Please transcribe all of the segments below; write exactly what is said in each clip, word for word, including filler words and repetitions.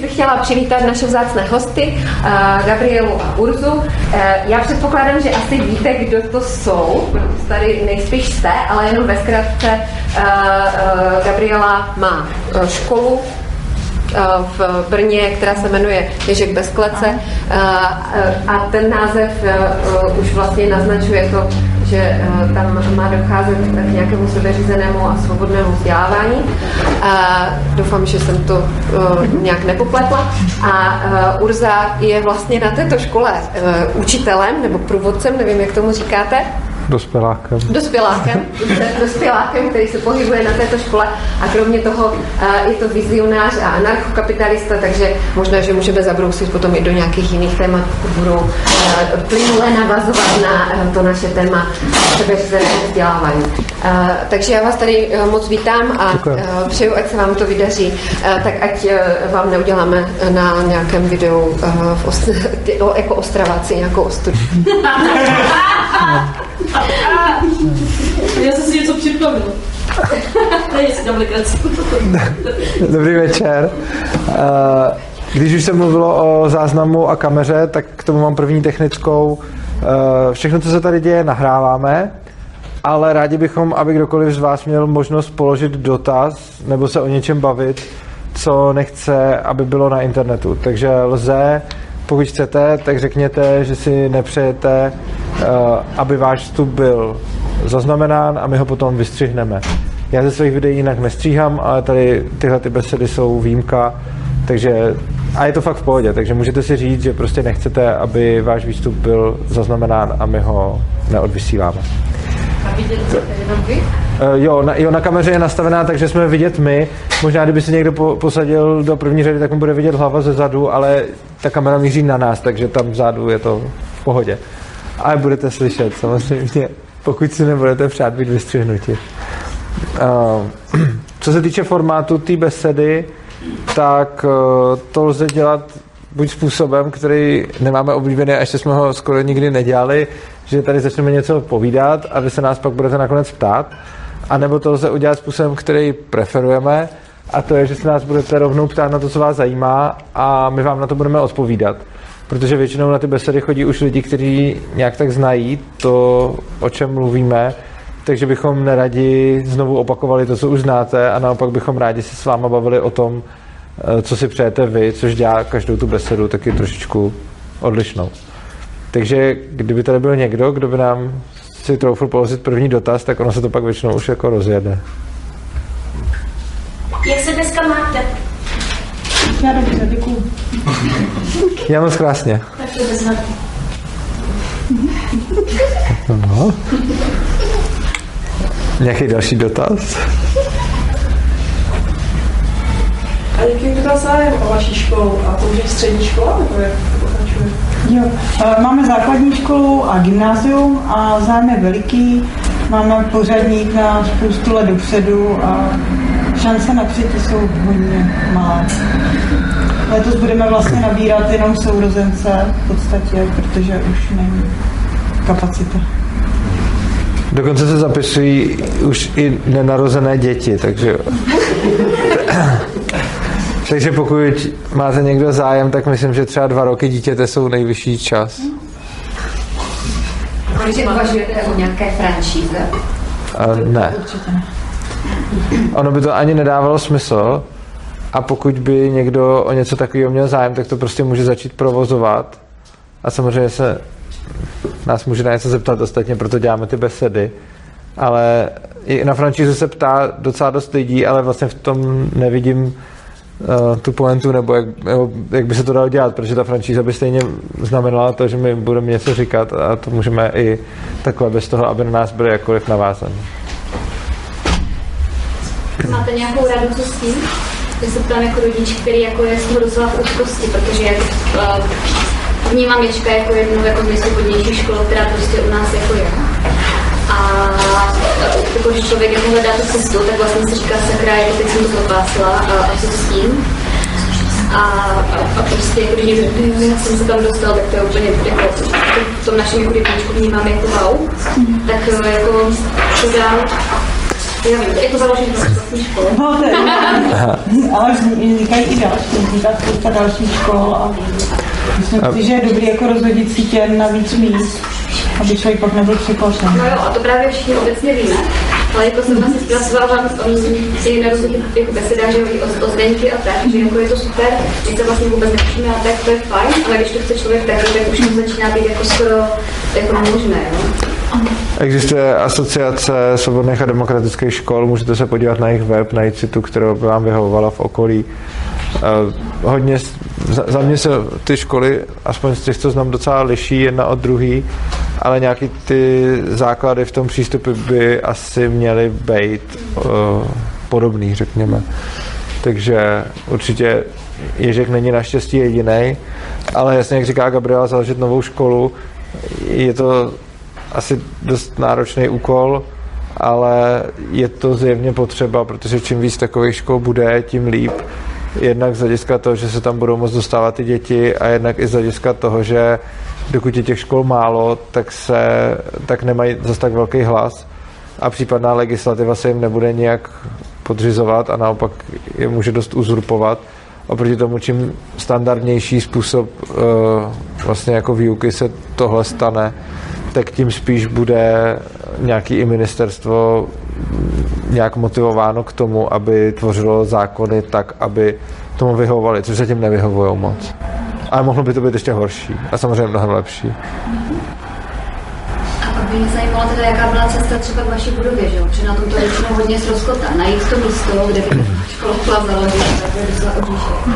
bych chtěla přivítat naše vzácné hosty, Gabrielu a Urzu. Já předpokládám, že asi víte, kdo to jsou, protože tady nejspíš jste, ale jenom ve zkratce. Gabriela má školu v Brně, která se jmenuje Ježek bez klece, a ten název už vlastně naznačuje to, že tam má docházet k nějakému sebeřízenému a svobodnému vzdělávání. A doufám, že jsem to uh, nějak nepopletla. A uh, Urza je vlastně na této škole uh, učitelem nebo průvodcem, nevím, jak tomu říkáte. Dospělákem. Dospělákem. Dospělákem, který se pohybuje na této škole, a kromě toho uh, je to vizionář a anarchokapitalista, takže možná, že můžeme zabrousit potom i do nějakých jiných témat, budou uh, plynule navazovat na uh, to naše téma sebeřízeného vzdělávání. Uh, takže já vás tady uh, moc vítám a uh, přeju, ať se vám to vydaří, uh, tak ať uh, vám neuděláme na nějakém videu uh, v Ostr- tě, o, jako Ostraváci nějakou ostudu. Já jsem si něco připravil. Dobrý večer. Když už se mluvilo o záznamu a kameře, tak k tomu mám první technickou. Všechno, co se tady děje, nahráváme, ale rádi bychom, aby kdokoliv z vás měl možnost položit dotaz nebo se o něčem bavit, co nechce, aby bylo na internetu. Takže lze, pokud chcete, tak řekněte, že si nepřejete, aby váš vstup byl zaznamenán, a my ho potom vystřihneme. Já ze svých videí jinak nestříhám, ale tady tyhle ty besedy jsou výjimka, takže a je to fakt v pohodě, takže můžete si říct, že prostě nechcete, aby váš výstup byl zaznamenán, a my ho neodvysíláme. A viděli jste jenom vy? Jo na, jo, na kameře je nastavená, takže jsme vidět my. Možná, kdyby se někdo po, posadil do první řady, tak mu bude vidět hlava ze zadu, ale ta kamera míří na nás, takže tam vzadu je to v pohodě. Ale budete slyšet, samozřejmě, pokud si nebudete přát být vystřihnuti. Uh, co se týče formátu té tý besedy, tak uh, to lze dělat buď způsobem, který nemáme oblíbený, a ještě jsme ho skoro nikdy nedělali, že tady začneme něco povídat a vy se nás pak budete nakonec ptát, anebo to lze udělat způsobem, který preferujeme, a to je, že se nás budete rovnou ptát na to, co vás zajímá, a my vám na to budeme odpovídat. Protože většinou na ty besedy chodí už lidi, kteří nějak tak znají to, o čem mluvíme, takže bychom neradi znovu opakovali to, co už znáte, a naopak bychom rádi se s váma bavili o tom, co si přejete vy, což dělá každou tu besedu taky trošičku odlišnou. Takže kdyby tady byl někdo, kdo by nám si troufl položit první dotaz, tak ono se to pak většinou už jako rozjede. Jak se dneska máte? Já dobře, děkuju. Já moc krásně. Tak to bez hlavky. No. Nějaký další dotaz? A jaký dotaz zájem o vaší školu? A to už je střední škola, nebo jak to pokračuje? Jo, máme základní školu a gymnázium a zájem je veliký. Máme pořadník na spoustu let dopředu a šance na přijetí jsou hodně malé. Letos budeme vlastně nabírat jenom sourozence v podstatě, protože už není kapacita. Dokonce se zapisují už i nenarozené děti, takže takže pokud máte někdo zájem, tak myslím, že třeba dva roky dítěte jsou nejvyšší čas. Když uvažujete o nějaké franšíze? Ne. Ono by to ani nedávalo smysl, a pokud by někdo o něco takového měl zájem, tak to prostě může začít provozovat, a samozřejmě se nás může na něco zeptat, ostatně proto děláme ty besedy, ale i na franšízu se ptá docela dost lidí, ale vlastně v tom nevidím uh, tu pointu, nebo jak, nebo jak by se to dalo dělat, protože ta franšíza by stejně znamenala to, že my budeme něco říkat, a to můžeme i takhle bez toho, aby na nás byly jakkoliv navázané. Máte nějakou radu, co s tím? Já se ptám jako rodič, který jako je z toho docela v úzkosti, protože jak uh, vnímám Ječka jako jednu jako nejsvobodnější školu, která prostě u nás jako je. A když člověk jako hledá tu cestu, tak vlastně se říká sakra, jako teď jsem to propásla, a co s tím. A, a prostě jako když jsem se tam dostal, tak to je úplně jako, v tom našem jako rybníčku vnímám jako wow, tak jako co dál. Je to založené vlastní školy. No, to je ale vznikají i další, vzniká spousta dalších škol a myslím si, že je dobrý jako rozhodit si těm na víc míst, aby člověk pak nebyl překvapen. No jo, a to právě všichni obecně víme, ale jako jsem asi zpracovala si na různých jako besedářových ozdenky a tak, že jako je to super, když se vlastně vůbec nepřijme a tak, to je fajn, ale když to chce člověk tak, tak už to začíná být jako skoro jako nemožné, jo. Existuje Asociace svobodných a demokratických škol, můžete se podívat na jejich web, najít si tu, kterou by vám vyhovovala v okolí. Hodně, za mě se ty školy, aspoň z těch, co znám, docela liší jedna od druhý, ale nějaký ty základy v tom přístupu by asi měly být podobný, řekněme. Takže určitě Ježek není naštěstí jedinej, ale jasně, jak říká Gabriela, založit novou školu, je to asi dost náročný úkol, ale je to zjevně potřeba, protože čím víc takových škol bude, tím líp. Jednak z hlediska toho, že se tam budou moc dostávat ty děti, a jednak i z hlediska toho, že dokud je těch škol málo, tak se tak nemají zase tak velký hlas a případná legislativa se jim nebude nějak podřizovat a naopak je může dost uzurpovat. Oproti tomu, čím standardnější způsob vlastně jako výuky se tohle stane, tak tím spíš bude nějaký i ministerstvo nějak motivováno k tomu, aby tvořilo zákony tak, aby tomu vyhovovali, což zatím nevyhovujou moc. Ale mohlo by to být ještě horší a samozřejmě mnohem lepší. A mě zajímalo teda, jaká byla cesta třeba k vaší budově, že jo? Protože na tom to většinou hodně zrozkotá. Najít to místo, kde by školu chtěla založit, tak je docela odlišné.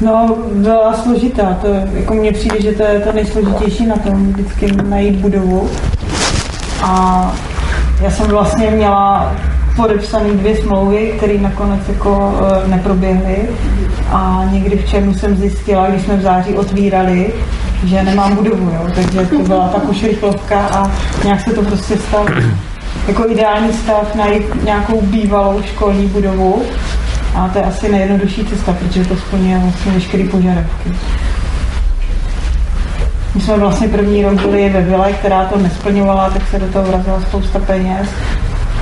No, byla složitá. To jako mně přijde, že to je to nejsložitější na tom, vždycky najít budovu. A já jsem vlastně měla podepsané dvě smlouvy, které nakonec jako neproběhly. A někdy v červnu jsem zjistila, když jsme v září otvírali, že nemám budovu, jo? Takže to byla tak už rychlovka a nějak se to prostě stalo. Jako ideální stav najít nějakou bývalou školní budovu. A to je asi nejjednodušší cesta, protože to splňuje vlastně veškeré požadavky. My jsme vlastně první rok byli ve vile, která to nesplňovala, tak se do toho vrazila spousta peněz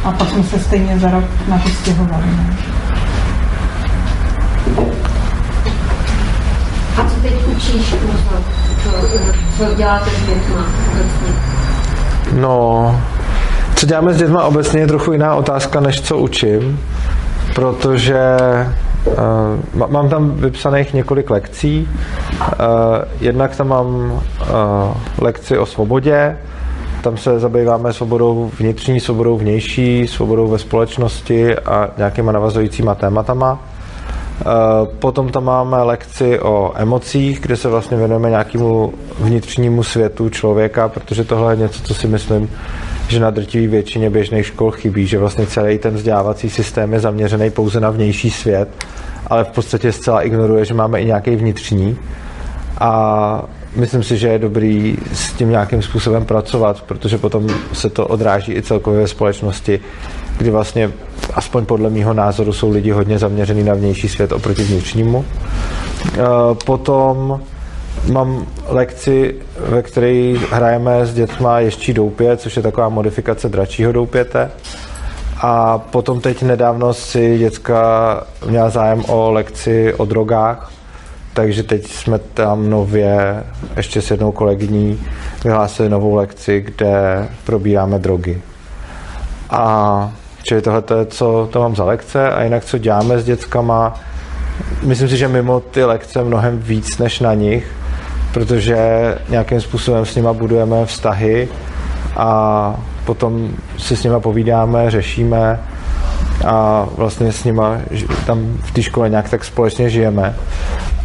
a pak jsme se stejně za rok na to stěhovali. A co teď učíš? Co děláte s dětma obecně? No, co děláme s dětma obecně je trochu jiná otázka, než co učím. Protože uh, mám tam vypsaných několik lekcí. Uh, jednak tam mám uh, lekci o svobodě, tam se zabýváme svobodou vnitřní, svobodou vnější, svobodou ve společnosti a nějakýma navazujícíma tématama. Uh, potom tam máme lekci o emocích, kde se vlastně věnujeme nějakému vnitřnímu světu člověka, protože tohle je něco, co si myslím, že na drtivé většině běžných škol chybí, že vlastně celý ten vzdělávací systém je zaměřený pouze na vnější svět, ale v podstatě zcela ignoruje, že máme i nějaký vnitřní. A myslím si, že je dobrý s tím nějakým způsobem pracovat, protože potom se to odráží i celkově ve společnosti, kdy vlastně, aspoň podle mýho názoru, jsou lidi hodně zaměřený na vnější svět oproti vnitřnímu. Potom mám lekci, ve které hrajeme s dětma ješčí doupě, což je taková modifikace dračího doupěte. A potom teď nedávno si děcka měla zájem o lekci o drogách, takže teď jsme tam nově ještě s jednou kolegyní vyhlásili novou lekci, kde probíráme drogy. A čili tohle je, co to mám za lekce, a jinak co děláme s děckama, myslím si, že mimo ty lekce mnohem víc než na nich, protože nějakým způsobem s nima budujeme vztahy a potom si s nima povídáme, řešíme a vlastně s nima tam v té škole nějak tak společně žijeme.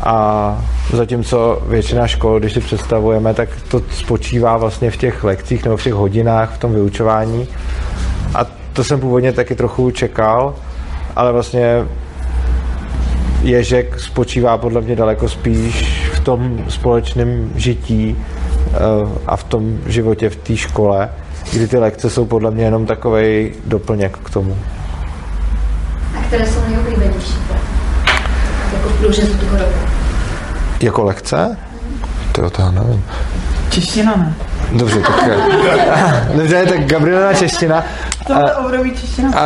A zatímco většina škol, když si představujeme, tak to spočívá vlastně v těch lekcích nebo v těch hodinách, v tom vyučování. A to jsem původně taky trochu čekal, ale vlastně Ježek spočívá podle mě daleko spíš v tom společném žití a v tom životě v té škole, kdy ty lekce jsou podle mě jenom takovej doplněk k tomu. A které jsou nejoblíbenější? Jako průřezu toho roku. Jako lekce? Tyjo, to já nevím. Čeština, ne? Dobře, tak, dobře, tak Gabriela čeština. To je obrový čeština.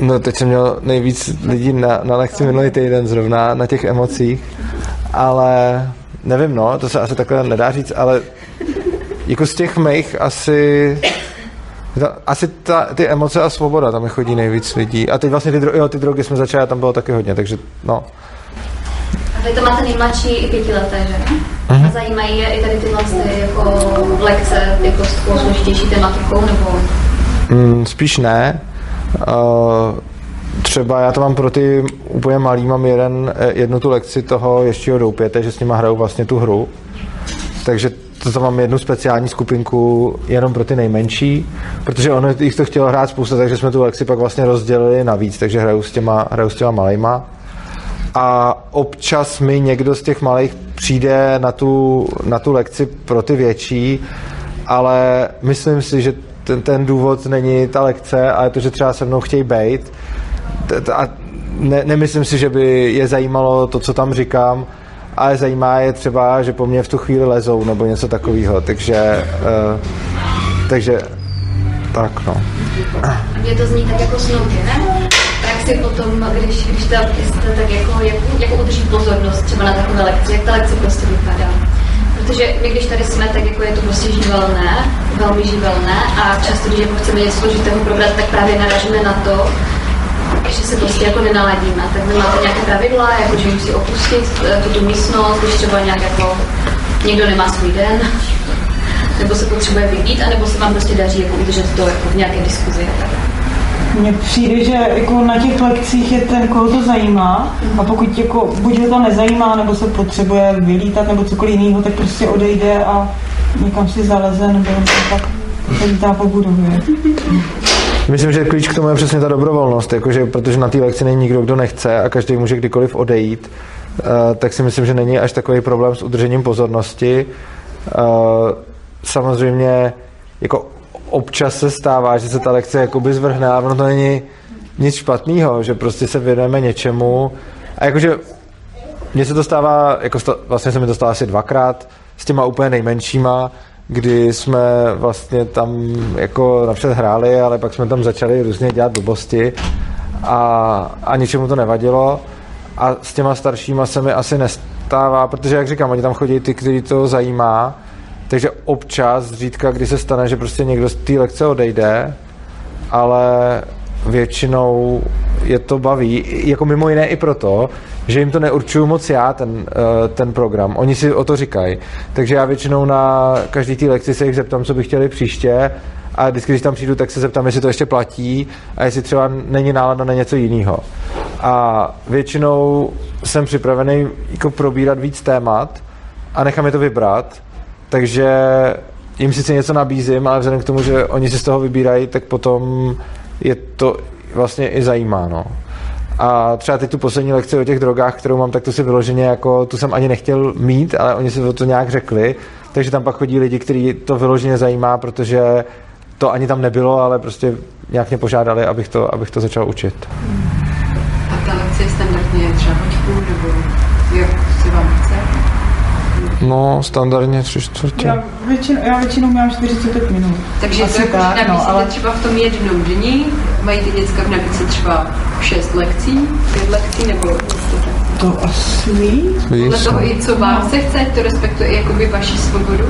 No, teď jsem měl nejvíc lidí na, na lekci minulý týden zrovna, na těch emocích, ale nevím, no, to se asi takhle nedá říct, ale jako z těch mých asi... Asi ta, ty emoce a svoboda, tam chodí nejvíc lidí. A teď vlastně ty, dro- jo, ty drogy jsme začali, tam bylo taky hodně, takže no. A vy to máte nejmladší i pětileté, že? Mm-hmm. A zajímají je i tady tyhle jako lekce, jako s takovou složitější tematikou, nebo? Mm, spíš ne. Uh, třeba já to mám pro ty úplně malý, mám jeden, jednu tu lekci toho ještího doupěte, že s nima hrajou vlastně tu hru. Takže to tam mám jednu speciální skupinku jenom pro ty nejmenší, protože ono jich to chtělo hrát spousta, takže jsme tu lekci pak vlastně rozdělili navíc, takže hraju s těma, hraju s těma malejma. A občas mi někdo z těch malých přijde na tu, na tu lekci pro ty větší, ale myslím si, že ten, ten důvod není ta lekce, ale to, že třeba se mnou chtějí bejt. A ne, nemyslím si, že by je zajímalo to, co tam říkám, ale zajímá je třeba, že po mně v tu chvíli lezou nebo něco takového, takže uh, takže tak no. Mně to zní tak jako snoubě, ne? Tak si potom, když, když tam jste, tak jako, jak, jako udrží pozornost třeba na takové lekci, jak ta lekce prostě vypadá. Protože my, když tady jsme, tak jako je to prostě živelné, velmi živelné a často, když jako chceme něco složitého probrat, tak právě narážíme na to, že se prostě jako nenaladíme, tak vy máte nějaké pravidla, jako že musí opustit tuto místnost, když třeba nějak jako někdo nemá svůj den, nebo se potřebuje vybít, anebo se vám prostě daří jako udržet to jako v nějaké diskuzi. Mně přijde, že jako na těch lekcích je ten, koho to zajímá, a pokud jako buď ho to nezajímá, nebo se potřebuje vylítat, nebo cokoliv jiného, tak prostě odejde a někam si zaleze, nebo tak se lítá po budově. Myslím, že klíč k tomu je přesně ta dobrovolnost, jakože, protože na té lekci není nikdo, kdo nechce a každý může kdykoliv odejít, tak si myslím, že není až takový problém s udržením pozornosti. Samozřejmě jako občas se stává, že se ta lekce jakoby zvrhne, ale ono to není nic špatného, že prostě se věnujeme něčemu a jakože mně se to stává, jako sta, vlastně se mi to stává asi dvakrát s těma úplně nejmenšíma, kdy jsme vlastně tam jako napřed hráli, ale pak jsme tam začali různě dělat blbosti a, a ničemu to nevadilo a s těma staršíma se mi asi nestává, protože jak říkám, oni tam chodí ty, kteří to zajímá, takže občas zřídka, kdy se stane, že prostě někdo z té lekce odejde, ale většinou je to baví, jako mimo jiné i proto, že jim to neurčuju moc já, ten, ten program. Oni si o to říkají. Takže já většinou na každý té lekci se jich zeptám, co by chtěli příště a vždycky, když tam přijdu, tak se zeptám, jestli to ještě platí a jestli třeba není nálada na něco jiného. A většinou jsem připravený jako probírat víc témat a nechám je to vybrat, takže jim sice něco nabízím, ale vzhledem k tomu, že oni si z toho vybírají, tak potom je to vlastně i zajímá, no. A třeba teď tu poslední lekci o těch drogách, kterou mám, tak to si vyloženě jako, tu jsem ani nechtěl mít, ale oni si o to nějak řekli, takže tam pak chodí lidi, kteří to vyloženě zajímá, protože to ani tam nebylo, ale prostě nějak mě požádali, abych to, abych to začal učit. A ta lekce je standardně třeba hoďku, nebo jak se vám chce? No, standardně tři čtvrtě. Já většinou, já většinou mám čtyřicet pět minut. Takže asi to jako, tak, no, ale... třeba v tom jednom dni mají ty děcka v nabídce třeba šest lekcí, pět lekcí nebo... To asi... Podle toho i co vám se chce, to respektuje jakoby vaši svobodu.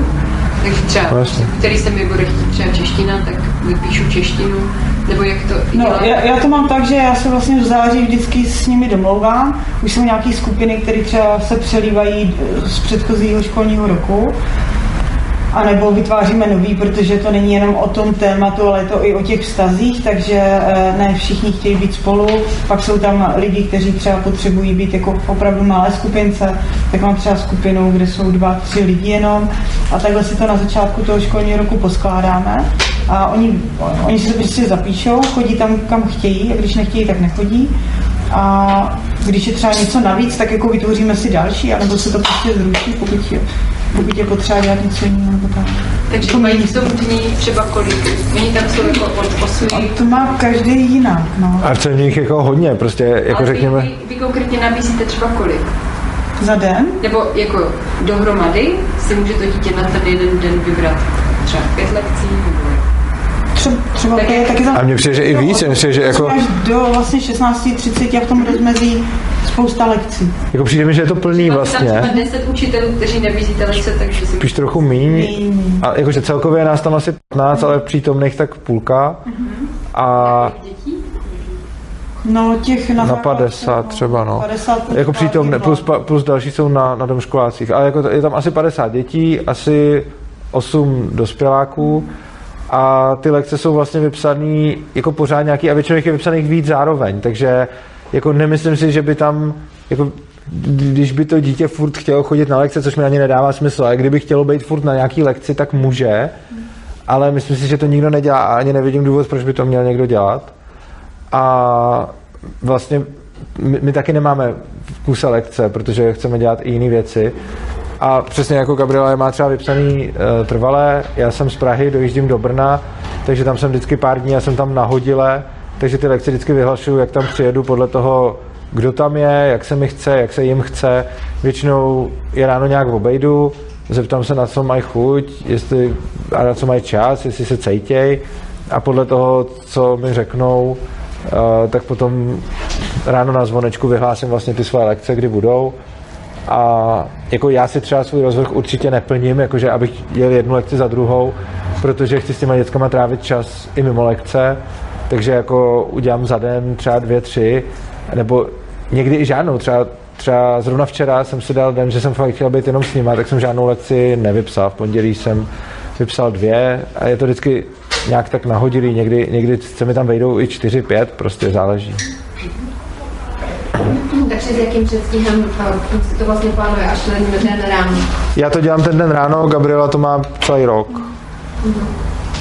Takže třeba, který se mi bude chtít třeba čeština, tak vypíšu češtinu, nebo jak to no, dělá? Já, já to mám tak, že já se vlastně v září vždycky s nimi domlouvám. Už jsou nějaké skupiny, které třeba se přelívají z předchozího školního roku. A nebo vytváříme nový, protože to není jenom o tom tématu, ale je to i o těch vztazích, takže ne všichni chtějí být spolu. Pak jsou tam lidi, kteří třeba potřebují být jako opravdu malé skupince, tak mám třeba skupinu, kde jsou dva, tři lidi jenom. A takhle si to na začátku toho školního roku poskládáme. A oni, oni se to prostě zapíšou, chodí tam, kam chtějí, a když nechtějí, tak nechodí. A když je třeba něco navíc, tak jako vytvoříme si další, anebo se to prostě zruší, pokud je, pokud je potřeba dělat něco jiného, nebo tak. Takže to mají jsou dní třeba kolik? Oni tam jsou jako od osmi? To má každý jinak, no. A co je v nich jako hodně, prostě, jako ale řekněme... Vy, vy konkrétně nabízíte třeba kolik? Za den? Nebo jako dohromady si může to dítě na ten jeden den vybrat třeba pět lekcí, nebo... třeba, třeba tak, je taky tam... A mně přijde, že i víc, mně přijde, že jako... do vlastně šestnáct třicet a v tom rozmezí spousta lekcí. Jako přijde mi, že je to plný vlastně. Tam jsme deset učitelů, kteří nevyzíte lekce, takže... Si... Píš trochu míň. A jakože celkově nás tam asi patnáct, ale přítomných tak půlka. Mm-hmm. A... No, těch na, na padesát třeba, no. padesát jako přítomné, plus, plus další jsou na, na domškolácích. Ale jako je tam asi padesát dětí, asi osm dospěláků a ty lekce jsou vlastně vypsané jako pořád nějaký a většinou je vypsaných víc zároveň, takže jako nemyslím si, že by tam, jako, když by to dítě furt chtělo chodit na lekce, což mi ani nedává smysl, ale kdyby chtělo být furt na nějaký lekci, tak může, ale myslím si, že to nikdo nedělá a ani nevidím důvod, proč by to měl někdo dělat. A vlastně my, my taky nemáme v kuse lekce, protože chceme dělat i jiné věci. A přesně jako Gabriela má třeba vypsaný e, trvalé, já jsem z Prahy, dojíždím do Brna, takže tam jsem vždycky pár dní, já jsem tam nahodile, takže ty lekce vždycky vyhlašuju, jak tam přijedu, podle toho, kdo tam je, jak se mi chce, jak se jim chce. Většinou je ráno nějak obejdu, zeptám se, na co mají chuť, jestli, a na co mají čas, jestli se cejtěj a podle toho, co mi řeknou, Uh, tak potom ráno na zvonečku vyhlásím vlastně ty své lekce, kdy budou. A jako já si třeba svůj rozvrh určitě neplním, jakože abych jel jednu lekci za druhou, protože chci s těma dětskama trávit čas i mimo lekce, takže jako udělám za den třeba dvě, tři, nebo někdy i žádnou. Třeba, třeba zrovna včera jsem si dal den, že jsem fakt chtěl být jenom s nima, tak jsem žádnou lekci nevypsal. V pondělí jsem vypsal dvě a je to vždycky nějak tak nahodili, někdy, někdy se mi tam vejdou i čtyři, pět, prostě záleží. Takže s jakým předstihem si to vlastně plánuje až ten den ráno? Já to dělám ten den ráno, Gabriela to má celý rok.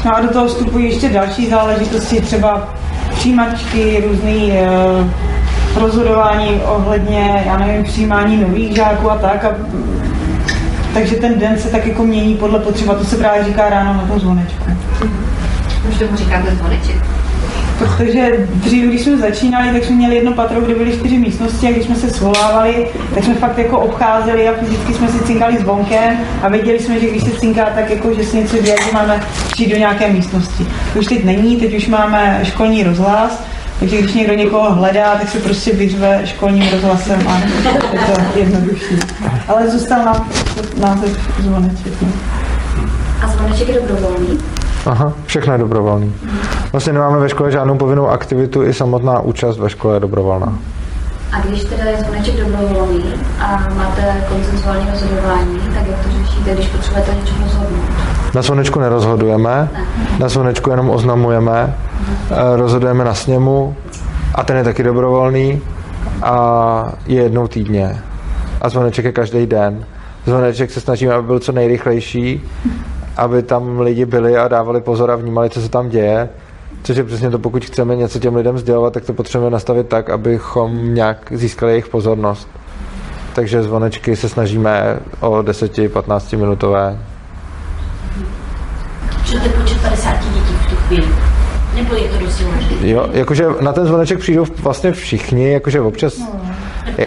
No a do toho vstupují ještě další záležitosti, třeba přijímačky, různý e, rozhodování ohledně, já nevím, přijímání nových žáků a tak. A, takže ten den se tak jako mění podle potřeba, to se právě říká ráno na tom zvonečku. Už tomu říkáte zvoneček. Protože dřív, když jsme začínali, tak jsme měli jedno patro, kde byly čtyři místnosti a když jsme se svolávali, tak jsme fakt jako obcházeli a vždycky jsme si cinkali zvonkem a věděli jsme, že když se cinká, tak jako, že si něco děje, že máme přijít do nějaké místnosti. Už teď není, teď už máme školní rozhlas, takže když někdo někoho hledá, tak se prostě vyřve školním rozhlasem a je to jednodušší. Ale zůstal nám název zvoneček. A zvoneček je dobrovolný? Aha, všechno je dobrovolný. Vlastně nemáme ve škole žádnou povinnou aktivitu, i samotná účast ve škole je dobrovolná. A když teda je zvoneček dobrovolný a máte konsenzuální rozhodování, tak jak to řešíte, když potřebujete něčeho rozhodnout? Na zvonečku nerozhodujeme, ne. Na zvonečku jenom oznamujeme, ne. Rozhodujeme na sněmu a ten je taky dobrovolný a je jednou týdně. A zvoneček je každý den. Zvoneček se snažíme, aby byl co nejrychlejší, aby tam lidi byli a dávali pozor a vnímali, co se tam děje. Což je přesně to, pokud chceme něco těm lidem sdělovat, tak to potřebujeme nastavit tak, abychom nějak získali jejich pozornost. Takže zvonečky se snažíme o deset až patnáct minutové. Můžete počet padesát dětí v tu chvíli? Nebo je to dost možné? Jo, jakože na ten zvoneček přijdou vlastně všichni, jakože občas... No. Je...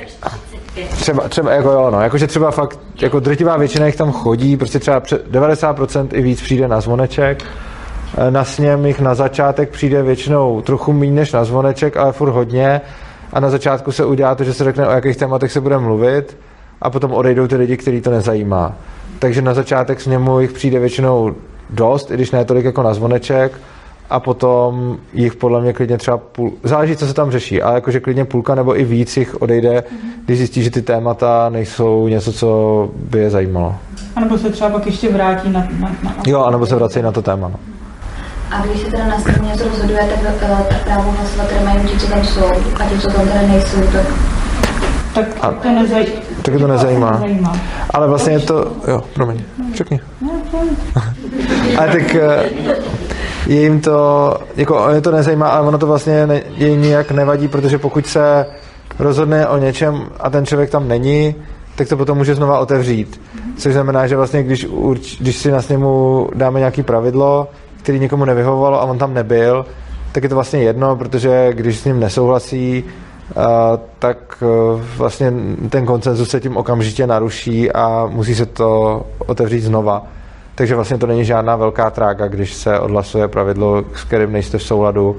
Třeba, třeba, jako jo, no, jakože třeba fakt, jako drtivá většina jich tam chodí, prostě třeba devadesát procent i víc přijde na zvoneček, na sněm jich na začátek přijde většinou trochu méně než na zvoneček, ale furt hodně a na začátku se udělá to, že se řekne, o jakých tématech se bude mluvit a potom odejdou ty lidi, který to nezajímá. Takže na začátek sněmu jich přijde většinou dost, i když ne tolik jako na zvoneček a potom jich podle mě klidně třeba půl, záleží, co se tam řeší, ale jakože klidně půlka nebo i víc jich odejde, když zjistí, že ty témata nejsou něco, co by je zajímalo. A nebo se třeba pak ještě vrátí na... na, na... Jo, anebo se vrací na to téma, no. A když se teda na straně něco rozhoduje, tak, tak právo hlasovat, které mají ti, co tam jsou, a ti, co tam teda nejsou, tak... Tak to, nezaj... tak to nezajímá. nezajímá. Ale vlastně je to... Jo, promiň, řekni. Ale tak... Je jim to, jako ono to nezajímá, ale ono to vlastně ne, je nijak nevadí, protože pokud se rozhodne o něčem a ten člověk tam není, tak to potom může znova otevřít. Což znamená, že vlastně, když, urč, když si na sněmu dáme nějaký pravidlo, který někomu nevyhovovalo a on tam nebyl, tak je to vlastně jedno, protože když s ním nesouhlasí, a, tak vlastně ten konsenzus se tím okamžitě naruší a musí se to otevřít znova. Takže vlastně to není žádná velká tráka, když se odhlasuje pravidlo, s kterým nejste v souladu.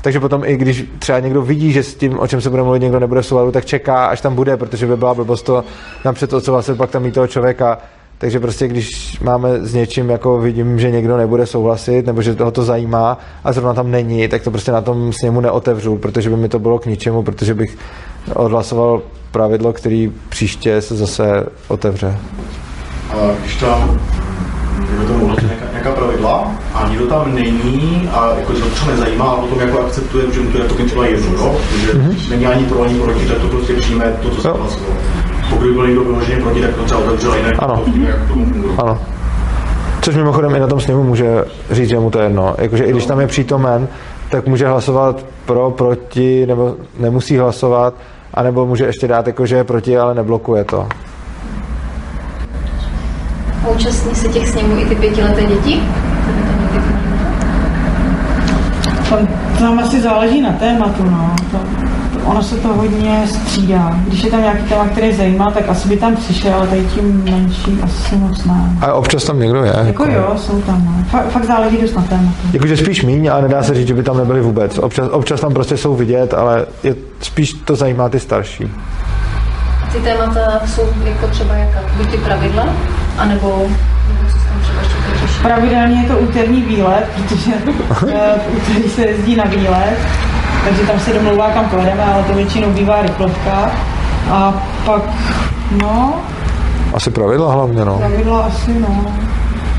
Takže potom i když třeba někdo vidí, že s tím, o čem se bude mluvit, někdo nebude v souladu, tak čeká, až tam bude, protože by byla blbost to napřed odsouhlasit, pak tam mít toho člověka. Takže prostě když máme s něčím, jako vidím, že někdo nebude souhlasit, nebo že toho to zajímá a zrovna tam není, tak to prostě na tom sněmu neotevřu, protože by mi to bylo k ničemu, protože bych odhlasoval pravidlo, který příště se zase otevře. A když tam nějaká, nějaká pravidla a nikdo tam není a jako, že to třeba nezajímá, ale potom jako akceptuje, že mu to jako třeba jedno, no? Že mm-hmm. není ani pro, ani proti, tak to prostě přijme to, co se hlasovalo. Pokud by byl někdo vyloženě proti, tak to třeba otevřel jinak, to víme, jak tomu funguje. Ano. Což mimochodem i na tom sněmu může říct, že mu to je jedno. Jakože i když tam je přítomen, tak může hlasovat pro, proti, nebo nemusí hlasovat, anebo může ještě dát, jako, že je proti, ale neblokuje to. A účastní se těch sněmů i ty pětileté děti? To nám asi záleží na tématu, no. To, to, ono se to hodně střídá. Když je tam nějaký téma, který zajímá, tak asi by tam přišel, ale tady tím menší asi moc ne. A občas tam někdo je? Jako jo, jsou tam, no. Fakt, fakt záleží dost na tématu. Jakože spíš míň, ale nedá se říct, že by tam nebyli vůbec. Občas, občas tam prostě jsou vidět, ale je, spíš to zajímá ty starší. Ty témata jsou jako třeba jaká? Buď ty pravidla? A nebo co tam třeba ještě řešit? Pravidelně je to úterní výlet, protože v úterý se jezdí na výlet, takže tam se domlouvá, kam pojedeme, ale to většinou bývá rychlovka. A pak, no... Asi pravidla hlavně, no. Pravidla asi, no.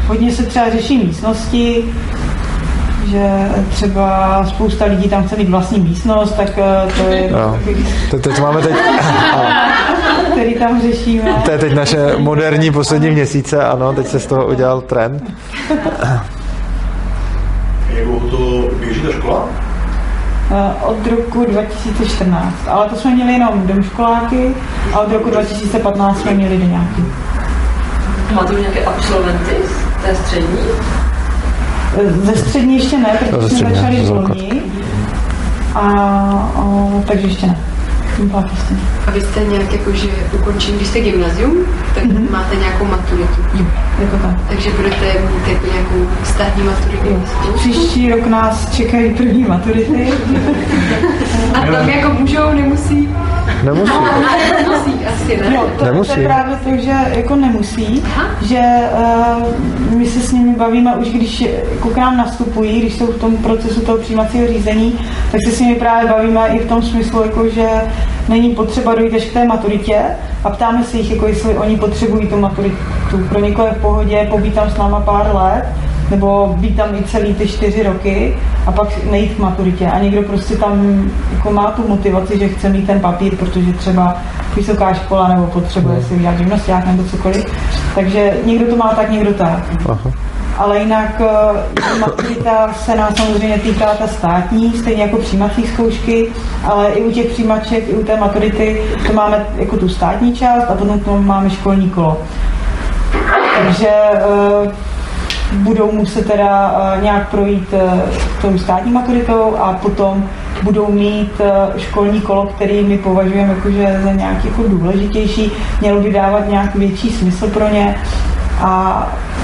Hodně se třeba řeší místnosti, že třeba spousta lidí tam chce mít vlastní místnost, tak to je... No. To, to, to máme teď... který tam řešíme. To je teď naše moderní poslední měsíce, ano, teď se z toho udělal trend. Jak dlouho to běží ta škola? Od roku dva tisíce čtrnáct, ale to jsme měli jenom domškoláky a od roku dva tisíce patnáct jsme měli deňáky. Máte nějaké absolventy z té střední? Ze střední ještě ne, protože jsme začali v loni, a, o, takže ještě ne. A vy jste nějak jako, že ukončili, když jste gymnazium, tak mm-hmm. máte nějakou maturitu. Jo, jako tak. Takže budete mít jako nějakou státní maturitu. Příští rok nás čekají první maturity. A tam jako můžou, nemusí? Nemusí. No, nemusí, asi ne. No, to, nemusí. To je právě to, že jako nemusí, aha. že uh, my se s nimi bavíme už, když jako k nám nastupují, když jsou v tom procesu toho přijímacího řízení, tak se s nimi právě bavíme i v tom smyslu, jako, že není potřeba dojít až k té maturitě a ptáme se jich, jako jestli oni potřebují tu maturitu. Pro někoho je v pohodě pobýt tam s náma pár let, nebo být tam i celý ty čtyři roky a pak nejít k maturitě. A někdo prostě tam jako má tu motivaci, že chce mít ten papír, protože třeba vysoká škola nebo potřebuje si udělat gymnastiák nebo cokoliv. Takže někdo to má tak, někdo tak. Aha. Ale jinak maturita se nás samozřejmě týká ta státní, stejně jako přijímací zkoušky, ale i u těch přijímaček, i u té maturity to máme jako tu státní část a potom to máme školní kolo. Takže uh, budou muset teda uh, nějak projít uh, tou státní maturitou a potom budou mít uh, školní kolo, který my považujeme jakože za nějaký jako důležitější, mělo by dávat nějak větší smysl pro ně a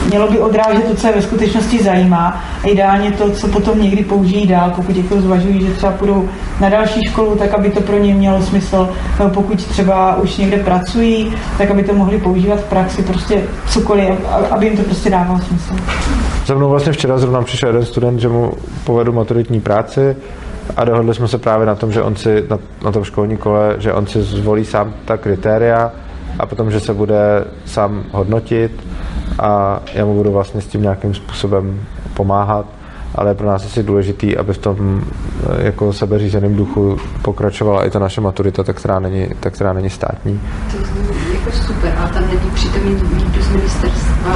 mělo by odrážet to, co je ve skutečnosti zajímá a ideálně to, co potom někdy použijí dál, pokud někdo zvažují, že třeba půjdou na další školu, tak aby to pro ně mělo smysl, nebo pokud třeba už někde pracují, tak aby to mohli používat v praxi, prostě cokoliv, aby jim to prostě dávalo smysl. Za mnou vlastně včera zrovna přišel jeden student, že mu povedu maturitní práci a dohodli jsme se právě na tom, že on si na, na tom školní kole, že on si zvolí sám ta kritéria a potom, že se bude sám hodnotit a já mu budu vlastně s tím nějakým způsobem pomáhat, ale je pro nás asi důležitý, aby v tom jako sebeřízeným duchu pokračovala i ta naše maturita, ta, která není, ta, která není státní. To je jako super, ale tam není přítomný nikdo z ministerstva.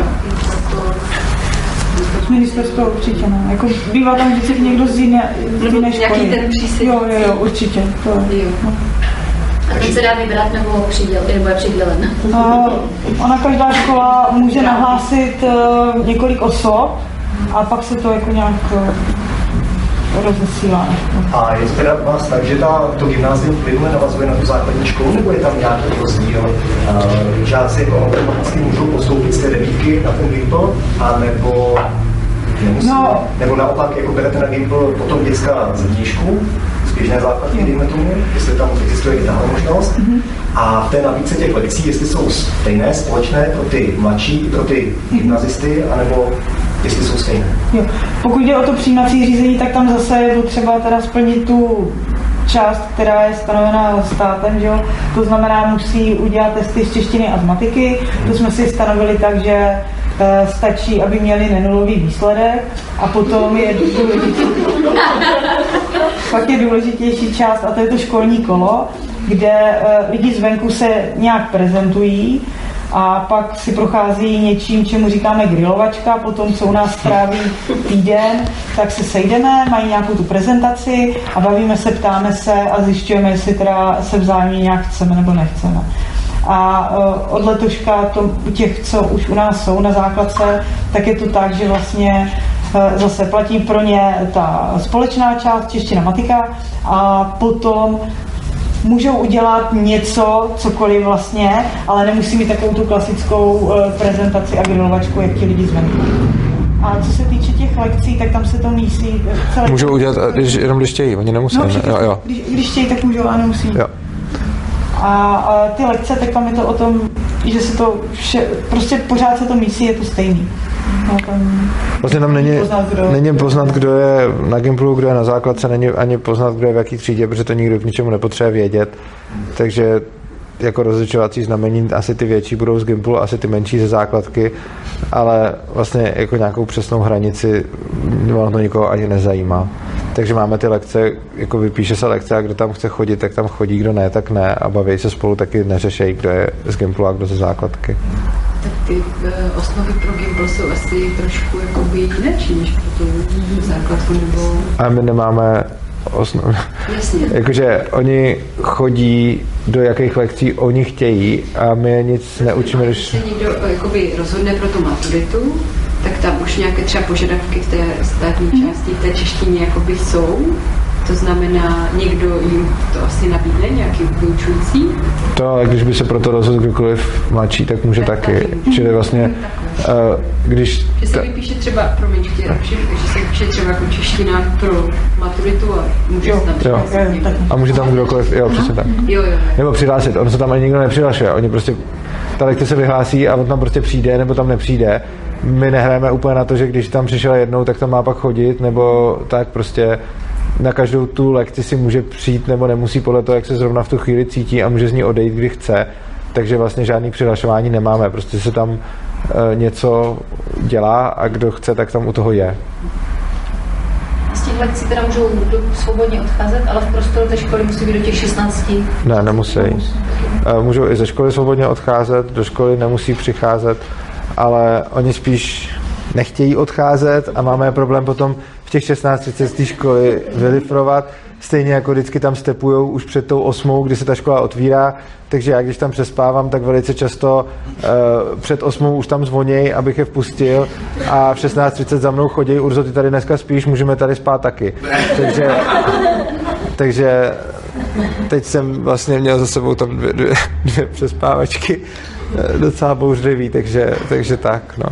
Ministerstvo určitě ne. Jako bývá tam vždycky někdo z jiné školy. Nějaký ten přísedící. Jo, jo, jo, určitě. To, jo. No. A teď se dá vybrat nebo přiděl, nebo je přidělen? No, ona každá škola může nahlásit uh, několik osob a pak se to jako nějak uh, rozesílána. A je teda u vás tak, že ta, to gymnázium plynule navazuje na tu základní školu, nebo je tam nějaký rozdíl? Uh, žáci automaticky můžou postoupit z té devítky na ten gympo, anebo nemusí, no, nebo naopak jako berete na gympo potom dětská z dížku, běžné základní, dejme tomu, jestli tam existuje i tahle možnost. Mm-hmm. A v té nabídce těch lekcí, jestli jsou stejné, společné pro ty mladší i pro ty gymnazisty, anebo jestli jsou stejné. Jo. Pokud jde o to přijímací řízení, tak tam zase je potřeba teda splnit tu část, která je stanovena státem, že jo? To znamená, musí udělat testy z češtiny a z matiky. Mm-hmm. To jsme si stanovili tak, že stačí, aby měli nenulový výsledek, a potom je pak je důležitější část, a to je to školní kolo, kde lidi zvenku se nějak prezentují a pak si prochází něčím, čemu říkáme grilovačka, potom co u nás tráví týden, tak se sejdeme, mají nějakou tu prezentaci a bavíme se, ptáme se a zjišťujeme, jestli teda se vzájemně nějak chceme nebo nechceme. A od letoška to, těch, co už u nás jsou na základce, tak je to tak, že vlastně zase platí pro ně ta společná část, čeština, matika, a potom můžou udělat něco, cokoliv vlastně, ale nemusí mít takovou tu klasickou prezentaci a grilovačku, jak ti lidi zvenku. A co se týče těch lekcí, tak tam se to mísí celé... Můžou udělat, když, jenom když chtějí, oni nemusí. No, všichni, jo, jo. Když, když chtějí, tak můžou, ale nemusí. Jo. A, a ty lekce, tak tam je to o tom, že se to vše, prostě pořád se to mísí, je to stejný. No, tam vlastně tam není, není, poznat, kdo, není poznat, kdo je na gymplu, kdo je na základce, není ani poznat, kdo je v jaký třídě, protože to nikdo k ničemu nepotřebuje vědět. Takže jako rozličovací znamení asi ty větší budou z gymplu, asi ty menší ze základky, ale vlastně jako nějakou přesnou hranici to nikoho ani nezajímá. Takže máme ty lekce, jako vypíše se lekce, a kdo tam chce chodit, tak tam chodí, kdo ne, tak ne, a baví se spolu, taky neřešejí, kdo je z gymplu a kdo ze základky. Tak ty osnovy pro gympl jsou asi trošku jakoby jinačí, než pro tu základku, nebo... A my nemáme osnovy. Jasně. Jakože oni chodí, do jakých lekcí oni chtějí, a my je nic neučíme, když... Když se někdo jakoby rozhodne pro tu maturitu, tak tam už nějaké třeba požadavky v té státní části, v té češtině jakoby jsou. To znamená, někdo jim to asi nabídne, nějaký vyučující? To, ale když by se proto rozhodl kdokoliv mladší, tak může tak, taky. taky. Čili vlastně, uh, když... Že se vypíše třeba, promiň, že se vypíše třeba jako čeština pro maturitu a může jo, tam jo. A může tam kdokoliv, jo, přesně tak. Jo, jo. Nebo přihlásit, on se tam ani nikdo nepřihlašuje, oni prostě, ta lekce se vyhlásí a on tam prostě přijde nebo tam nepřijde. My nehrajeme úplně na to, že když tam přišel jednou, tak tam má pak chodit, nebo tak prostě na každou tu lekci si může přijít nebo nemusí podle toho, jak se zrovna v tu chvíli cítí, a může z ní odejít, kdy chce. Takže vlastně žádný přihlašování nemáme, prostě se tam e, něco dělá a kdo chce, tak tam u toho je. Z těch lekcí teda můžou svobodně odcházet, ale v prostoru té školy musí být do těch šestnácti? Ne, nemusí. Můžou i ze školy svobodně odcházet, do školy nemusí přicházet, ale oni spíš nechtějí odcházet a máme problém potom v těch šestnácti z té školy vylifrovat. Stejně jako vždycky tam stepujou už před tou osmou, kdy se ta škola otvírá, takže já když tam přespávám, tak velice často uh, před osmou už tam zvoněj, abych je vpustil, a v šestnáct třicet za mnou chodí: Urzo, ty tady dneska spíš, můžeme tady spát taky. Takže, takže teď jsem vlastně měl za sebou tam dvě, dvě, dvě přespávačky docela bouřlivý, takže, takže tak, no.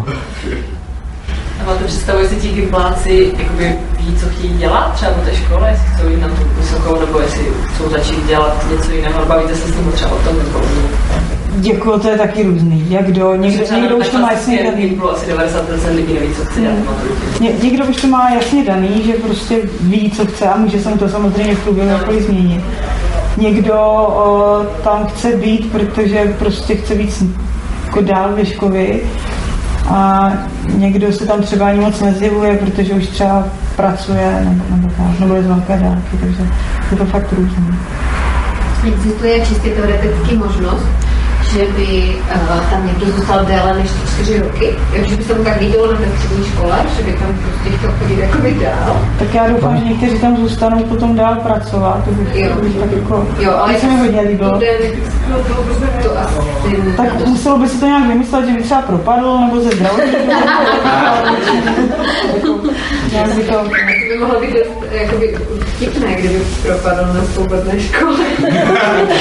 Ale to představuje si ti gympláci, jakoby ví, co chtějí dělat třeba do té škole, jestli chcou jít na tu vysokou, nebo jestli chcou začít dělat něco jiného, ale bavíte se s nimi třeba o tom, nebo děkuju, to je taky různý. Jak do, někdo, někdo už to má jasně daný. Někdo už to má jasně daný, že prostě ví, co chce, a může se to samozřejmě v průběhu jakkoliv změnit. Někdo o, tam chce být, protože prostě chce víc jako dál věškovi, a někdo se tam třeba ani moc nezjevuje, protože už třeba pracuje nebo, nebo, tak, nebo je z velké dálky, takže je to fakt různé. Existuje čistě teoretický možnost, že by uh, tam někdo zůstal déle než čtyři roky, že by se mu tak vidělo na střední škole, že by tam prostě chtěl chodit jakoby dál. Tak já doufám, že někteří tam zůstanou potom dál pracovat, to bych, jo, to bych tak jako... Jo, ale se mi hodně líbilo. Tak muselo by si to nějak vymyslet, že by třeba propadl, nebo ze zdravotní, nebo... by mohlo být jakoby vtipné, kdyby propadl na svobodné škole.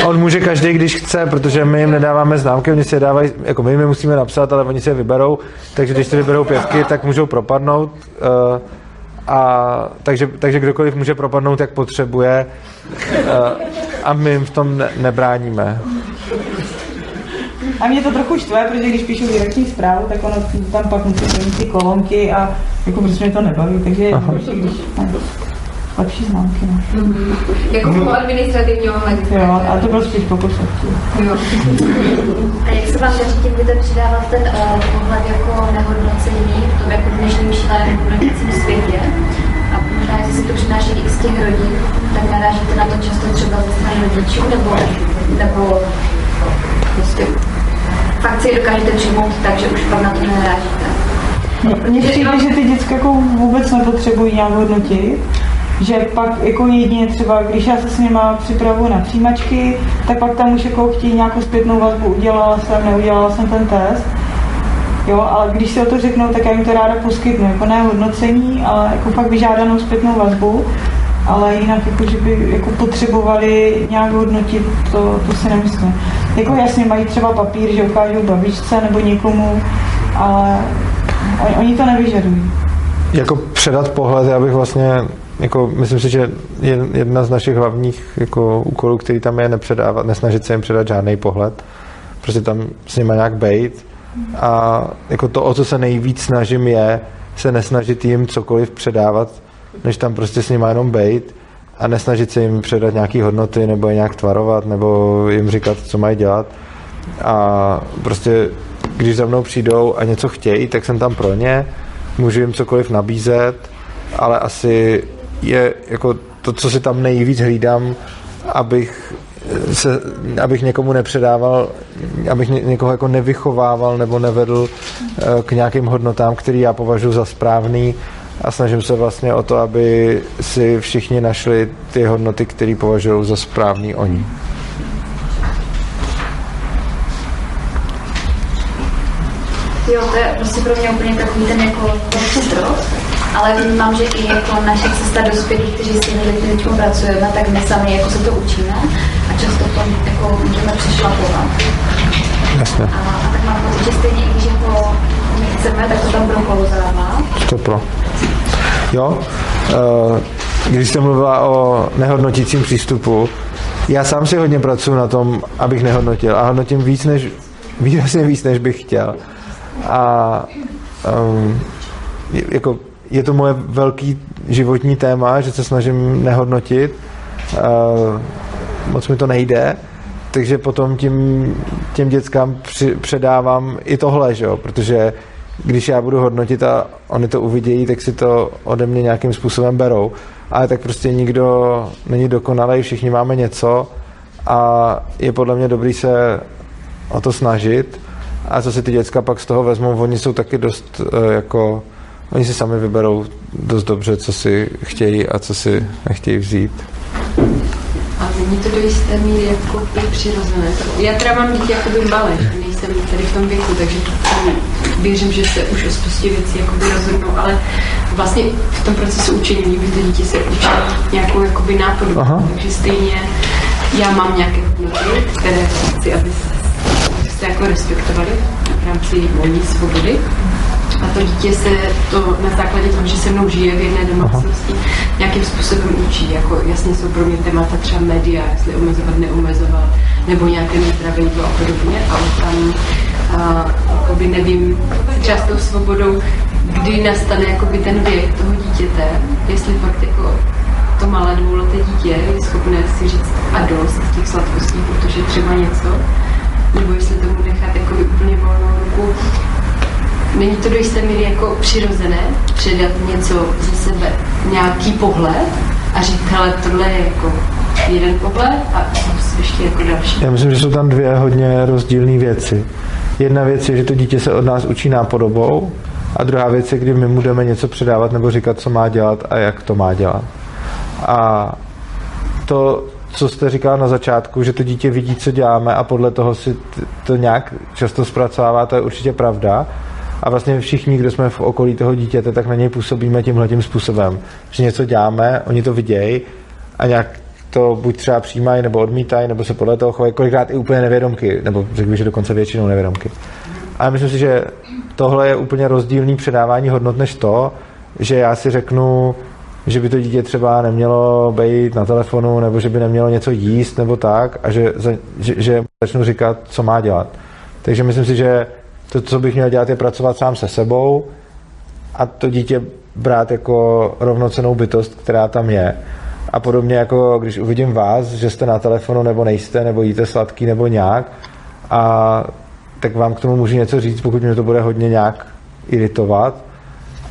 On může každý, když chce, protože my jim nedáváme známky, oni si je dávají, jako my jim musíme napsat, ale oni si je vyberou, takže když si vyberou pěvky, tak můžou propadnout. Uh, a takže, takže kdokoliv může propadnout, jak potřebuje, uh, a my jim v tom ne- nebráníme. A mě to trochu štve, protože když píšu výroční zprávu, tak ono tam pak musí ty kolonky a jako prostě mě to nebaví, takže když lepší známky. No. Mm-hmm. Jako mm. administrativního hlediska. Jo, ale to byl spíš pokus. Jo. A jak se vám daří tím lidem přidávat ten uh, pohled jako nehodnocený v tom jako dnešním šíleném hodnotícím světě? A možná, jestli si to přináší i z těch rodin, tak narážíte na to často třeba ze strany rodičů, nebo, nebo prostě fakt si je dokážete přijmout tak, že už pak na to nenarážíte. Mně přijde, že ty děcka jako vůbec nepotřebují nějak hodnotit, že pak jako jedině třeba, když já se s nima připravu na přijímačky, tak pak tam už jako chtějí nějakou zpětnou vazbu, udělala jsem, neudělala jsem ten test. Jo, ale když si o to řeknou, tak já jim to ráda poskytnu, jako ne hodnocení, ale jako fakt vyžádanou zpětnou vazbu, ale jinak jako, že by jako potřebovali nějak hodnotit, to, to si nemyslím. Jako jasně mají třeba papír, že ukážou babičce nebo někomu, ale oni to nevyžadují. Jako předat pohled, já bych vlastně, jako myslím si, že jedna z našich hlavních jako úkolů, který tam je, nepředávat, nesnažit se jim předat žádný pohled, prostě tam s nima nějak bejt. A jako to, o co se nejvíc snažím, je se nesnažit jim cokoliv předávat, než tam prostě s nima jenom bejt a nesnažit se jim předat nějaký hodnoty nebo je nějak tvarovat nebo jim říkat, co mají dělat. A prostě, když za mnou přijdou a něco chtějí, tak jsem tam pro ně, můžu jim cokoliv nabízet, ale asi je jako to, co si tam nejvíc hlídám, abych se, abych někomu nepředával, abych někoho jako nevychovával nebo nevedl k nějakým hodnotám, který já považuji za správný, a snažím se vlastně o to, aby si všichni našli ty hodnoty, které považují za správný oni. Jo, to je prostě pro mě úplně takový ten jako drog, ale vnímám, že i jako naše cesta dospělých, kteří s těmi lidmi teď pracujeme, tak my sami jako se to učíme a často to jako můžeme přešlapovat. Jasně. A, a tak mám pocit, že stejně i když jako my chceme, tak to tam proklouzává. To pro. Jo, když jsem mluvila o nehodnotícím přístupu, já sám si hodně pracuji na tom, abych nehodnotil, a hodnotím víc než, výrazně víc, než bych chtěl. A um, je, jako, je to moje velký životní téma, že se snažím nehodnotit. Uh, moc mi to nejde, takže potom tím, těm dětskám při, předávám i tohle, že jo? Protože když já budu hodnotit a oni to uvidějí, tak si to ode mě nějakým způsobem berou. Ale tak prostě nikdo není dokonalý, všichni máme něco a je podle mě dobrý se o to snažit. A co si ty děcka pak z toho vezmou, oni jsou taky dost jako, oni si sami vyberou dost dobře, co si chtějí a co si nechtějí vzít. A není to do jisté míry jako i přirozené. Já teda mám dítě jakoby malé, nejsem tady v tom věku, takže věřím, že se už o spoustě věcí jakoby rozhodnou, ale vlastně v tom procesu učení by to dítě se učí nějakou jakoby nápodobu. Aha. Takže stejně já mám nějaké hodnoty, které chci, aby se jako respektovali v rámci volné svobody. A to dítě se to na základě toho, že se mnou žije v jedné domácnosti, nějakým způsobem učí. Jako jasně jsou pro mě témata třeba média, jestli omezovat, neomezovat, nebo nějaké nezdravení a podobně, ale tam a, jakoby nevím, třeba s tou svobodou, kdy nastane jakoby ten věk toho dítěte, jestli fakt jako to malé dvouleté dítě je schopné si říct a dost těch sladkostí, protože třeba něco, nebo jestli tomu nechat jakoby úplně volnou ruku. Není to do jisté míry jako přirozené předat něco ze sebe, nějaký pohled a říct, hele, tohle je jako jeden pohled a ještě jako další. Já myslím, že jsou tam dvě hodně rozdílné věci. Jedna věc je, že to dítě se od nás učí nápodobou a druhá věc je, kdy my mu jdeme něco předávat nebo říkat, co má dělat a jak to má dělat. A to, co jste říkala na začátku, že to dítě vidí, co děláme a podle toho si to nějak často zpracovává, to je určitě pravda. a vlastně všichni, kdo jsme v okolí toho dítěte, tak na něj působíme tímhletím způsobem, že něco děláme, oni to vidějí a nějak to buď třeba přijímají, nebo odmítají, nebo se podle toho chovají, kolikrát i úplně nevědomky, nebo řekl bych, že dokonce většinou nevědomky. A myslím si, že tohle je úplně rozdílný předávání hodnot než to, že já si řeknu, že by to dítě třeba nemělo být na telefonu, nebo že by nemělo něco jíst, nebo tak, a že, že, že začnu říkat, co má dělat. Takže myslím si, že to, co bych měl dělat, je pracovat sám se sebou a to dítě brát jako rovnocennou bytost, která tam je. A podobně jako když uvidím vás, že jste na telefonu, nebo nejste, nebo jíte sladký, nebo nějak, a tak vám k tomu můžu něco říct, pokud mě to bude hodně nějak iritovat,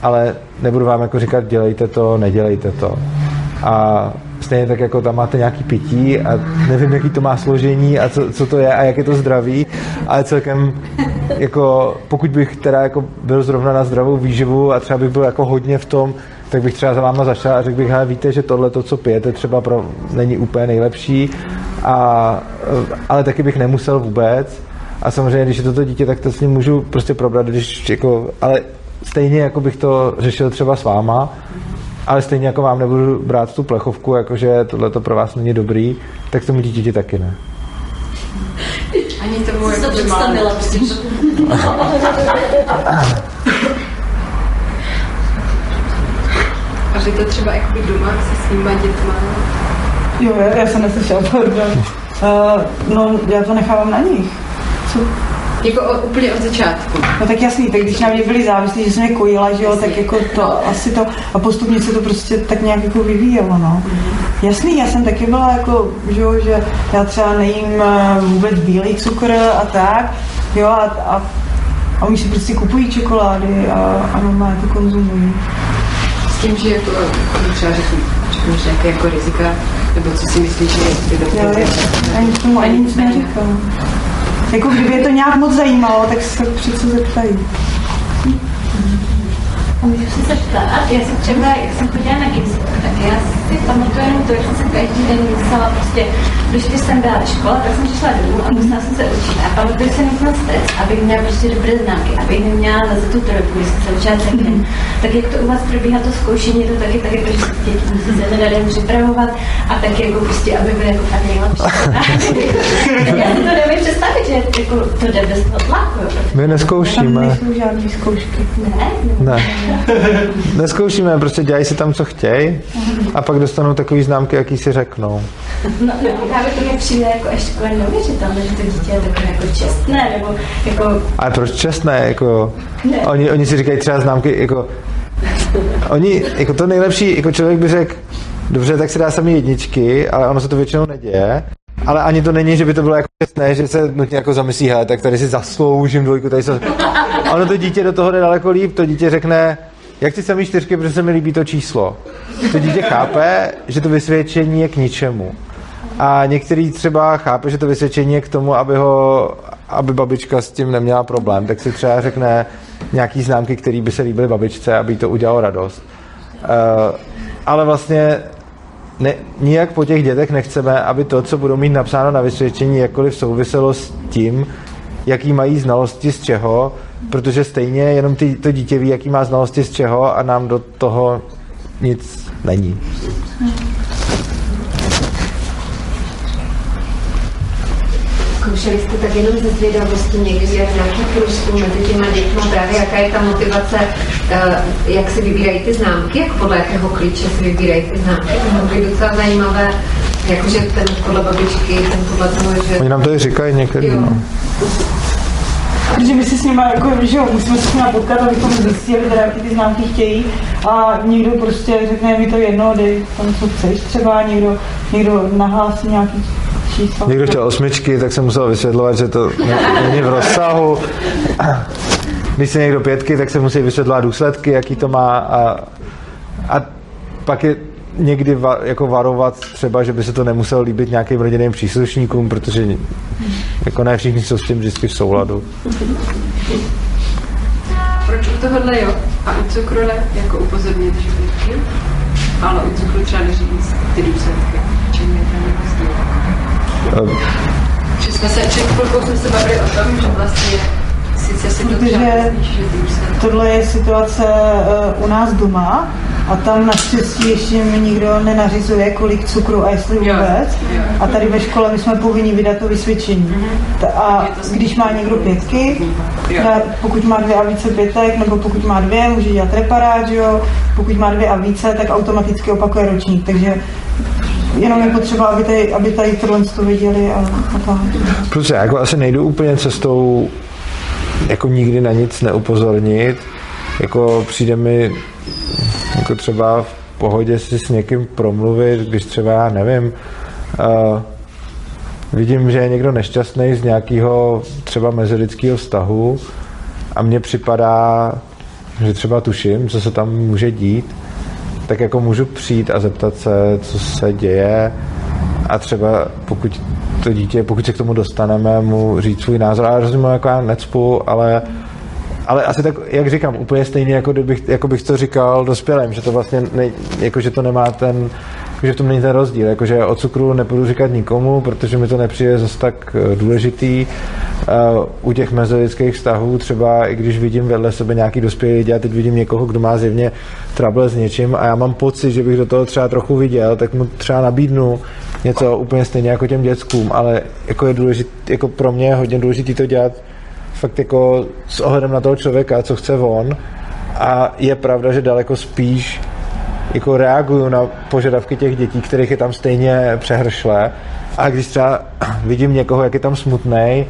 ale nebudu vám jako říkat, dělejte to, nedělejte to. A stejně tak jako tam máte nějaký pití a nevím, jaký to má složení a co, co to je a jak je to zdraví, ale celkem jako pokud bych teda jako byl zrovna na zdravou výživu a třeba bych byl jako hodně v tom, tak bych třeba za váma zašel a řekl bych, hele, víte, že tohle to, co pijete, třeba pro, není úplně nejlepší, a, ale taky bych nemusel vůbec. A samozřejmě, když je toto dítě, tak to s ním můžu prostě probrat, když jako, ale stejně jako bych to řešil třeba s váma, ale stejně jako vám nebudu brát tu plechovku, jakože tohle to pro vás není dobrý, tak tomu dítěti taky ne. Ani to bylo jako to představila, protože... A že to třeba jakoby doma se svýma dětma. Jo, já, já jsem neslyšela, pardon. Uh, no, já to nechávám na nich. Co? Jako o, úplně od začátku. No tak jasný, tak když na mě byli závislí, že jsem je kojila, že jo, tak jako to, asi to, a postupně se to prostě tak nějak jako vyvíjelo, no. Mm-hmm. Jasný, já jsem taky byla jako, že jo, že já třeba nejím vůbec bílý cukr a tak, jo, a, a, a oni si prostě kupují čokolády a, a normálně to konzumují. S tím, že jako, jako třeba řeknu, řeknu, že nějaké jako rizika, nebo co si myslíš, že je to dobré? Ani tomu ani nic neříkám. Jako kdyby je to nějak moc zajímalo, tak se přece zeptají. A můžu se zeptat, já si třeba, jak jsem chodila na gymnázium, tak já si pamatuju jenom to, jak jsem se každý den myslela, prostě, když jsem byla ve škole, tak jsem přišla domů a musela jsem se učit. A pamatuju jsem měla stres, abych měla prostě dobré známky, abych neměla za tu trojku, když jsem se učila celkem. Tak jak to u vás probíhá to zkoušení, to taky, taky, protože se děti musí se na den připravovat a tak jako prostě, aby byly jako fakt nejlepší. Já si to nevím představit, že jako to jde bez toho tlaku. My neskoušíme. Nejsou žádné zkoušky. Ne? Ne. Neskoušíme, prostě dělají si tam, co chtějí a pak dostanou takový známky, jaký si řeknou. No, no právě to mě přijde jako ještě kvůli neuvěřitelné, že to dítě je takové jako čestné, nebo jako... Ale proč čestné, jako... Oni, oni si říkají třeba známky, jako... Oni, jako to nejlepší, jako člověk by řekl, dobře, tak se dá samý jedničky, ale ono se to většinou neděje. Ale ani to není, že by to bylo jako čestné, že se nutně jako zamyslí, hele, tak tady si zasloužím dvojku, tady se... Ono to dítě do toho jde daleko líp, to dítě řekne, jak ty samý čtyřky, protože se mi líbí to číslo. To dítě chápe, že to vysvědčení je k ničemu. A některý třeba chápe, že to vysvědčení je k tomu, aby ho, aby babička s tím neměla problém. Tak si třeba řekne nějaký známky, které by se líbily babičce, aby jí to udělalo radost. Uh, ale vlastně ne, nijak po těch dětech nechceme, aby to, co budou mít napsáno na vysvědčení, jakkoliv souviselo s tím, jaký mají znalosti z čeho, protože stejně jenom ty, to dítě ví, jaký má znalosti z čeho a nám do toho nic není. Zkoušeli jste tak jenom ze zvědavosti někdy jak nějaký průzkum mezi těma dětma právě, jaká je ta motivace, jak si vybírají ty známky, jak podle jakého klíče si vybírají ty známky. To je docela zajímavé, jakože ten podle babičky, ten podle toho, že... Oni nám to i říkají některý, no. Protože my si s nimi jako, že jo, musíme se s nimi potkat, abychom zjistili, jaké ty známky chtějí a někdo prostě řekne mi to jedno, dej tam co chceš třeba, někdo, někdo nahlásí nějaký číslo. Někdo chtěl osmičky, tak jsem musel vysvětlovat, že to není v rozsahu. Když se někdo pětky, tak se musí vysvětlovat důsledky, jaký to má a, a pak je někdy va, jako varovat třeba, že by se to nemuselo líbit nějakým rodinným příslušníkům, protože jako ne všichni jsou s tím vždycky v souladu. Proč u tohohle jo? A u cukru ne? Jako upozornit, že bytky, ale u cukru třeba neříct ty důsledky. Čím je tam jako stůl? Že jsme se před chvilkou se bavili o tom, že vlastně sice se protože tohle je situace u nás doma a tam naštěstí ještě mi nikdo nenařizuje, kolik cukru a jestli vůbec. A tady ve škole my jsme povinni vydat to vysvědčení. A když má někdo pětky, pokud má dvě a více pětek, nebo pokud má dvě, může dělat reparát, jo? Pokud má dvě a více, tak automaticky opakuje ročník. Takže jenom je potřeba, aby tady, aby tady tohle to viděli. A, a prostě já jako asi nejdu úplně cestou jako nikdy na nic neupozornit. Jako přijde mi jako třeba v pohodě si s někým promluvit, když třeba, já nevím, uh, vidím, že je někdo nešťastný z nějakého třeba mezilidského vztahu a mně připadá, že třeba tuším, co se tam může dít, tak jako můžu přijít a zeptat se, co se děje a třeba pokud to dítě, pokud se k tomu dostaneme, mu říct svůj názor, ale rozumím, jako já necpu, ale ale asi tak, jak říkám, úplně stejný, jako, kdybych, jako bych to říkal dospělým, že to vlastně, ne, jako, že to nemá ten, že v tom není ten rozdíl, jako, že o cukru nepůjdu říkat nikomu, protože mi to nepřijde zase tak důležitý. Uh, u těch mezilidských vztahů třeba, i když vidím vedle sebe nějaký dospělý lidi, já teď vidím někoho, kdo má zjevně trouble s něčím a já mám pocit, že bych do toho třeba trochu viděl, tak mu třeba nabídnu něco úplně stejně jako těm dětskům, ale jako je důležitý, jako pro mě je hodně důležitý to dělat fakt jako s ohledem na toho člověka, co chce on, a je pravda, že daleko spíš jako reaguju na požadavky těch dětí, kterých je tam stejně přehršle, a když třeba vidím někoho, jak je tam smutnej,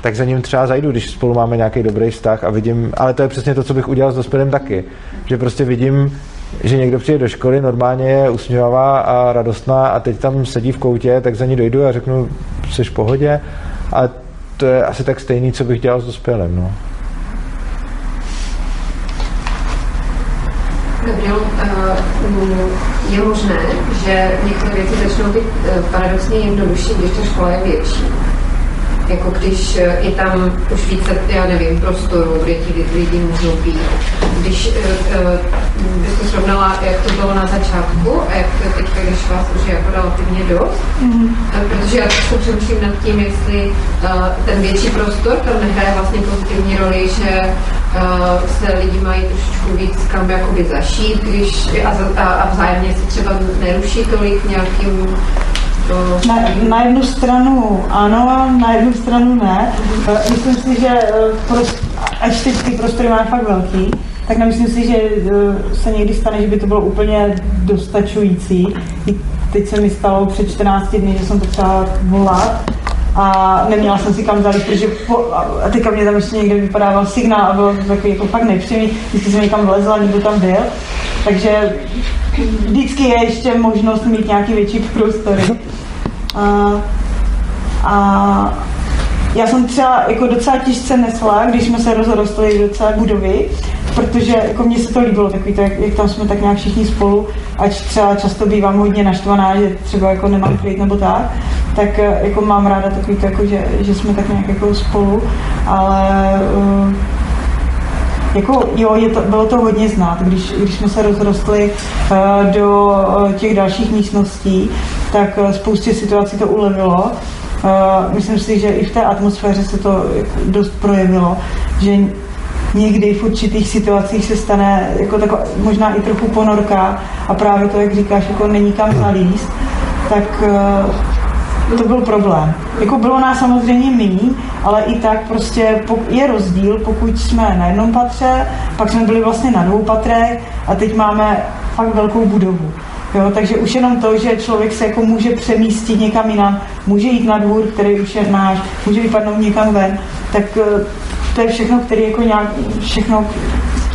tak za ním třeba zajdu, když spolu máme nějaký dobrý vztah a vidím, ale to je přesně to, co bych udělal s dospělým taky, že prostě vidím, že někdo přijde do školy, normálně je usměvavá a radostná a teď tam sedí v koutě, tak za ní dojdu a řeknu, jsi v pohodě, ale to je asi tak stejný, co bych dělal s dospělým, no. Gabriel, je možné, že některé věci začnou být paradoxně jednodušší, když ta škola je větší. Jako když je tam už více, já nevím, prostoru, kde ti lidi můžou být. Když bys to srovnala, jak to bylo na začátku a jak to teďka, když vás už je jako relativně dost, mm-hmm. protože já trošku přemýšlím nad tím, jestli ten větší prostor tam nehraje vlastně pozitivní roli, že se lidi mají trošičku víc kam jakoby zašít, když a, a vzájemně se třeba neruší tolik nějakým. Na, na jednu stranu ano, na jednu stranu ne. Myslím si, že prost, až teď ty prostory máme fakt velký, tak nemyslím si, že se někdy stane, že by to bylo úplně dostačující. Teď se mi stalo před čtrnácti dny, že jsem to potřebovala volat a neměla jsem si kam zajít, protože po, a teďka mě tam ještě někde vypadával signál a bylo to takový jako fakt nepříjemný. Vždycky jsem někam vlezla, někdo tam byl. Takže vždycky je ještě možnost mít nějaký větší prostory. A, a já jsem třeba jako docela těžce nesla, když jsme se rozrostli do celé budovy, protože jako mně se to líbilo, takový to, jak, jak tam jsme tak nějak všichni spolu, ať třeba často bývám hodně naštvaná, že třeba jako nemám klid nebo tak, tak jako mám ráda takový to, jako, že, že jsme tak nějak jako spolu, ale Uh, Jako, jo, je to, bylo to hodně znát, když, když jsme se rozrostli uh, do uh, těch dalších místností, tak uh, spoustě situací to ulevilo. Uh, myslím si, že i v té atmosféře se to dost projevilo, že někdy v určitých situacích se stane jako taková, možná i trochu ponorka a právě to, jak říkáš, jako není kam zalíst, tak Uh, to byl problém. Jako bylo nás samozřejmě méně, ale i tak prostě je rozdíl, pokud jsme na jednom patře, pak jsme byli vlastně na dvou patrech a teď máme fakt velkou budovu. Jo, takže už jenom to, že člověk se jako může přemístit někam jinam, může jít na dvůr, který už je náš, může vypadnout někam ven, tak to je všechno, který jako nějak, všechno,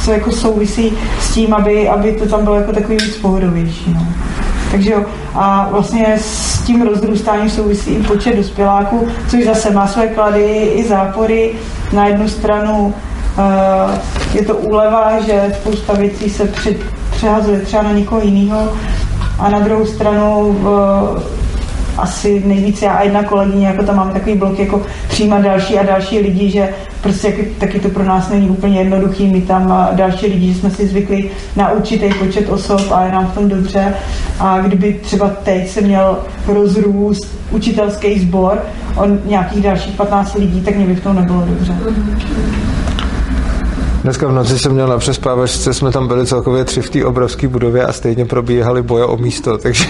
co jako souvisí s tím, aby, aby to tam bylo jako takový víc pohodovější. No. Takže jo, a vlastně s tím rozrůstáním souvisí i počet dospěláků, což zase má své klady i zápory. Na jednu stranu uh, je to úleva, že spousta věcí se před, přehazuje třeba na někoho jiného, a na druhou stranu uh, asi nejvíc já a jedna kolegyně, jako tam máme takový blok, jako přijímat další a další lidi, že prostě taky to pro nás není úplně jednoduchý, my tam další lidi, že jsme si zvykli na určitý počet osob a je nám v tom dobře. A kdyby třeba teď se měl rozrůst učitelský sbor o nějakých dalších patnáct lidí, tak mě by v tom nebylo dobře. Dneska v noci jsem měl na přespávačce, jsme tam byli celkově tři v té obrovské budově a stejně probíhaly boje o místo, takže...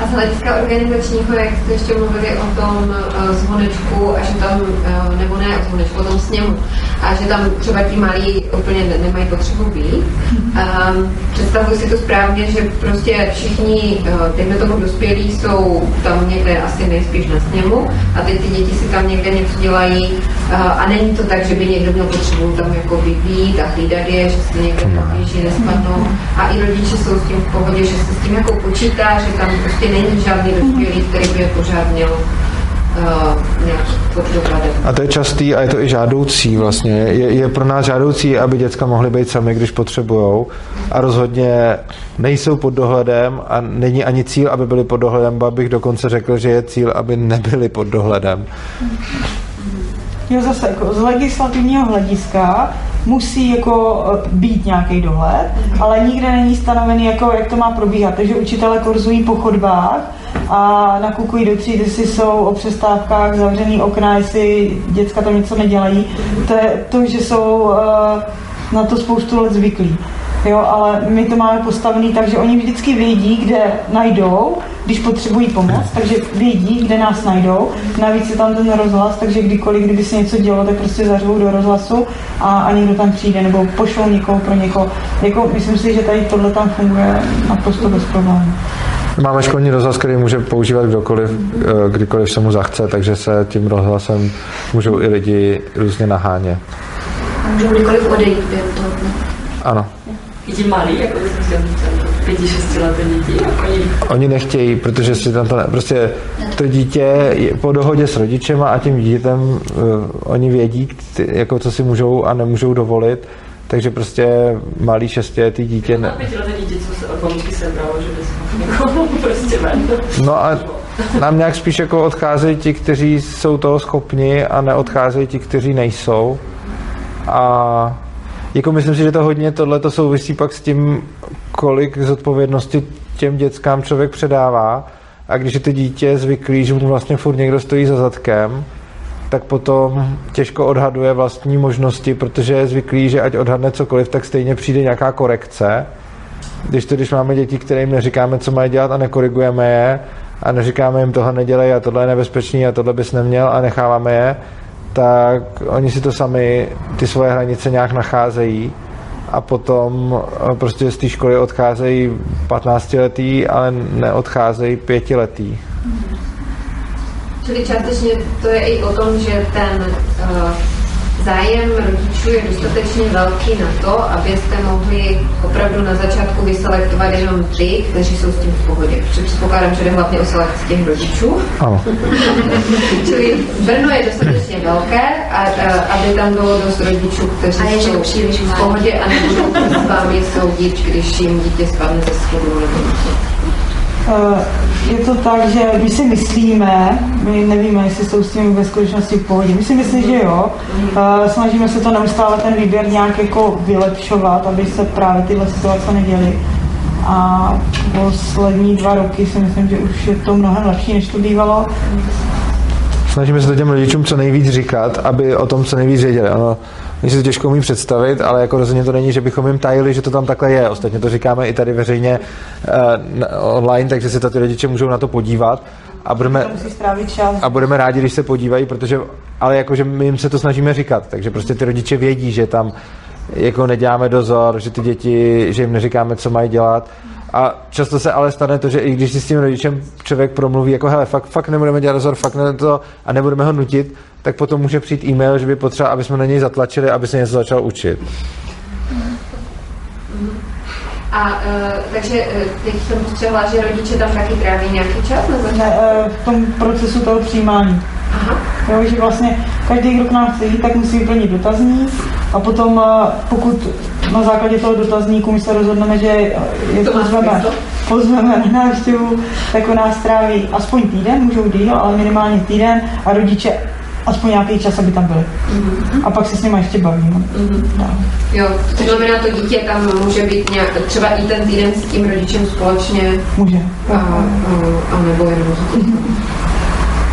A z hlediska organizačního, jak jste ještě mluvili o tom Zvonečku, a že tam, nebo ne o Zvonečku, o tom sněmu, a že tam třeba ti malí úplně nemají potřebu být. Um, představuji si to správně, že prostě všichni, dejme tomu dospělí, jsou tam někde asi nejspíš na sněmu a teď ty děti si tam někde něco dělají a není to tak, že by někdo měl potřebu tam jako být a hlídat je, že se někde poblíží, nespadnou a i rodiče jsou s tím v pohodě, že se s tím jako počítá, že tam prostě není žádný dospělý, který by je pořád měl uh, nějaký poddoklad. A to je častý a je to i žádoucí vlastně. Je, je pro nás žádoucí, aby děcka mohly být sami, když potřebujou. A rozhodně nejsou pod dohledem a není ani cíl, aby byli pod dohledem, ba bych dokonce řekl, že je cíl, aby nebyli pod dohledem. Jo, zase jako z legislativního hlediska musí jako být nějaký dohled, ale nikde není stanovený, jako, jak to má probíhat. Takže učitelé korzují po chodbách a nakukují do třídy, jestli jsou o přestávkách, zavřený okna, jestli děcka tam něco nedělají. To je to, že jsou na to spoustu let zvyklí. Jo, ale my to máme postavený tak, že oni vždycky vědí, kde najdou, když potřebují pomoc, takže vědí, kde nás najdou. Navíc je tam ten rozhlas, takže kdykoliv, kdyby se něco dělo, tak prostě zařvou do rozhlasu a, a někdo tam přijde, nebo pošlou někoho pro někoho. Jako, myslím si, že tady tohle tam funguje naprosto bez problémů. Máme školní rozhlas, který může používat kdokoliv, kdykoliv se mu zachce, takže se tím rozhlasem můžou i lidi různě nahánět. Můžou kdykoliv odejít během toho. Ano. I ti malí, jako bychom si pěti, šesti leté děti, jako oni... Oni nechtějí, protože si tam to ne... Prostě to dítě je po dohodě s rodičema a tím dítem uh, oni vědí, ty, jako co si můžou a nemůžou dovolit, takže prostě malí šestě ty dítě... Ne... Pětileté dítě, co se odlomky sebralo, že bys prostě ven. No a nám nějak spíš jako odcházejí ti, kteří jsou toho schopni a neodcházejí ti, kteří nejsou. A... Jako myslím si, že to hodně tohleto souvisí pak s tím, kolik zodpovědnosti těm dětskám člověk předává a když je to dítě zvyklý, že mu vlastně furt někdo stojí za zadkem, tak potom těžko odhaduje vlastní možnosti, protože je zvyklý, že ať odhadne cokoliv, tak stejně přijde nějaká korekce. Když to, když máme děti, kterým neříkáme, co mají dělat a nekorigujeme je a neříkáme jim tohle nedělej a tohle je nebezpečný a tohle bys neměl a necháváme je, tak oni si to sami, ty svoje hranice nějak nacházejí a potom prostě z té školy odcházejí patnáctiletí, ale neodcházejí pětiletí. Čili částečně to je i o tom, že ten uh, zájem rodičů je dostatečně velký na to, abyste mohli opravdu na začátku vyselektovat jenom ty, kteří jsou s tím v pohodě. Předpokládám, že jde hlavně o selekci těch rodičů. Ano. Čili Brno je dostatečně velké, a, a, aby tam bylo dost rodičů, kteří a jsou příliš v pohodě a nebudou s vámi soudit, když jim dítě spadne ze schodu nebo něco. Je to tak, že my si myslíme, my nevíme, jestli jsou s tím ve skutečnosti v pohodě. My si myslíme, že jo. Snažíme se to neustále ten výběr nějak jako vylepšovat, aby se právě tyhle situace neděly. A poslední dva roky si myslím, že už je to mnohem lepší, než to bývalo. Snažíme se to těm rodičům co nejvíc říkat, aby o tom co nejvíc věděli. Ano, my si to těžko umí představit, ale jako rozhodně to není, že bychom jim tajili, že to tam takhle je. Ostatně to říkáme i tady veřejně uh, online, takže se ty rodiče můžou na to podívat. A budeme, a budeme rádi, když se podívají, protože, ale jakože my jim se to snažíme říkat. Takže prostě ty rodiče vědí, že tam jako neděláme dozor, že ty děti, že jim neříkáme, co mají dělat. A často se ale stane to, že i když si s tím rodičem člověk promluví, jako hele, fakt, fakt nebudeme dělat dozor, fakt ne to a nebudeme ho nutit, tak potom může přijít e-mail, že by potřeba, aby jsme na něj zatlačili, aby se něco začal učit. A uh, takže teď jsem postřehla, že rodiče tam taky tráví nějaký čas? Nebo... Ne, uh, v tom procesu toho přijímání. Aha. Jo, že vlastně každý, kdo k nám chce jít, tak musí vyplnit dotazník a potom uh, pokud na základě toho dotazníku my se rozhodneme, že je to pozveme, pozveme na návštěvu, tak u nás tráví aspoň týden, můžou díl, ale minimálně týden a rodiče aspoň nějaký čas, aby tam byli. Mm-hmm. A pak se s nimi ještě bavíme. Mm-hmm. Jo, to znamená, to dítě tam může být nějak, třeba i ten týden s tím rodičem společně. Může. A, a, a nebo jenom.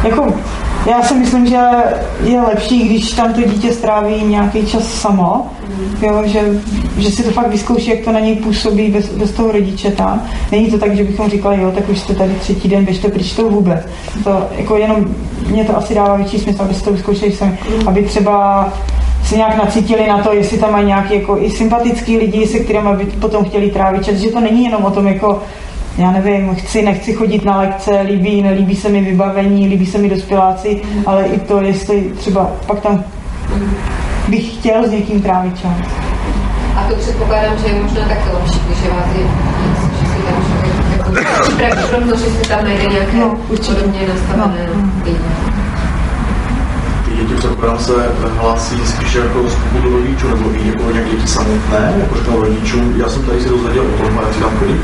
Jako, Já si myslím, že je lepší, když tam to dítě stráví nějaký čas samo, jo, že, že si to fakt vyzkouší, jak to na něj působí bez, bez toho rodiče tam. Není to tak, že bychom říkali, jo, tak už jste tady třetí den, běžte pryč, to vůbec. To, jako jenom, mě to asi dává větší smysl, aby si to vyzkoušeli sami, aby třeba se nějak nacítili na to, jestli tam mají nějaký jako i sympatický lidi, se kterými by potom chtěli trávit čas, že to není jenom o tom, jako já nevím, chci, nechci chodit na lekce, líbí, nelíbí se mi vybavení, líbí se mi dospěláci, ale i to, jestli třeba pak tam bych chtěl s někým trávit čas. A to předpokládám, že je možná také lepší, že vás je víc, že si tam člověk připraví, že si tam najde nějaké no, podobně nastavené lidi. No. Děti v tom se hlásí spíš jako skupinu rodičů, nebo i někoho nějak děti samotné, jakožto rodičů. Já jsem tady si dozvěděl o tom, jak si tam chodit.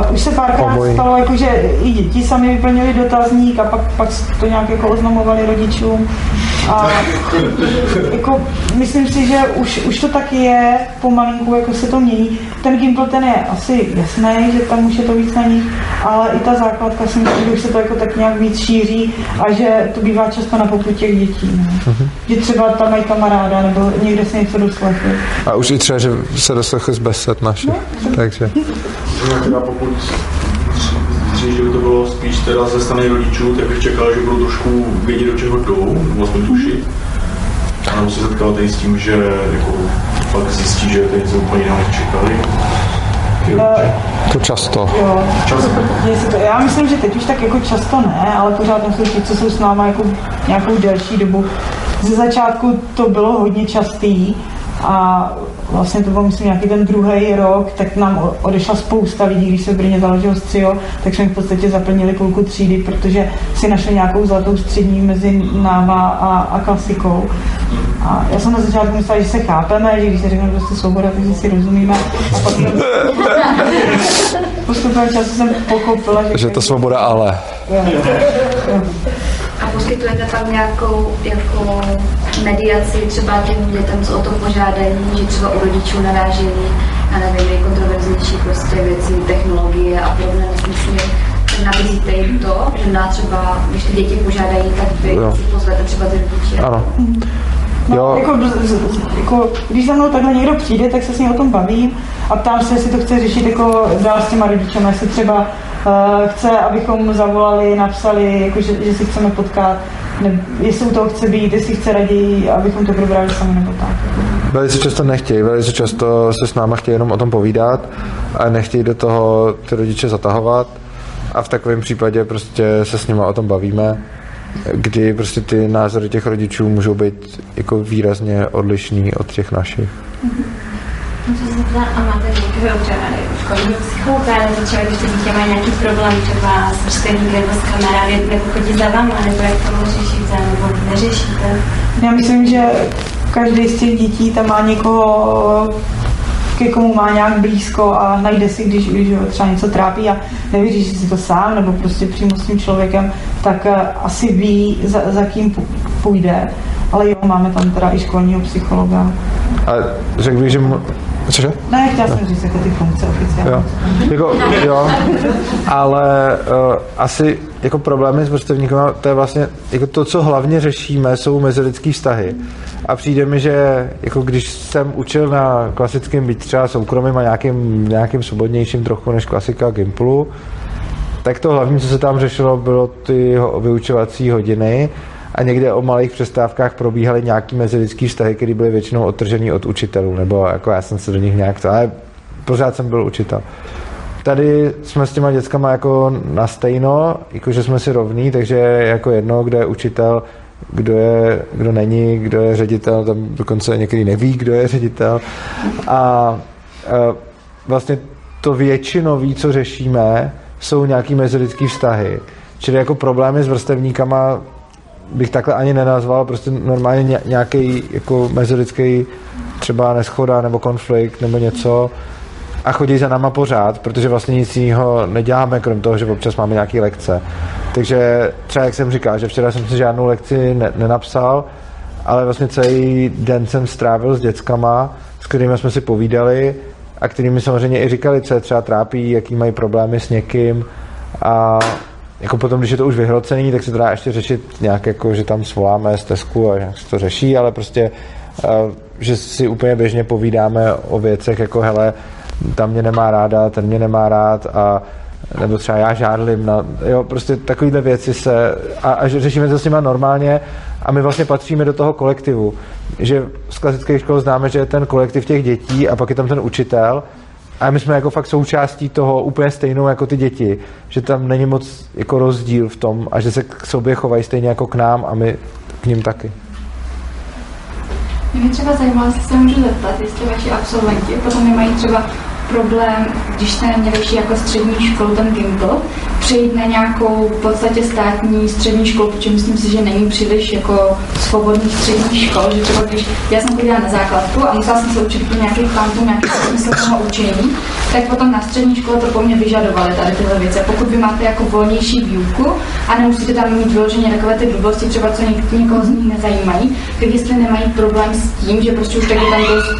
Uh, už se párkrát stalo, jakože i děti sami vyplnili dotazník a pak, pak to nějak jako oznamovali rodičům. A jako, myslím si, že už, už to tak je, pomalinku jako se to mění. Ten Gimpl, ten je asi jasný, že tam už je to víc na nich, ale i ta základka si myslím, že už se to jako tak nějak víc šíří a že to bývá často na popud těch dětí. Uh-huh. Že třeba tam mají kamaráda nebo někde se něco doslechli. A už i třeba, že se doslechli z besed našich. No. Takže. Pokud říct, že by to bylo spíš teda ze strany rodičů, tak bych čekal, že budou trošku vědět, do čeho jdou, vlastně tušit. A nebo se setkal tady s tím, že jako pak zjistí, že tady něco úplně jinak čekali. To často. Jo. Často. Já myslím, že teď už tak jako často ne, ale pořád tam jsou ti, co jsou s náma jako nějakou delší dobu. Ze začátku to bylo hodně častý a vlastně to byl, myslím, nějaký ten druhý rok, tak nám odešla spousta lidí, když se v Brně založil střiho, tak jsme v podstatě zaplnili půlku třídy, protože si našli nějakou zlatou střední mezi náma a, a klasikou. A já jsem na začátku myslela, že se chápeme, že když se řekneme prostě svoboda, takže si rozumíme. A pak postupem času jsem pochopila, že... Že to svoboda ale. Jo. Jo. A poskytujete tam nějakou jako mediaci třeba těm dětem, co o to požádají, že třeba u rodičů narážení na nevím, nejkontroverznější prostě věci, technologie a podobné nesmysly. Nabízíte jim to, že na třeba, když ty děti požádají, tak vy si pozvete třeba ty rodiče. Ano. Mm. No, jako, jako, když za mnou takhle někdo přijde, tak se s ním o tom bavím a ptám se, jestli to chce řešit jako dál s těma rodičema, jestli třeba uh, chce, abychom zavolali, napsali, jako, že, že si chceme potkat, ne, jestli u toho chce být, jestli chce raději, abychom to probrali sami nebo tak. Velice často nechtějí, velice často se s náma chtějí jenom o tom povídat a nechtějí do toho ty rodiče zatahovat a v takovém případě prostě se s nima o tom bavíme, kdy prostě ty názory těch rodičů můžou být jako výrazně odlišný od těch našich. Můžu se zeptat, a máte nějakého obřevady v školního psychologa, nebo třeba když ty dítě mají nějaký problém, třeba s vršteníky nebo s kamarády, nebo chodí za vámi, nebo jak to řešíte, nebo neřešíte? Já myslím, že každý z těch dětí tam má někoho, ke komu má nějak blízko a najde si, když, když třeba něco trápí a nevyříší si to sám nebo prostě přímo s tím člověkem, tak asi ví, za, za kým půjde. Ale jo, máme tam teda i školního psychologa. A řekl bych, že... M- Cože? Ne, chtěla jsem říct jako ty funkce oficiálně. Jo, jako, jo. ale uh, asi jako problémy s vrstevníkama, to je vlastně, jako to, co hlavně řešíme, jsou mezilidský vztahy. A přijde mi, že jako když jsem učil na klasickém být třeba soukromým a nějakým, nějakým svobodnějším trochu než klasika Gimplu, tak to hlavní, co se tam řešilo, bylo ty ho, vyučovací hodiny a někde o malých přestávkách probíhaly nějaký mezilidský vztahy, které byly většinou odtržený od učitelů, nebo jako já jsem se do nich nějak, ale pořád jsem byl učitel. Tady jsme s těma dětskama jako na stejno, jakože jsme si rovní, takže jako jedno, kdo je učitel, kdo je, kdo není, kdo je ředitel, tam dokonce někdy neví, kdo je ředitel. A, a vlastně to většinový, co řešíme, jsou nějaký mezilidský vztahy. Čili jako problémy s vrstevníkama bych takhle ani nenazval, prostě normálně nějaký jako mezilidský třeba neschoda nebo konflikt nebo něco a chodí za náma pořád, protože vlastně nic jiného neděláme, krom toho, že občas máme nějaké lekce. Takže třeba jak jsem říkal, že včera jsem si žádnou lekci ne- nenapsal, ale vlastně celý den jsem strávil s dětskama, s kterými jsme si povídali a kterými samozřejmě i říkali, co je třeba trápí, jaký mají problémy s někým a jako potom, když je to už vyhrocený, tak se to dá ještě řešit nějak jako, že tam svoláme stezku a nějak se to řeší, ale prostě, že si úplně běžně povídáme o věcech, jako hele, tam mě nemá ráda, ten mě nemá rád a nebo třeba já žádlím na, jo, prostě takovýhle věci se a, a řešíme to s nima normálně a my vlastně patříme do toho kolektivu, že z klasických škol známe, že je ten kolektiv těch dětí a pak je tam ten učitel a my jsme jako fakt součástí toho úplně stejnou jako ty děti, že tam není moc jako rozdíl v tom a že se k sobě chovají stejně jako k nám a my k nim taky. Mě třeba zajímalo, jestli se můžu zeptat, jestli vaši absolventi potom nemají třeba problém, když jste neměli jako střední školu, ten Gimpl, přejít na nějakou v podstatě státní střední školu, protože myslím si, že není příliš jako svobodný střední škol, že třeba když já jsem chodila na základku a musela jsem se učit pro nějaký kvantů, nějaký smysl toho učení, tak potom na střední škole to po mně vyžadovali tady tyhle věci. Pokud vy máte jako volnější výuku a nemusíte tam mít vyloženě takové ty blbosti, třeba co něk- někoho z nich nezajímají, tak jestli nemají problém s tím, že prostě už taky tam dost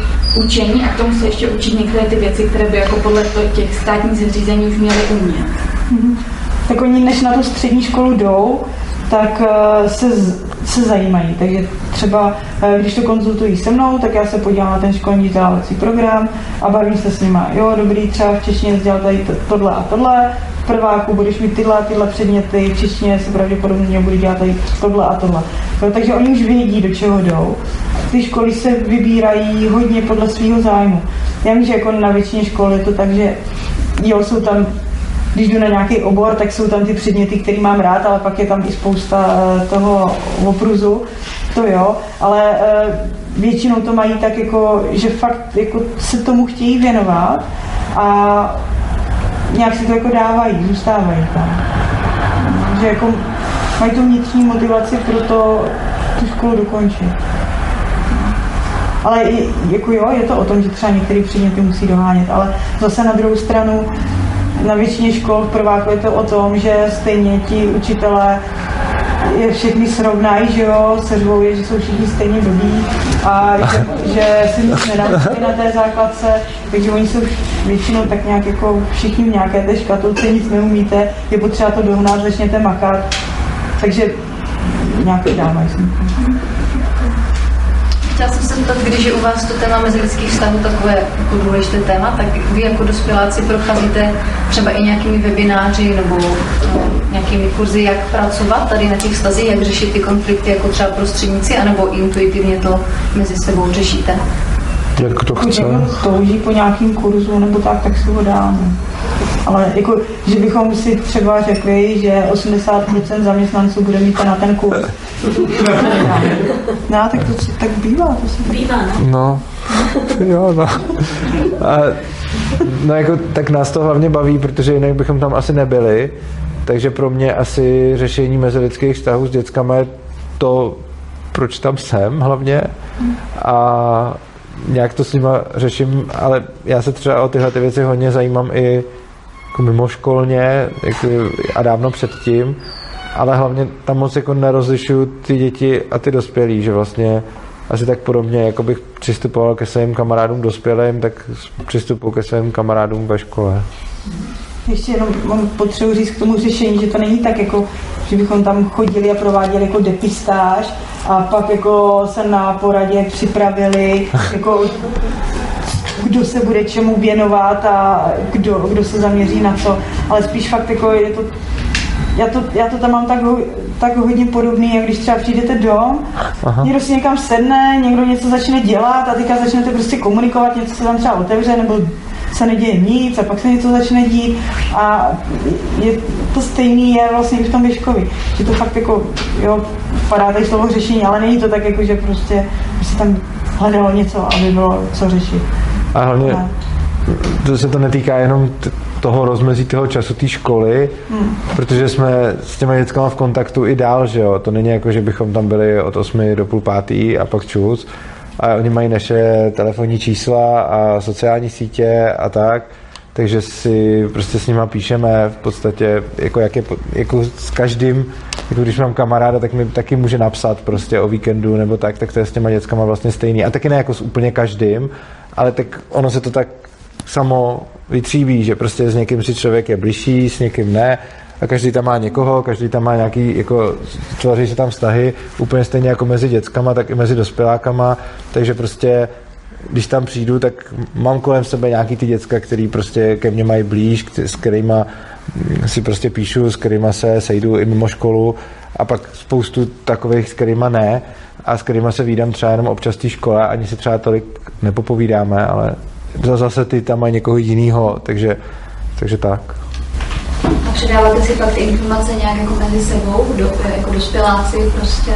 učení a k tomu se ještě učit některé ty věci, které by jako podle těch státních zřízení už měly umět. Mm-hmm. Tak oni, než na tu střední školu jdou, tak uh, se, se zajímají. Takže třeba, uh, když to konzultují se mnou, tak já se podívám na ten školní vzdělávací program a bavím se s nima. Jo, dobrý, třeba v češtině vzdělal tady to, tohle a tohle, v prváku budeš mít tyhle a tyhle předměty, v češtině se pravděpodobně budu dělat tady tohle a tohle. No, takže oni už vědí, do čeho jdou. Ty školy se vybírají hodně podle svého zájmu. Já vím, že jako na většině škol je to tak, že jo, jsou tam, když jdu na nějaký obor, tak jsou tam ty předměty, které mám rád, ale pak je tam i spousta toho opruzu, to jo, ale většinou to mají tak jako, že fakt jako se tomu chtějí věnovat a nějak si to jako dávají, zůstávají tam. Že jako mají tu vnitřní motivaci pro to tu školu dokončit. Ale jako jo, je to o tom, že třeba některé předměty musí dohánět, ale zase na druhou stranu na většině škol v prváku je to o tom, že stejně ti učitelé je všechny srovnají, že jo, seřvou je, že jsou všichni stejně blbí a že, že si nic nenaučili na té základce, takže oni jsou většinou tak nějak jako všichni v nějaké té škatulce, nic neumíte, je potřeba to dohnat, začněte makat, takže nějak to dávají. Chtěla jsem se zeptat, když je u vás to téma mezilidských vztahů takové jako důležité téma, tak vy jako dospěláci procházíte třeba i nějakými webináři nebo no, nějakými kurzy, jak pracovat tady na těch vztazích, jak řešit ty konflikty jako třeba prostředníci, anebo intuitivně to mezi sebou řešíte? Jak to chce? Touží po nějakým kurzu nebo tak, tak si ho dáme. Ale jako, že bychom si třeba řekli, že osmdesát procent zaměstnanců bude mít na ten kurz. No, tak to tak bývá. To se tak... Bývá, ne? No, jo, no. A, no jako, tak nás to hlavně baví, protože jinak bychom tam asi nebyli. Takže pro mě asi řešení mezilidských vztahů s dětskama je to, proč tam jsem hlavně. A nějak to s nima řeším, ale já se třeba o tyhle ty věci hodně zajímám i jako mimoškolně jako a dávno předtím, ale hlavně tam moc jako nerozlišuju ty děti a ty dospělí, že vlastně asi tak podobně, jako bych přistupoval ke svým kamarádům dospělým, tak přistupuji ke svým kamarádům ve škole. Ještě jenom mám potřebu říct k tomu řešení, že to není tak jako, že bychom tam chodili a prováděli jako depistáž a pak jako se na poradě připravili, jako kdo se bude čemu věnovat a kdo, kdo se zaměří na co, ale spíš fakt jako je to, já to, já to tam mám tak, tak hodně podobný, jak když třeba přijdete dom, aha, někdo si někam sedne, někdo něco začne dělat a teďka začnete prostě komunikovat, něco se tam třeba otevře nebo se neděje nic a pak se něco začne dít a je to stejný je vlastně i v tom Ježkovi, že to fakt jako, jo, padá tady slovo řešení, ale není to tak jako, že prostě se tam hledalo něco, aby bylo co řešit. A hlavně a... to se to netýká jenom t- toho rozmezí toho času té školy, hmm. protože jsme s těma dětskama v kontaktu i dál, že jo, to není jako, že bychom tam byli od osmi do půl pátý a pak čus. A oni mají naše telefonní čísla a sociální sítě a tak, takže si prostě s nima píšeme v podstatě, jako, jak je, jako s každým, jako když mám kamaráda, tak mi taky může napsat prostě o víkendu nebo tak, tak to je s těma dětskama vlastně stejný. A taky ne jako s úplně každým, ale tak ono se to tak samo vytříbí, že prostě s někým si člověk je bližší, s někým ne a každý tam má někoho, každý tam má nějaký, jako tvoří se tam vztahy, úplně stejně jako mezi dětskama, tak i mezi dospělákama, takže prostě když tam přijdu, tak mám kolem sebe nějaký ty děcka, který prostě ke mně mají blíž, s kterýma si prostě píšu, s kterýma se sejdu i mimo školu a pak spoustu takových, s kterýma ne a s kterýma se vídám třeba jenom občas té škole, ani si třeba tolik nepopovídáme, ale zase ty tam mají někoho jinýho, takže, takže tak. A předáváte si pak ty informace nějak jako mezi sebou, do, jako dospěláci prostě?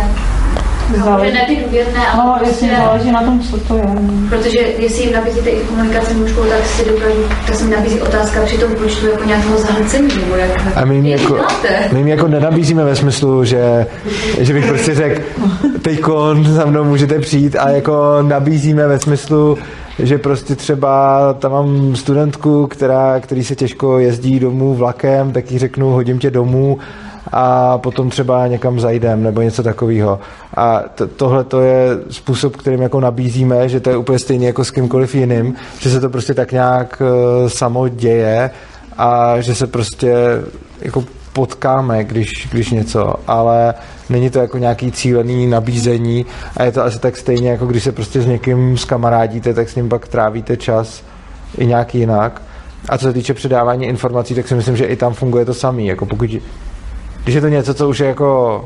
Záleží. Ne důvěrné, ale no, prostě, záleží na tom, co to je. Protože jestli jim nabízíte i komunikaci mimo školu, tak si dokážu, tak se mi nabízí otázka při tom počtu jako nějakého zahlcení, nebo jak a my jim jako, jako nenabízíme ve smyslu, že, že bych prostě řekl, teďkon za mnou můžete přijít, a jako nabízíme ve smyslu, že prostě třeba tam mám studentku, která, který se těžko jezdí domů vlakem, tak jí řeknu, hodím tě domů, a potom třeba někam zajdem nebo něco takového. A to, tohle to je způsob, kterým jako nabízíme, že to je úplně stejně jako s kýmkoliv jiným, že se to prostě tak nějak uh, samo děje a že se prostě jako potkáme, když, když něco, ale není to jako nějaký cílený nabízení a je to asi tak stejně, jako když se prostě s někým zkamarádíte, tak s ním pak trávíte čas i nějak jinak. A co se týče předávání informací, tak si myslím, že i tam funguje to samý, jako pokud když je to něco, co už je jako,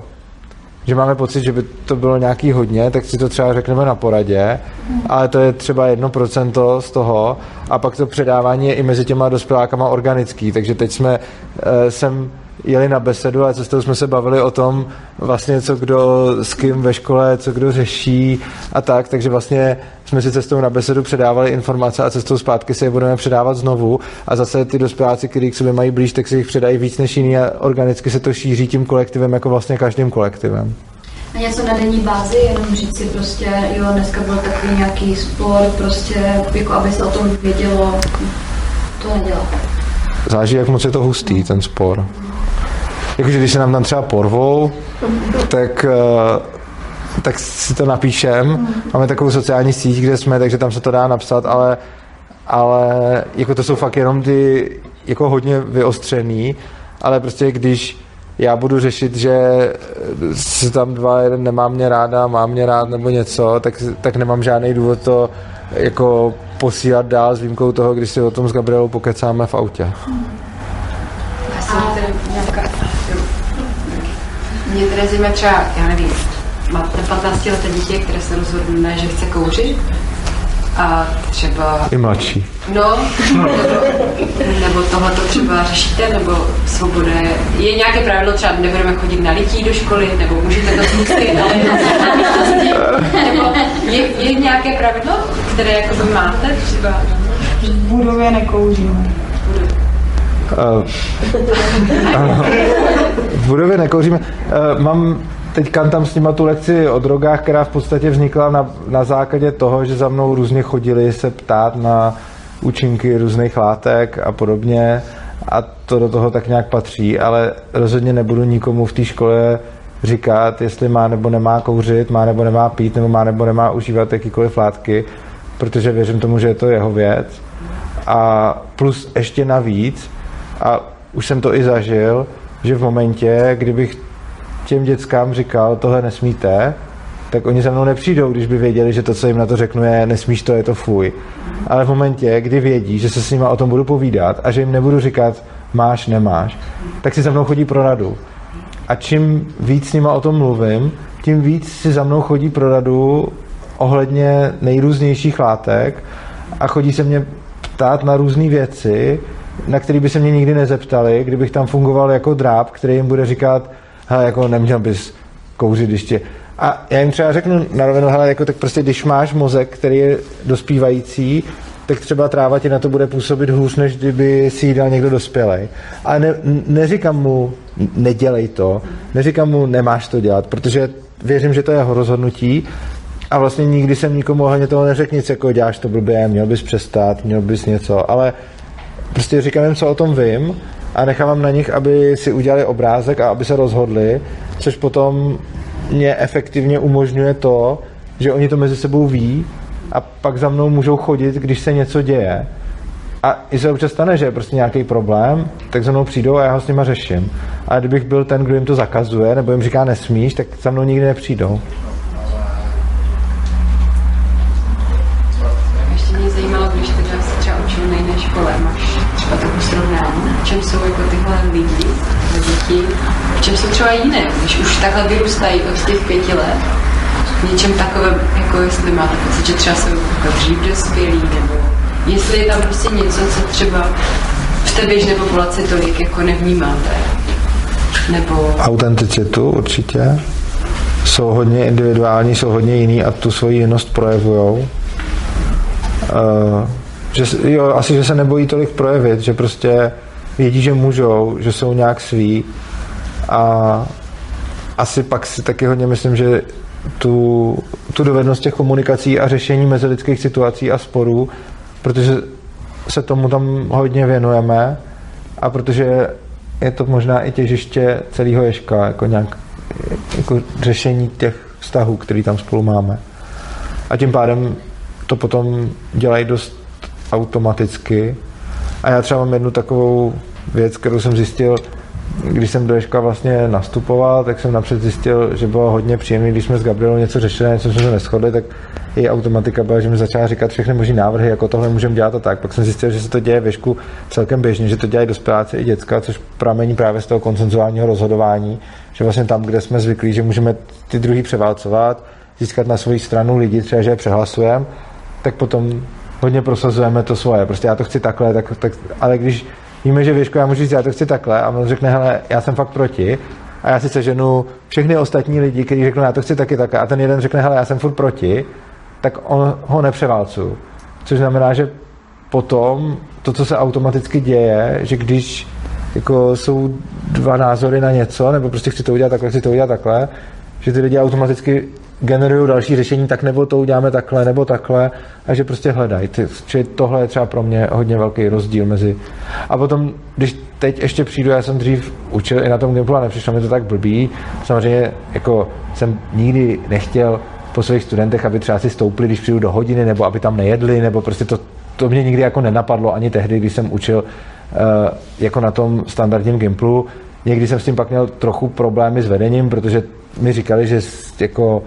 že máme pocit, že by to bylo nějaký hodně, tak si to třeba řekneme na poradě, ale to je třeba jedno procento z toho a pak to předávání je i mezi těma dospělákama organický, takže teď jsme sem jeli na besedu a cestou jsme se bavili o tom vlastně, co kdo s kým ve škole, co kdo řeší a tak, takže vlastně jsme si cestou na besedu předávali informace a cestou zpátky se je budeme předávat znovu a zase ty dospěláci, kteří k sobě mají blíž, tak si jich předají víc než jiný a organicky se to šíří tím kolektivem jako vlastně každým kolektivem. A něco na denní bázi, jenom říct si prostě, jo, dneska byl takový nějaký spor, prostě, jako aby se o tom vědělo, to nedělá. Záleží, jak moc je to hustý, ten spor. Jakože když se nám tam třeba porvou, tak, tak si to napíšem. Máme takovou sociální síť, kde jsme, takže tam se to dá napsat, ale, ale jako to jsou fakt jenom ty jako hodně vyostřený, ale prostě když já budu řešit, že se tam dva, jeden nemá mě ráda, má mě rád nebo něco, tak, tak nemám žádný důvod to jako posílat dál s výjimkou toho, když si o tom s Gabrielou pokecáme v autě. Mě tedy zajímá třeba, já nevím, máte patnáctileté dítě, které se rozhodne, že chce kouřit a třeba... I mladší. No, nebo, nebo tohleto třeba řešíte, nebo svoboda je... Je nějaké pravidlo, třeba nebudeme chodit na lití do školy, nebo můžete to zkusit, ale nebo je, je nějaké pravidlo, které jakoby máte třeba? V budově nekouříme. Uh, ano. V budově nekouříme. Uh, mám teď tam s nima tu lekci o drogách, která v podstatě vznikla na, na základě toho, že za mnou různě chodili se ptát na účinky různých látek a podobně a to do toho tak nějak patří, ale rozhodně nebudu nikomu v té škole říkat, jestli má nebo nemá kouřit, má nebo nemá pít, nebo má nebo nemá užívat jakýkoliv látky, protože věřím tomu, že je to jeho věc. A plus ještě navíc, a už jsem to i zažil, že v momentě, kdybych těm dětskám říkal, tohle nesmíte, tak oni za mnou nepřijdou, když by věděli, že to, co jim na to řeknu, je nesmíš to, je to fuj. Ale v momentě, kdy vědí, že se s nima o tom budu povídat a že jim nebudu říkat máš, nemáš, tak si za mnou chodí pro radu. A čím víc s nima o tom mluvím, tím víc si za mnou chodí pro radu ohledně nejrůznějších látek a chodí se mě ptát na různé věci, na který by se mě nikdy nezeptali, kdybych tam fungoval jako dráb, který jim bude říkat, hele, jako neměl bys kouřit ještě. A já jim třeba řeknu na rovinu, hele, jako tak prostě, když máš mozek, který je dospívající, tak třeba tráva ti na to bude působit hůř, než kdyby si jí dal někdo dospělej. A ne, neříkám mu, nedělej to, neříkám mu, nemáš to dělat, protože věřím, že to je jeho rozhodnutí. A vlastně nikdy jsem nikomu ohledně toho neřekl nic, jako děláš to blbě, měl bys přestat, měl bys něco, ale prostě říkám jim, co o tom vím a nechávám na nich, aby si udělali obrázek a aby se rozhodli, což potom mě efektivně umožňuje to, že oni to mezi sebou ví a pak za mnou můžou chodit, když se něco děje. A i se občas stane, že je prostě nějaký problém, tak za mnou přijdou a já ho s nima řeším. A kdybych byl ten, kdo jim to zakazuje, nebo jim říká nesmíš, tak za mnou nikdy nepřijdou. Ještě mě zajímalo, když teda se třeba učil na jiné škole, máš třeba trochu srovnání, v čem jsou jako tyhle lidi, děti, v čem jsou třeba jiné, když už takhle vyrůstají od těch pěti let, v něčem takovém, jako jestli máte pocit, že třeba jsou jako dřív dospělí, nebo... Jestli je tam prostě něco, co třeba v té běžné populaci tolik jako nevnímáte, nebo... Autenticitu určitě. Jsou hodně individuální, jsou hodně jiný a tu svoji jinost projevujou. Uh, že, jo, asi, že se nebojí tolik projevit, že prostě vědí, že můžou, že jsou nějak svý a asi pak si taky hodně myslím, že tu, tu dovednost těch komunikací a řešení mezilidských situací a sporů, protože se tomu tam hodně věnujeme a protože je to možná i těžiště celého Ježka, jako nějak jako řešení těch vztahů, který tam spolu máme. A tím pádem to potom dělají dost automaticky. A já třeba mám jednu takovou věc, kterou jsem zjistil, když jsem do Ježka vlastně nastupoval, tak jsem napřed zjistil, že bylo hodně příjemné, když jsme s Gabrielou něco řešili, něco jsme se neshodli, tak její automatika byla, že mi začala říkat všechny možné návrhy, jako tohle můžeme dělat a tak. Pak jsem zjistil, že se to děje v Ježku celkem běžně, že to dělají dospěláci i děcka, což pramení právě z toho konsenzuálního rozhodování, že vlastně tam, kde jsme zvyklí, že můžeme ty druhý převálcovat, získat na svou stranu lidi, třeba že je přehlasujeme, tak potom hodně prosazujeme to svoje. Prostě já to chci takhle, tak, tak ale když víme, že Věžko, já můžu říct, já to chci takhle a on řekne, hele, já jsem fakt proti a já si seženu všechny ostatní lidi, kteří řeknou, já to chci taky takhle a ten jeden řekne, hele, já jsem furt proti, tak on ho nepřeválcuju. Což znamená, že potom to, co se automaticky děje, že když jako jsou dva názory na něco, nebo prostě chci to udělat takhle, chci to udělat takhle, že ty lidi automaticky generují další řešení, tak nebo to uděláme takhle, nebo takhle, a že prostě hledají. Čili tohle je třeba pro mě hodně velký rozdíl mezi... A potom, když teď ještě přijdu, já jsem dřív učil i na tom Gimplu a nepřišlo mi to tak blbý, samozřejmě jako jsem nikdy nechtěl po svých studentech, aby třeba si stoupli, když přijdu do hodiny, nebo aby tam nejedli, nebo prostě to, to mě nikdy jako nenapadlo ani tehdy, když jsem učil uh, jako na tom standardním Gimplu. Někdy jsem s tím pak měl trochu problémy s vedením, protože mi říkali, že jako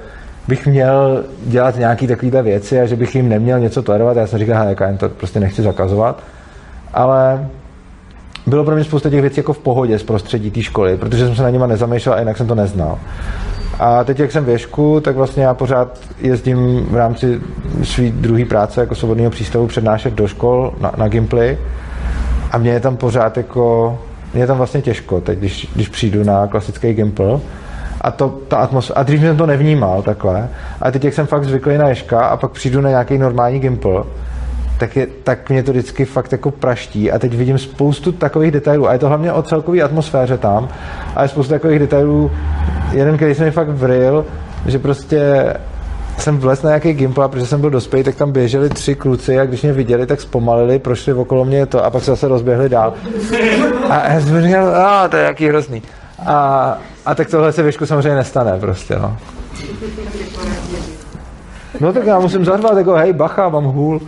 bych měl dělat nějaké takovéhle věci a že bych jim neměl něco tolerovat. Já jsem říkal, já jim to prostě nechci zakazovat. Ale bylo pro mě spousta těch věcí jako v pohodě z prostředí té školy, protože jsem se na něma nezamýšlel a jinak jsem to neznal. A teď, jak jsem v Ježku, tak vlastně já pořád jezdím v rámci své druhé práce jako Svobodného přístavu přednášet do škol na, na Gimply. A mě je tam pořád jako... Mě je tam vlastně těžko teď, když, když přijdu na klasický Gimpl. A to, ta atmosféra, a dřív jsem to nevnímal takhle, a teď, jak jsem fakt zvyklý na Ježka a pak přijdu na nějaký normální Gimpl, tak, je, tak mě to vždycky fakt jako praští a teď vidím spoustu takových detailů a je to hlavně o celkové atmosféře tam, ale spoustu takových detailů, jeden, který se mi fakt vryl, že prostě jsem vlez na nějaký Gimpl, protože jsem byl dospělý, tak tam běželi tři kluci a když mě viděli, tak zpomalili, prošli okolo mě to a pak se zase rozběhli dál. A já jsem říkal, a to je jaký hrozný. A, a tak tohle se Věšku samozřejmě nestane prostě, no. No tak já musím zařvat, jako hej, bacha, mám hůl.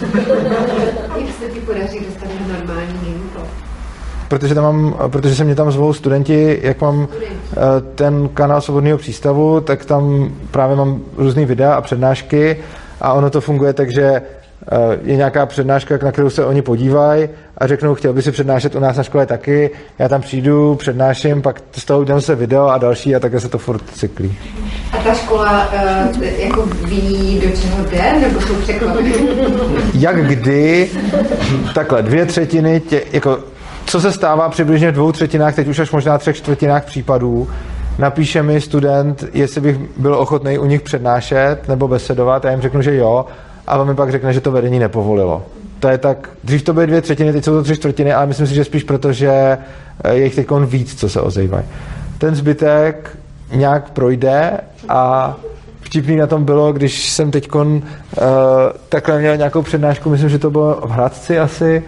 Jak se ti podaří dostat normální Gimpl? Protože, tam mám, protože se mě tam zvou studenti, jak mám ten kanál Svobodného přístavu, tak tam právě mám různý videa a přednášky a ono to funguje tak, že je nějaká přednáška, na kterou se oni podívají a řeknou, chtěl by si přednášet u nás na škole taky, já tam přijdu, přednáším, pak z toho udělám se video a další a také se to furt cyklí. A ta škola uh, jako ví, do čeho jde, nebo jsou překvapení? Jak kdy, takhle dvě třetiny, tě, jako co se stává přibližně v dvou třetinách, teď už až možná třech čtvrtinách případů, napíše mi student, jestli bych byl ochotný u nich přednášet nebo besedovat, já jim řeknu, že jo, a on mi pak řekne, že to vedení nepovolilo. To je tak, dřív to byly dvě třetiny, teď jsou to tři čtvrtiny, ale myslím si, že spíš proto, že je jich teďkon víc, co se ozývají. Ten zbytek nějak projde a vtipný na tom bylo, když jsem teďkon uh, takhle měl nějakou přednášku, myslím, že to bylo v Hradci asi,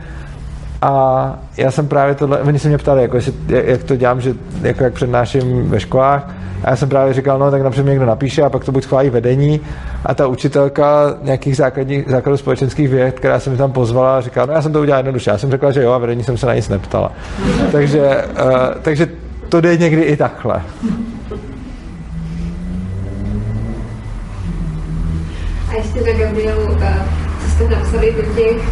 a já jsem právě tohle, oni se mě ptali, jako jestli, jak to dělám, že, jako jak přednáším ve školách, A já jsem právě říkal, no tak například někdo napíše a pak to buď schválí vedení. A ta učitelka nějakých základních, základů společenských věd, která se mi tam pozvala, říkala, no já jsem to udělal jednoduše. Já jsem řekla, že jo, a vedení jsem se na nic neptala. Takže, uh, takže to jde někdy i takhle. A ještě na Gabrielu, co jste napsali do těch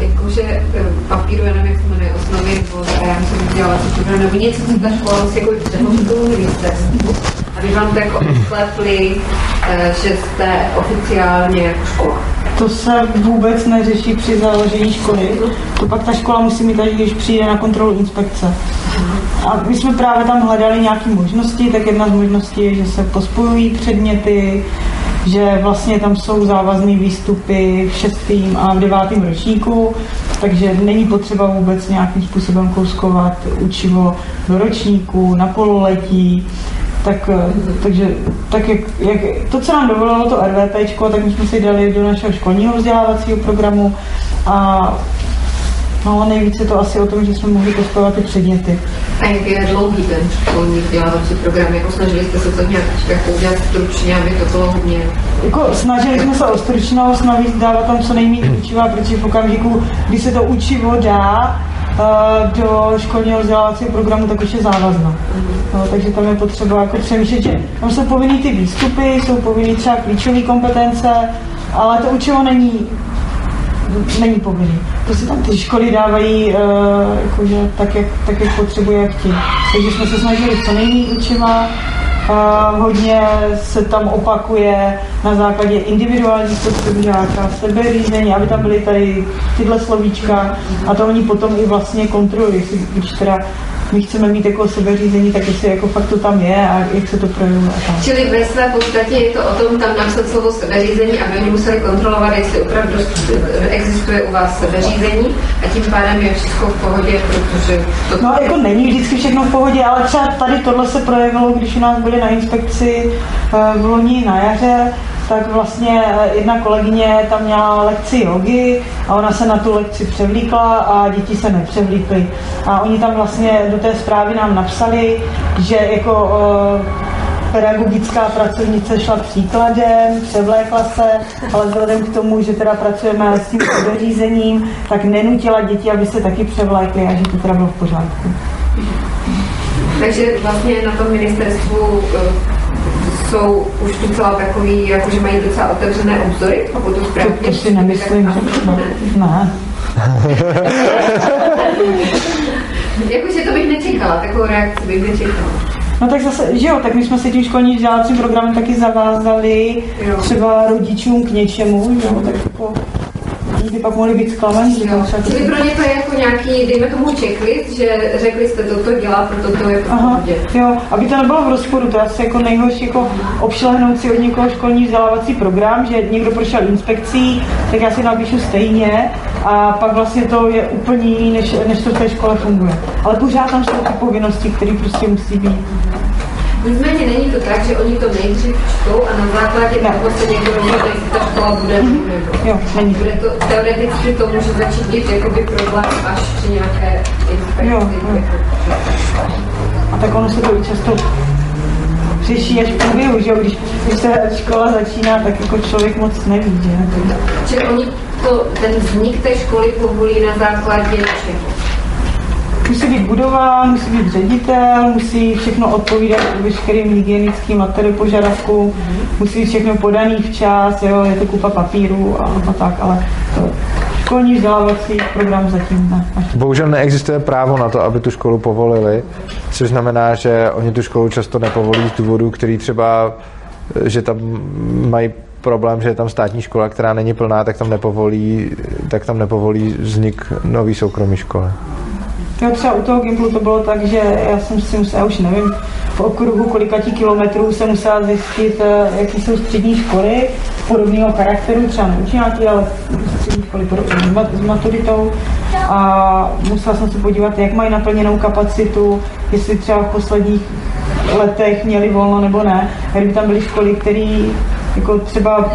jakože papíru, já nevím, jak se jmenuje, osnovy, nebo já jsem udělala, co to nebo něco z té školy, jako přehodnou výstezku. A vy vám to jako odklepli, že jste oficiálně jako škola. To se vůbec neřeší při založení školy. To pak ta škola musí mít, až když přijde na kontrolu inspekce. A my jsme právě tam hledali nějaké možnosti, tak jedna z možností je, že se pospojují předměty, že vlastně tam jsou závazné výstupy v šestém a v devátém ročníku, takže není potřeba vůbec nějakým způsobem kouskovat učivo do ročníku, na pololetí. Tak, takže tak jak, jak, to, co nám dovolilo to RVPčko, tak my jsme si dali do našeho školního vzdělávacího programu a no, nejvíce to asi o tom, že jsme mohli kouskovat ty předměty. A jak je dlouhý ten školní vzdělávací program? Jako snažili jste se to nějak jako udělat stručně, aby to bylo hodně? Jako snažili jsme se o stručnost, navíc dávat tam co nejméně učiva, protože v okamžiku, kdy se to učivo dá uh, do školního vzdělávacího programu, tak už je závazno. No, takže tam je potřeba jako přemýšlet, že tam jsou povinný ty výstupy, jsou povinný třeba klíčové kompetence, ale to učivo není není povinný. Prostě tam ty školy dávají uh, jakože, tak, jak, tak, jak potřebuje, jak ti. Takže jsme se snažili co nejméně učiva, uh, hodně se tam opakuje na základě individuální potřeby žáka, sebeřízení, aby tam byly tady tyhle slovíčka a to oni potom i vlastně kontrolují, když teda my chceme mít jako sebeřízení, tak jestli jako fakt to tam je a jak se to projevuje. Čili ve své podstatě je to o tom tam napsat slovo sebeřízení, aby oni museli kontrolovat, jestli opravdu existuje u vás sebeřízení a tím pádem je všechno v pohodě, protože... To... No jako není vždycky všechno v pohodě, ale třeba tady tohle se projevilo, když u nás byli na inspekci v loni na jaře, tak vlastně jedna kolegyně tam měla lekci jogy a ona se na tu lekci převlíkla a děti se nepřevlíkly. A oni tam vlastně do té zprávy nám napsali, že jako e, pedagogická pracovnice šla příkladem, převlékla se, ale vzhledem k tomu, že teda pracujeme s tím sebeřízením, tak nenutila děti, aby se taky převlékly a že to teda bylo v pořádku. Takže vlastně na tom ministerstvu jsou už docela takový, jakože mají docela otevřené obzory, pokud to správně. To, to si nemyslím, že to ne. Jakože to bych nečekala, takovou reakci bych nečekala. No tak zase, že jo, tak my jsme si tím školním vzdělávacím programem taky zavázali jo. Třeba rodičům k něčemu, jo, tak jako... Kdyby pak mohli být zklamaní. Čili pro ně to je jako nějaký, dejme tomu checklist, že řekli jste, toto dělá, proto to je v pohodě. Jo, aby to nebylo v rozporu, to je asi jako nejhorší jako obšlehnout si od někoho školní vzdělávací program, že někdo prošel inspekcí, tak já si napíšu stejně a pak vlastně to je úplně jiný, než, než to v té škole funguje. Ale pořád tam jsou ty povinnosti, které prostě musí být. Nicméně není to tak, že oni to nejdřív čtou a na základě toho se někdo rozhodne, jestli ta škola bude nebo bude to teoreticky to může začít být jakoby problém až při nějaké inspekci. A tak ono se to i často řeší až v průběhu, že jo, když, když se škola začíná, tak jako člověk moc neví, že jo. Čili oni to, ten vznik té školy povolí na základě čeho? Musí být budova, musí být ředitel, musí všechno odpovídat veškerým hygienickým materiálům požadavkům, musí být všechno podaný včas, jo, je to kupa papíru a, a tak, ale to školní vzdělávací program zatím ne. Bohužel neexistuje právo na to, aby tu školu povolili, což znamená, že oni tu školu často nepovolí z důvodu, který třeba, že tam mají problém, že je tam státní škola, která není plná, tak tam nepovolí, tak tam nepovolí vznik nový soukromý školy. Jo, třeba u toho Gimplu to bylo tak, že já jsem si musela, už nevím, v okruhu kolikatí kilometrů jsem musela zjistit, jaký jsou střední školy podobného charakteru, třeba neučňáky, ale střední školy s maturitou. A musela jsem se podívat, jak mají naplněnou kapacitu, jestli třeba v posledních letech měli volno nebo ne. A kdyby tam byly školy, které jako třeba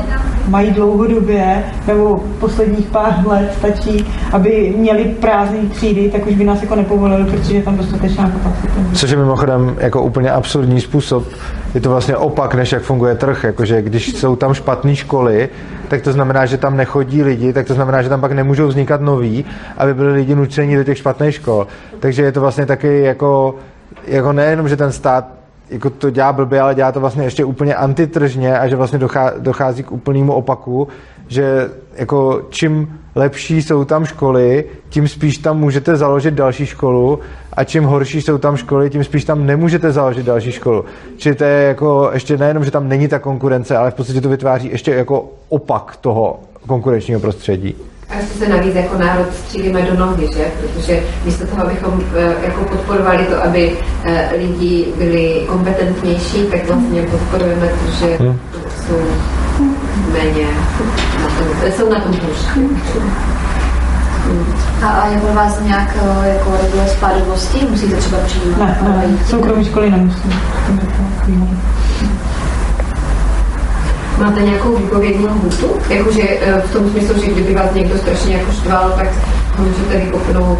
mají dlouhodobě, nebo posledních pár let stačí, aby měli prázdné třídy, tak už by nás jako nepovolili, protože je tam dostatečná kapacita. Což je mimochodem jako úplně absurdní způsob, je to vlastně opak, než jak funguje trh. Jakože když jsou tam špatné školy, tak to znamená, že tam nechodí lidi, tak to znamená, že tam pak nemůžou vznikat noví, aby byli lidi nuceni do těch špatných škol. Takže je to vlastně taky jako, jako nejenom, že ten stát jako to dělá blbě, ale dělá to vlastně ještě úplně antitržně a že vlastně dochází k úplnému opaku, že jako čím lepší jsou tam školy, tím spíš tam můžete založit další školu a čím horší jsou tam školy, tím spíš tam nemůžete založit další školu. Čili to je jako ještě nejenom, že tam není ta konkurence, ale v podstatě to vytváří ještě jako opak toho konkurenčního prostředí. A ještě se navíc jako národ střílíme do nohy, že? Protože místo toho, abychom jako podporovali to, aby lidi byli kompetentnější, tak vlastně podporujeme to, že jsou méně, na tom, jsou na tom hůř. A, a je pro vás nějak jako regulé spádovosti? Musíte třeba přijímat? Ne, ne, ne. Soukromí školy nemusí. Máte nějakou výpovědní lhůtu? Jakože v tom smyslu, že kdyby vás někdo strašně jako štval, tak ho můžete vykopnout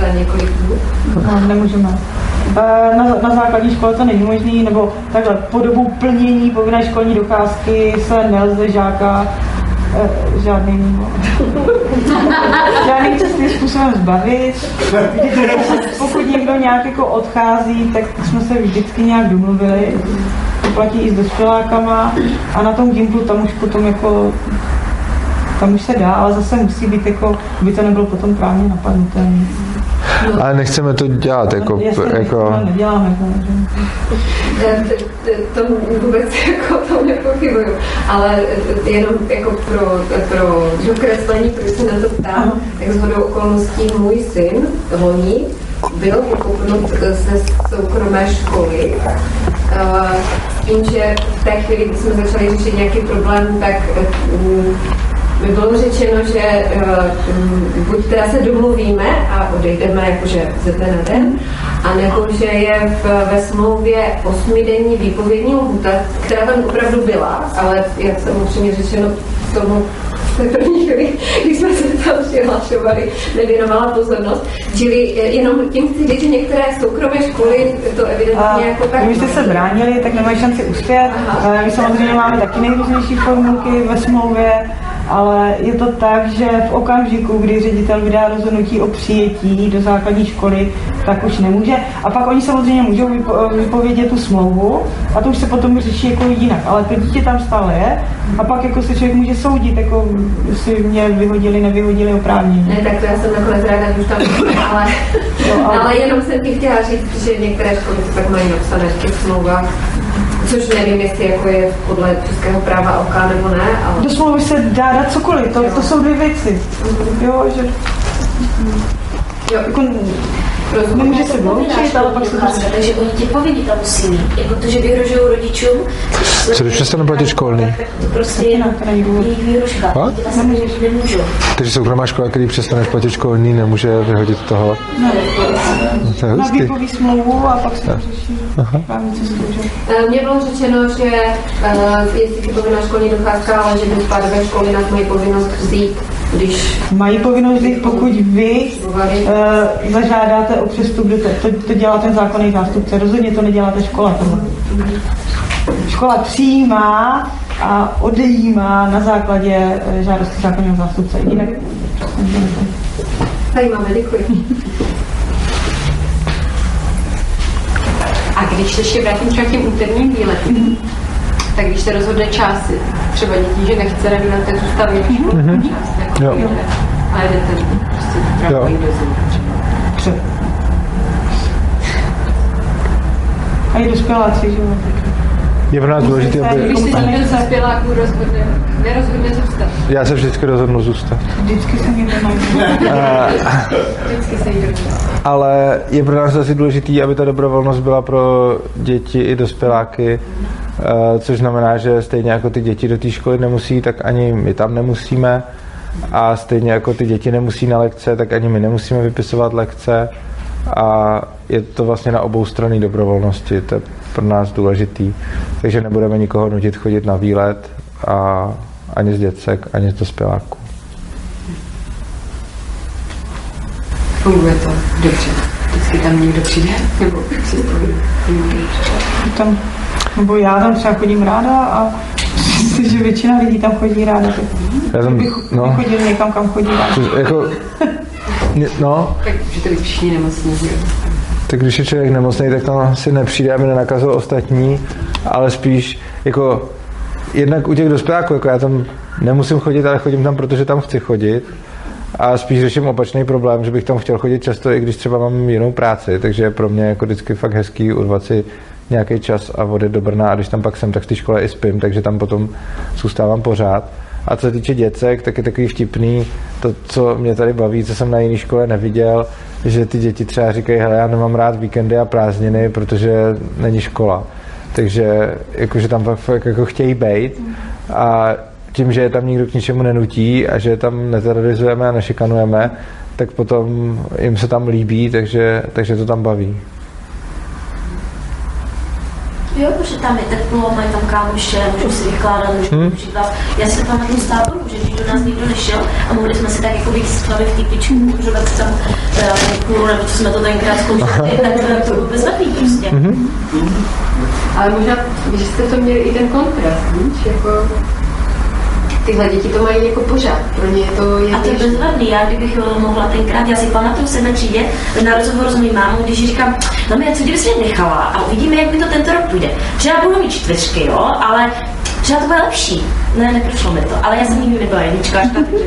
za několik dnů? No, nemůžeme. Na, na základní škole to není možný, nebo takhle po dobu plnění povinné školní docházky se nelze žáka žádným žádným čestným způsobem zbavit. Pokud někdo nějak jako odchází, tak jsme se vždycky nějak domluvili. Platí i s dospělákama a na tom gimplu tam už potom jako tam už se dá, ale zase musí být jako, aby to nebylo potom právně napadnuté. No, ale nechceme to dělat, jako... jako... Neděláme, to vůbec jako to nepochybuju, ale jenom jako pro, pro dokreslení, protože se na to ptám, tak shodou okolností můj syn, Honí, byl vykopnut ze soukromé školy. S tím, že v té chvíli, kdy jsme začali řešit nějaký problém, tak mi bylo řečeno, že buď teda se domluvíme a odejdeme jakože ze den na den, anebo že je v, ve smlouvě osmidenní výpovědní lhůta, která tam opravdu byla, ale jak samozřejmě řečeno tomu, první chvíli, když jsme se tam přihlašovali, nevěnovala pozornost. Čili jenom tím chci říct, že některé soukromé školy to evidentně jako tak... Kdybyste se bránili, tak nemají šanci uspět. Aha. My samozřejmě máme taky nejrůznější formulky ve smlouvě, ale je to tak, že v okamžiku, kdy ředitel vydá rozhodnutí o přijetí do základní školy, tak už nemůže. A pak oni samozřejmě můžou vypovědět tu smlouvu a to už se potom řeší jako jinak. Ale to dítě tam stále je a pak jako se člověk může soudit, jako si mě vyhodili, nevyhodili oprávnění. Ne, tak to já jsem nakonec ráda, že už tam nevím, ale, no, ale... ale jenom jsem ti chtěla říct, že některé školy to tak mají napsané v těch smlouvách. Což nevím, jestli jako je podle českého práva OK nebo ne, ale... Do smlouvy se dá dát cokoliv, to, to jsou dvě věci. Mm-hmm. Jo, že... Mm. Jo, jako... Nemůže se vyloučit, ale pak se prostě... Takže oni tě povědí tam musí mít, jako to, že vyhrožují rodičům... Co když přestane platit školný? To prostě je jejich výhruška, ty vlastně nemůžou. Takže soukromá škola, který přestane platit školný, nemůže vyhodit toho? Ne, to na výpoví smlouvu a pak se to řeší. Mně bylo řečeno, že jestli ty povinná školní docházka, ale že by spádové školy nás mají povinnost vzít, když... Mají povinnost vzít, pokud vy uh, zažádáte o přestup, to, to dělá ten zákonný zástupce. Rozhodně to neděláte škola. Tohle. Škola přijímá a odejímá na základě žádosti zákonného zástupce. Jinak... Tady máme, děkuji. A když se ještě vrátím třeba k těm úterním výletům, mm-hmm. tak když se rozhodne část třeba dětí, že nechce regulovat, tak zůstaví školu mm-hmm. část, jako jo. Jde. A jdete prostě právě do země. A i dospěláci, že jo? Je pro nás důležité, aby... Když se někdo ze spěláků rozhodne, nerozhodne zůstat. Já se vždycky rozhodnu zůstat. Vždycky se někdo Vždycky se někdo Ale je pro nás asi důležité, aby ta dobrovolnost byla pro děti i dospěláky, což znamená, že stejně jako ty děti do té školy nemusí, tak ani my tam nemusíme. A stejně jako ty děti nemusí na lekce, tak ani my nemusíme vypisovat lekce. A je to vlastně na obou strany dobrovolnosti, to je pro nás důležitý. Takže nebudeme nikoho nutit chodit na výlet, a ani z děcek, ani z dospěláků. Funguje to dobře. Vždycky tam někdo přijde? Nebo si tam, nebo já tam třeba chodím ráda a myslím, že většina lidí tam chodí ráda. Já tam, no. Chodil někam, kam chodí ráda. Jako, no. Tak, že to byli všichni nemocní. Tak když je člověk nemocný, tak tam si nepřijde, aby nenakazil ostatní, ale spíš jako jednak u těch dospěláků, jako já tam nemusím chodit, ale chodím tam, protože tam chci chodit. A spíš řeším opačný problém, že bych tam chtěl chodit často, i když třeba mám jinou práci, takže je pro mě jako vždycky fakt hezký urvat si nějaký čas a odjet do Brna, a když tam pak jsem, tak v té škole i spím, takže tam potom zůstávám pořád. A co se týče děcek, tak je takový vtipný, to, co mě tady baví, co jsem na jiné škole neviděl, že ty děti třeba říkají, hele, já nemám rád víkendy a prázdniny, protože není škola. Takže jakože tam fakt jako chtějí bejt a tím, že je tam nikdo k ničemu nenutí a že je tam neterorizujeme a nešikanujeme, tak potom jim se tam líbí, takže, takže to tam baví. Jo, protože tam je teplo, mají tam kámoše, můžou si vykládat, můžou hmm. učit vás. Já si pamatuju z táboru, že když do nás nikdo nešel a mohli jsme si tak jako být v té pičku, protože tak tam kůru, nebo co jsme to tenkrát zkoušeli, tak to vůbec takový prostě. Hmm. Hmm. Ale možná, že jste to měli i ten kontrast, víš, jako... Tyhle děti to mají jako pořád, pro ně to je... A to je bezvadný, já kdybych mohla tenkrát, já si pamatuju se na třídě, na rozhovoru s mým mámou, když říkám, no mě, co kdyby se nechala a uvidíme, jak mi to tento rok půjde. Třeba budu mít čtvrčky, jo, ale třeba to bude lepší. Ne, neprošlo mi to, ale já jsem nikdy nebyla jedničkářka, takže...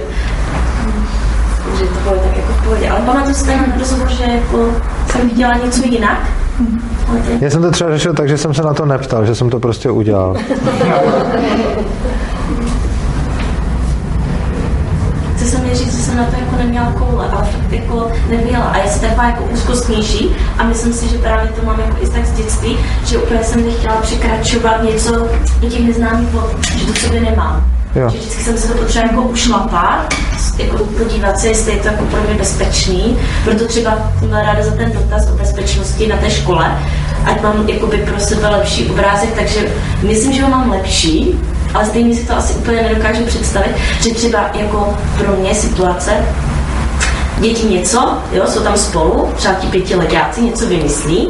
takže to bylo tak jako v pohodě. Ale pamatuju se na rozhovor, že jako jsem viděla něco jinak. Já jsem to třeba řešil tak, že jsem se na to neptal, že jsem to prostě udělal. Chce se mi říct, že jsem na to jako neměla koule, ale fakt jako neměla. A já jsem taková jako úzkostnější a myslím si, že právě to mám jako i tak z dětství, že úplně jsem nechtěla překračovat něco do těch neznámých vod, že to v sobě nemám. Jo. Že vždycky jsem se to potřeba jako ušlapat, jako podívat se, jestli je to jako pro mě bezpečný. Proto třeba jsem byla ráda za ten dotaz o bezpečnosti na té škole, ať mám jakoby pro sebe lepší obrázek, takže myslím, že ho mám lepší, ale stejně si to asi úplně nedokážu představit, že třeba jako pro mě situace, děti něco, jo, jsou tam spolu, třeba ti pěti leďáci něco vymyslí,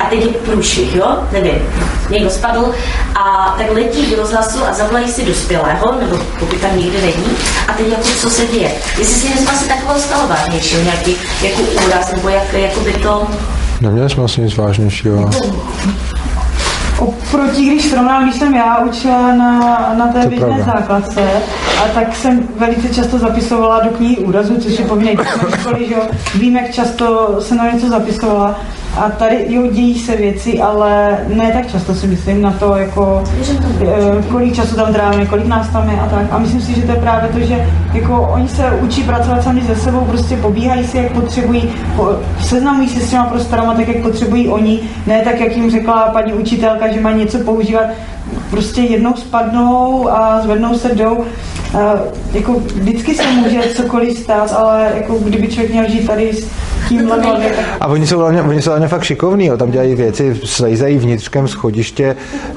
a teď je průšvih, jo, nevím, někdo spadl a tak letí do rozhlasu a zavolají si dospělého, nebo pokud tam nikdy není, a teď jako co se děje, jestli si nesmá si takového stalo vážnějšího, nějaký jako úraz, nebo jak, jako by to... Neměli jsme asi nic vážnějšího. Oproti, když srovnám, když jsem já učila na, na té běžné základce, a tak jsem velice často zapisovala do knihy úrazů, což je povinné školy, že jo, vím, jak často jsem na něco zapisovala. A tady, jo, dějí se věci, ale ne tak často si myslím na to, jako, kolik času tam trávíme, kolik nás tam je a tak. A myslím si, že to je právě to, že jako, oni se učí pracovat sami se sebou, prostě pobíhají si, jak potřebují, seznamují se s těma prostorama tak, jak potřebují oni, ne tak, jak jim řekla paní učitelka, že má něco používat. Prostě jednou spadnou a zvednou se, jdou. Jako, vždycky se může cokoliv stát, ale jako, kdyby člověk měl žít tady s tímhle hlavně. A oni jsou hlavně, oni jsou hlavně fakt šikovní, jo. Tam dělají věci, slejzají vnitřkem schodiště eh,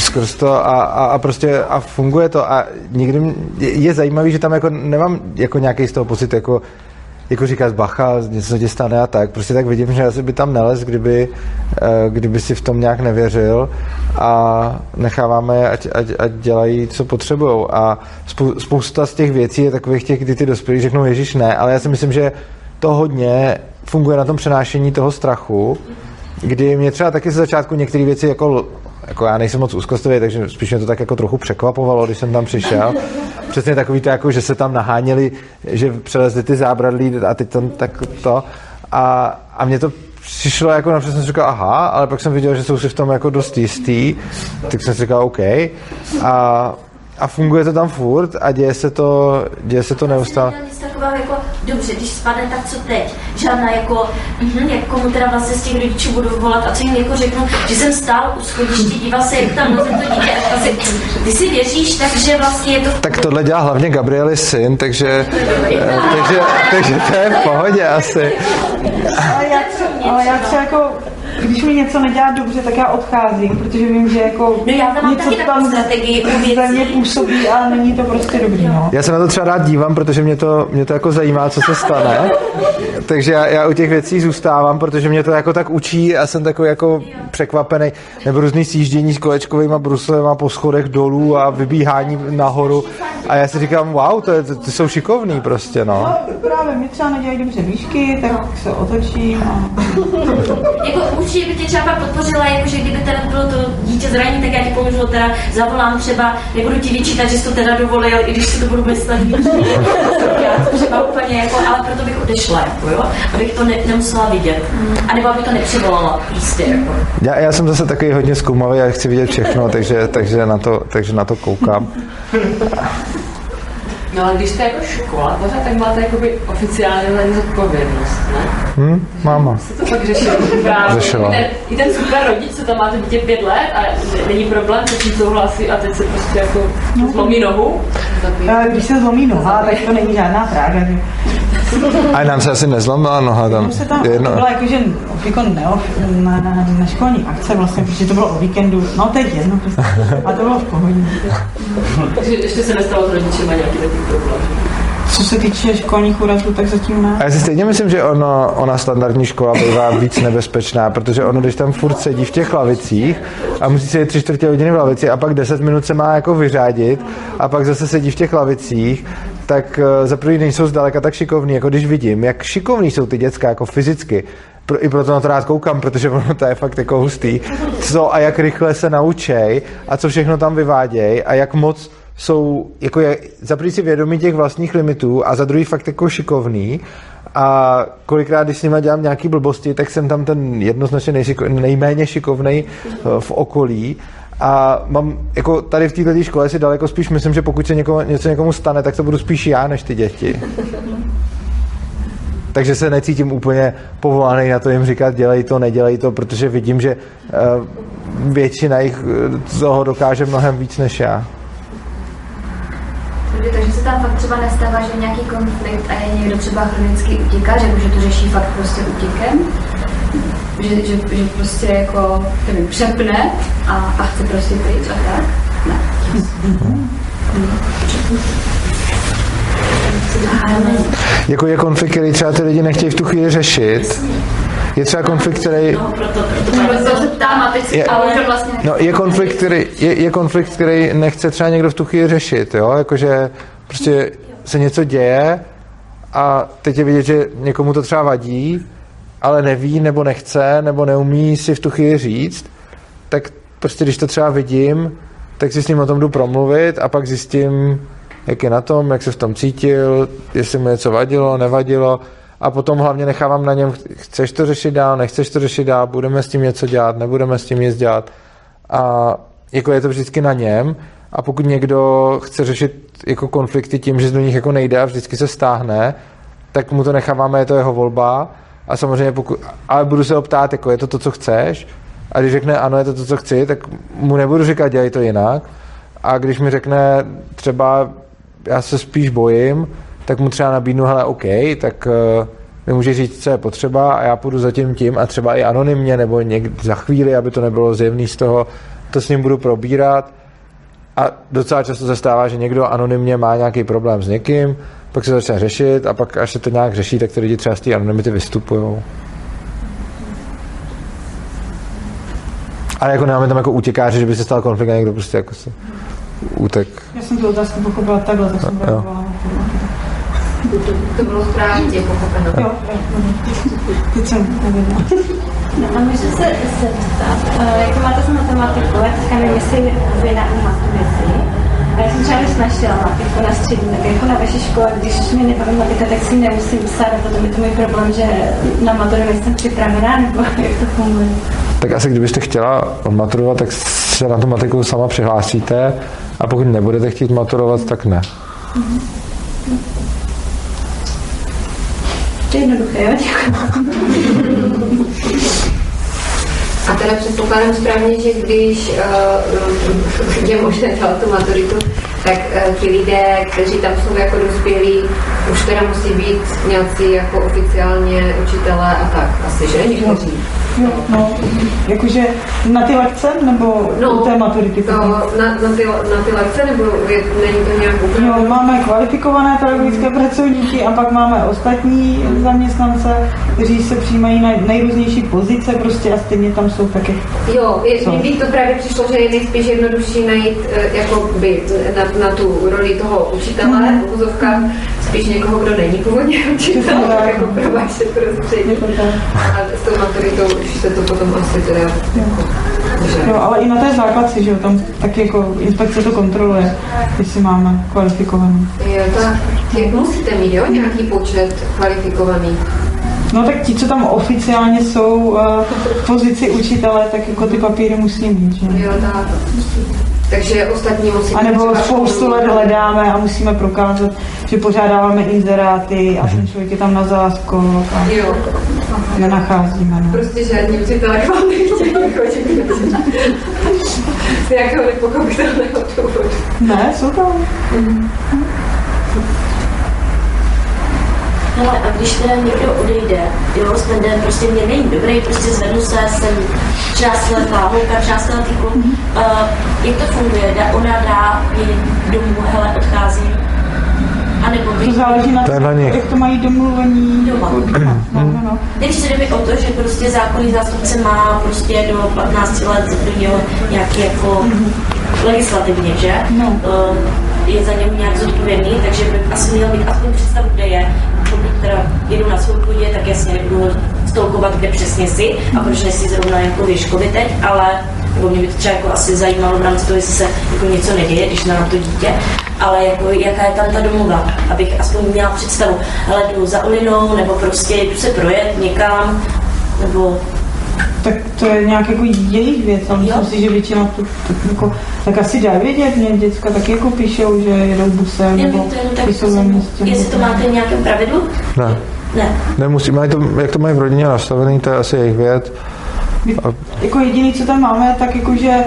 skrz to a, a, a prostě a funguje to. A někdy je, je zajímavý, že tam jako nemám jako nějaký z toho pocit, jako jako říkáš bacha, něco ti stane a tak. Prostě tak vidím, že asi by tam nelez, kdyby, kdyby si v tom nějak nevěřil, a necháváme je, ať, ať, ať dělají, co potřebujou. A spou- spousta z těch věcí je takových těch, kdy ty dospělí řeknou ježiš ne, ale já si myslím, že to hodně funguje na tom přenášení toho strachu, kdy mě třeba taky ze začátku některé věci jako jako já nejsem moc úzkostový, takže spíš mě to tak jako trochu překvapovalo, když jsem tam přišel. Přesně takový to jako, že se tam naháněli, že přelezli ty zábradlí a teď tam tak to. A, a mě to přišlo jako například, jsem si říkal, aha, ale pak jsem viděl, že jsou si v tom jako dost jistý, tak jsem si říkal, OK. A, a funguje to tam furt a děje se to, děje se to neustále. Jako, dobře, když spadne, tak co teď? Žádná jako, mhm, jak komu teda vlastně z těch rodičů budu volat a co jim jako řeknu, že jsem stál u schodiště, díval se, jak tam leze to dítě a vlastně, ty si věříš, takže vlastně je to... Tak tohle dělá hlavně Gabriely syn, takže, takže, takže to je v pohodě asi. Ale já třeba jako... Když mi něco nedělá dobře, tak já odcházím, protože vím, že jako no, já tam něco tam za mě působí, ale není to prostě dobrý. No. Já se na to třeba rád dívám, protože mě to, mě to jako zajímá, co se stane. Takže já, já u těch věcí zůstávám, protože mě to jako tak učí a jsem takový jako překvapený, nebo různý sjíždění s kolečkovýma bruslema po schodech dolů a vybíhání nahoru. A já si říkám, wow, to je, ty jsou šikovný prostě, no. No právě, mě třeba nedělají dobře výšky, tak se otočím a... Jako určitě by tě třeba pak podpořila, jakože kdyby teda bylo to dítě zraní, tak já ti pomůžu, teda zavolám třeba, nebudu ti vyčítat, že jsi to teda dovolil, i když si to budu myslet, já to třeba úplně jako, ale proto bych odešla, jako jo, abych to ne, nemusela vidět. A nebo aby to nepřivolala prostě, jako. Já, já jsem zase takový hodně zkoumavý, já chci vidět všechno, takže, takže, na to, takže na to koukám. No ale když jste jako škola, pořád tak máte jakoby oficiálně na nezodpovědnost, ne? Hm, máma. Se to pak řešilo. Řešilo. I ten super rodič, co tam má to dítě pět let a není problém, že si souhlasí a teď se prostě jako zlomí nohu. Když se zlomí noha, tak to není žádná prága. A nám se asi nezlomila noha tam. Se tam jedno. To byla jakože na, na, na školní akce vlastně, protože to bylo o víkendu, no to je jedno prostě. A to bylo v pohodě. Takže ještě se nestalo s rodičima nějaký takový problém. Co se týče školních úrazů, tak zatím ne. A já si stejně myslím, že ono, ona standardní škola bývá víc nebezpečná, protože ono, když tam furt sedí v těch lavicích a musí sedět tři čtvrtě hodiny v lavici a pak deset minut se má jako vyřádit a pak zase sedí v těch lavicích, tak za první nejsou zdaleka tak šikovní, jako když vidím, jak šikovní jsou ty děcka jako fyzicky. Pro, I proto na to rád koukám, protože ono to je fakt jako hustý. Co a jak rychle se naučej a co všechno tam vyváděj a jak moc jsou, jako je, za první si vědomí těch vlastních limitů a za druhý fakt jako šikovný. A kolikrát, když s nima dělám nějaký blbosti, tak jsem tam ten jednoznačně nejšiko, nejméně šikovnej v okolí. A mám, jako tady v této škole si daleko spíš myslím, že pokud se někomu, něco někomu stane, tak to budu spíš já než ty děti. Takže se necítím úplně povolaný na to jim říkat, dělej to, nedělej to, protože vidím, že uh, většina jich toho dokáže mnohem víc než já. Takže se tam fakt třeba nestává, že nějaký konflikt a je někdo třeba chronicky utíká, že už to řeší fakt prostě utíkem. Že, že, že prostě jako ten přepne a, a chce prostě pryč a tak? Ne. Jako je konflikt, který třeba ty lidi nechtějí v tu chvíli řešit. Je třeba konflikt, který... No, proto, proto tam a teď si vlastně... No, je konflikt, který, je, je konflikt, který nechce třeba někdo v tu chvíli řešit, jo? Jakože prostě se něco děje a teď je vidět, že někomu to třeba vadí, ale neví, nebo nechce, nebo neumí si v tu chvíli říct, tak prostě když to třeba vidím, tak si s ním o tom jdu promluvit a pak zjistím, jak je na tom, jak se v tom cítil, jestli mu něco vadilo, nevadilo a potom hlavně nechávám na něm, chceš to řešit dál, nechceš to řešit dál, budeme s tím něco dělat, nebudeme s tím nic dělat a jako je to vždycky na něm a pokud někdo chce řešit jako konflikty tím, že z nich jako nejde a vždycky se stáhne, tak mu to necháváme, je to jeho volba. A samozřejmě pokud, ale budu se ho ptát, jako je to to, co chceš? A když řekne ano, je to to, co chci, tak mu nebudu říkat, dělej to jinak. A když mi řekne třeba, já se spíš bojím, tak mu třeba nabídnu, hele, OK, tak uh, mi může říct, co je potřeba a já půjdu za tím tím a třeba i anonymně nebo někdy za chvíli, aby to nebylo zjevný z toho, to s ním budu probírat. A docela často se stává, že někdo anonymně má nějaký problém s někým, pak se začne řešit a pak, až se to nějak řeší, tak ty lidi třeba z té anonymity vystupujou. Ale jako nemáme tam jako útěkáře, že by se stal konflikt a někdo prostě jako se útek. Já jsem tu otázku pochopila takhle, to jsem byla. To bylo správně pochopeno. Jo, teď jsem pověděla. No, můžu se zeptat, jako máte s matematikou, já teďka nevím, jestli vy na maturici. A já jsem třeba když našel matiku na střední, tak jako na vaší škole, když už mi nebaví matika, tak si nemusím psát, protože je to můj problém, že na maturu nejsem připravená, nebo jak to funguje. Tak asi kdybyste chtěla maturovat, tak se na tu matiku sama přihlásíte a pokud nebudete chtít maturovat, tak ne. Mm-hmm. To je jednoduché, jo? Děkuji. A teda předpokládám správně, že když uh, je možné dát tu maturitu, tak uh, ti lidé, kteří tam jsou jako dospělí, už teda musí být nějací jako oficiálně učitelé a tak asi, že? Někteří. Jo, no, jakože na ty lekce, nebo no, u té maturity? No, na, na, ty, na ty lekce, nebo je, není to nějak úplně? Jo, máme kvalifikované pedagogické pracovníky a pak máme ostatní zaměstnance, kteří se přijímají na nejrůznější pozice prostě a stejně tam jsou taky. Jo, mně to právě přišlo, že je nejspíš jednodušší najít jakoby, na, na tu roli toho učitele, v uvozovkách, spíš někoho, kdo není původně učitel, tak jako pro vaše prostředí. A s tou maturitou už se to potom asi teda... Jo, ale i na té základci, že jo, tam taky jako inspekce to kontroluje, jestli máme kvalifikovaný. Jo, tak musíte mít, jo, nějaký počet kvalifikovaných. No tak ti, co tam oficiálně jsou v pozici učitele, tak jako ty papíry musí mít, že? Jo, tak. Takže ostatní musíme... A nebo spoustu let hledáme a musíme prokázat, že pořádáváme inzeráty a ten člověk je tam na záskok a jo. Nenacházíme. No. Prostě žádní učitelé k vám nechtějí chodit. Z nějakého nepokopitelného důvodu. Ne, jsou tam. Mm. No a když teda někdo odejde, jo, ten den prostě mě není dobrý, prostě zvednu se, jsem třináctiletá holka, třináctiletý kluk, mm-hmm. uh, jak to funguje, da, ona dá domů, hele, odchází, anebo vy... To záleží na tom, jak to mají domluvení. Doma. Doma. No, no, no. Teď se jde mi o to, že prostě zákonný zástupce má prostě do patnácti let nějaký jako mm-hmm. legislativně, že? No. Uh, je za něm nějak zodpovědný, takže by asi měl mít aspoň představu, kde je. Pokud teda jedu na svobodě, tak jasně nebudu stolkovat, kde přesně si a proč nejsi zrovna jako Ježkovi teď, ale nebo mě by to třeba jako asi zajímalo v rámci toho, jestli se jako něco neděje, když mám to dítě, ale jako jaká je tam ta domluva, abych aspoň měla představu, ale jdu za Olinou, nebo prostě jdu se projet někam, nebo... Tak to je nějak jako jejich věc, a myslím si, že většina to, to jako, tak asi dá vědět, mě děcka taky jako píšou, že jedou busem, nebo jsou ve městě. Jestli to máte v nějakém pravidlu? Ne. Ne. Nemusí, mají to, jak to mají v rodině nastavený, to je asi jejich věc. My, jako jediný, co tam máme, tak jakože e,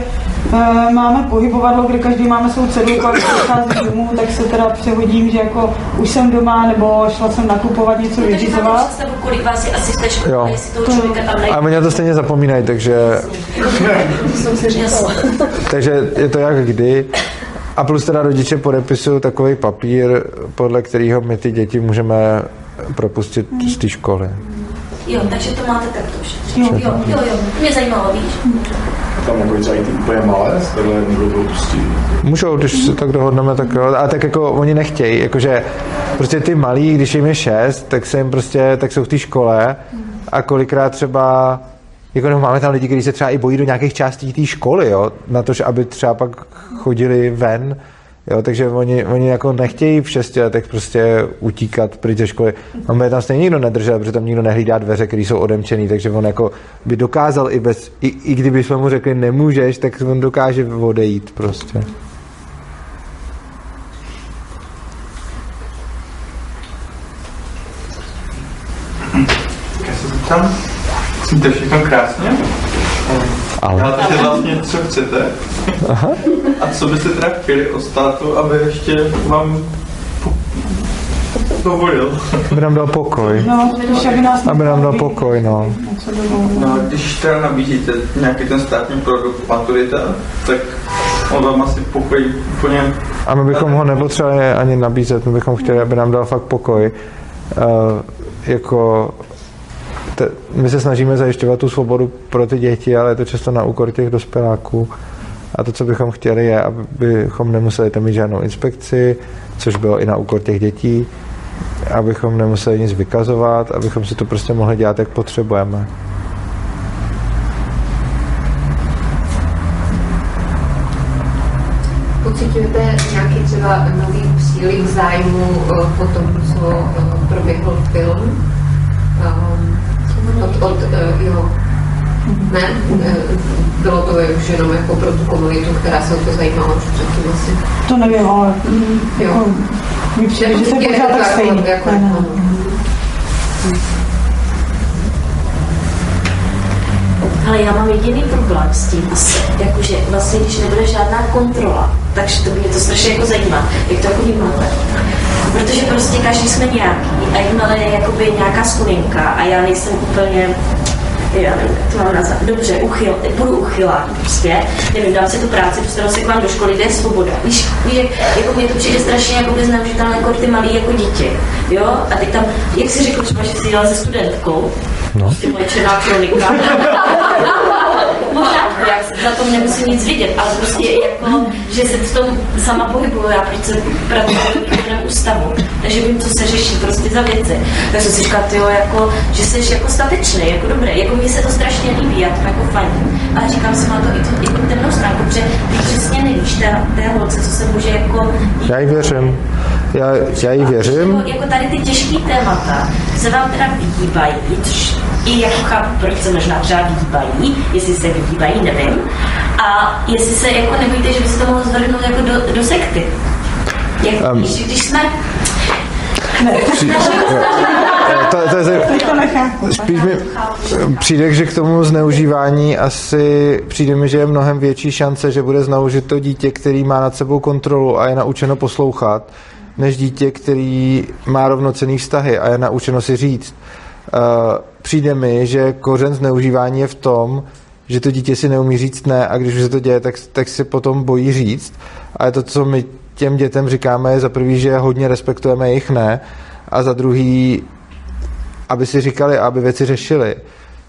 máme pohybovadlo, kde každý máme svou cedulku, a když odchází domů, tak se teda přehodím, že jako už jsem doma, nebo šla jsem nakupovat něco, vyřizovat. Takže mám kolik vás je asi v té škole, jestli toho člověka tam nejde. A mě to stejně zapomínají, takže... takže je to jak kdy. A plus teda rodiče podepisují takový papír, podle kterého my ty děti můžeme propustit z té školy. Jo, takže to máte takto všechno. Jo, jo, jo, jo. Mě zajímalo, víš. Tam jako celý ty úplně malé, z tohle můžou to opustit. Můžou, když se tak dohodneme, tak jo. A tak jako oni nechtějí, jakože prostě ty malí, když jim je šest, tak se jim prostě, tak jsou v té škole a kolikrát třeba, jako no, máme tam lidi, kteří se třeba i bojí do nějakých částí té školy, jo, na to, aby třeba pak chodili ven. Jo, takže oni, oni jako nechtějí v šesti letech prostě utíkat pryč ze školy. A mě tam stejně nikdo nedržel, protože tam nikdo nehlídá dveře, které jsou odemčený, takže on jako by dokázal i bez, i, i kdyby jsme mu řekli nemůžeš, tak on dokáže odejít prostě. Já se zeptám, jste všechno krásně? Ale. Ale takže vlastně, co chcete. Aha. A co byste teda chtěli od státu, aby ještě vám dovolil? Aby nám dal pokoj. No, aby nám dal pokoj, no. No, když teda nabídíte nějaký ten státní produkt maturita, tak on vám asi pokoj úplně... A my bychom ho nepotřebovali ani nabízet, my bychom chtěli, aby nám dal fakt pokoj. Uh, jako... My se snažíme zajišťovat tu svobodu pro ty děti, ale je to často na úkor těch dospěláků. A to, co bychom chtěli, je, abychom nemuseli tam mít žádnou inspekci, což bylo i na úkor těch dětí, abychom nemuseli nic vykazovat, abychom si to prostě mohli dělat, jak potřebujeme. Pociťujete nějaký třeba nový příliv zájmu po tom, co proběhl film? Od, od, jo. Ne, bylo to už jenom jako pro tu komunitu, která se o to zajímala už předtím asi. To nevím, ale jo. Mi přijde, že se pořád tak stejný. Ale já mám jediný problém s tím asi, jakože vlastně, když nebude žádná kontrola, takže to mě to strašně jako zajímá, jak to jako vnímáte. Protože prostě každý jsme nějaký a jakmile je jakoby nějaká skulinka a já nejsem úplně já nevím, to mám nazvat, dobře, uchyl, budu uchylák prostě, nevím, dám si tu práci, dostanu se k vám do školy, kde je svoboda. Víš, víš jako mně to přijde strašně jako zneužitelné jako ty malí jako děti, jo? A teď tam, jak jsi řekl třeba, že jsi dělal se studentkou, no. Ty moje černá kronika. Možná, já na tom nemusím nic vidět, ale prostě jako, že se v tom sama pohybuju, já prostě pracuji v ústavu, takže vím, co se řeší prostě za věci. Takže si říkám, tyjo, jako, že jsi jako statečný, jako dobré, jako mně se to strašně líbí, já to jako fajn. A říkám si, má to i tu, i tu temnou stránku, protože ty přesně nevíš té holce, co se může jako... Já jí věřím. Já, já jí věřím. Jako tady ty těžké témata se vám teda vyhýbají, i jako chápu, proč se možná třeba vyhýbají, jestli se vyhýbají, nevím. A jestli se jako nebojíte, že by se to mohlo zvrhnout jako do, do sekty. Jak, um. když, když jsme... Ne. To, to, to, to, spíš mi přijde, že k tomu zneužívání asi přijde mi, že je mnohem větší šance, že bude zneužit to dítě, který má nad sebou kontrolu a je naučeno poslouchat, než dítě, který má rovnocenný vztahy a je naučeno si říct. Přijde mi, že kořen zneužívání je v tom, že to dítě si neumí říct ne a když už se to děje, tak, tak si potom bojí říct. A to, co my těm dětem říkáme, je za prvý, že hodně respektujeme jejich ne a za druhý, aby si říkali a aby věci řešili.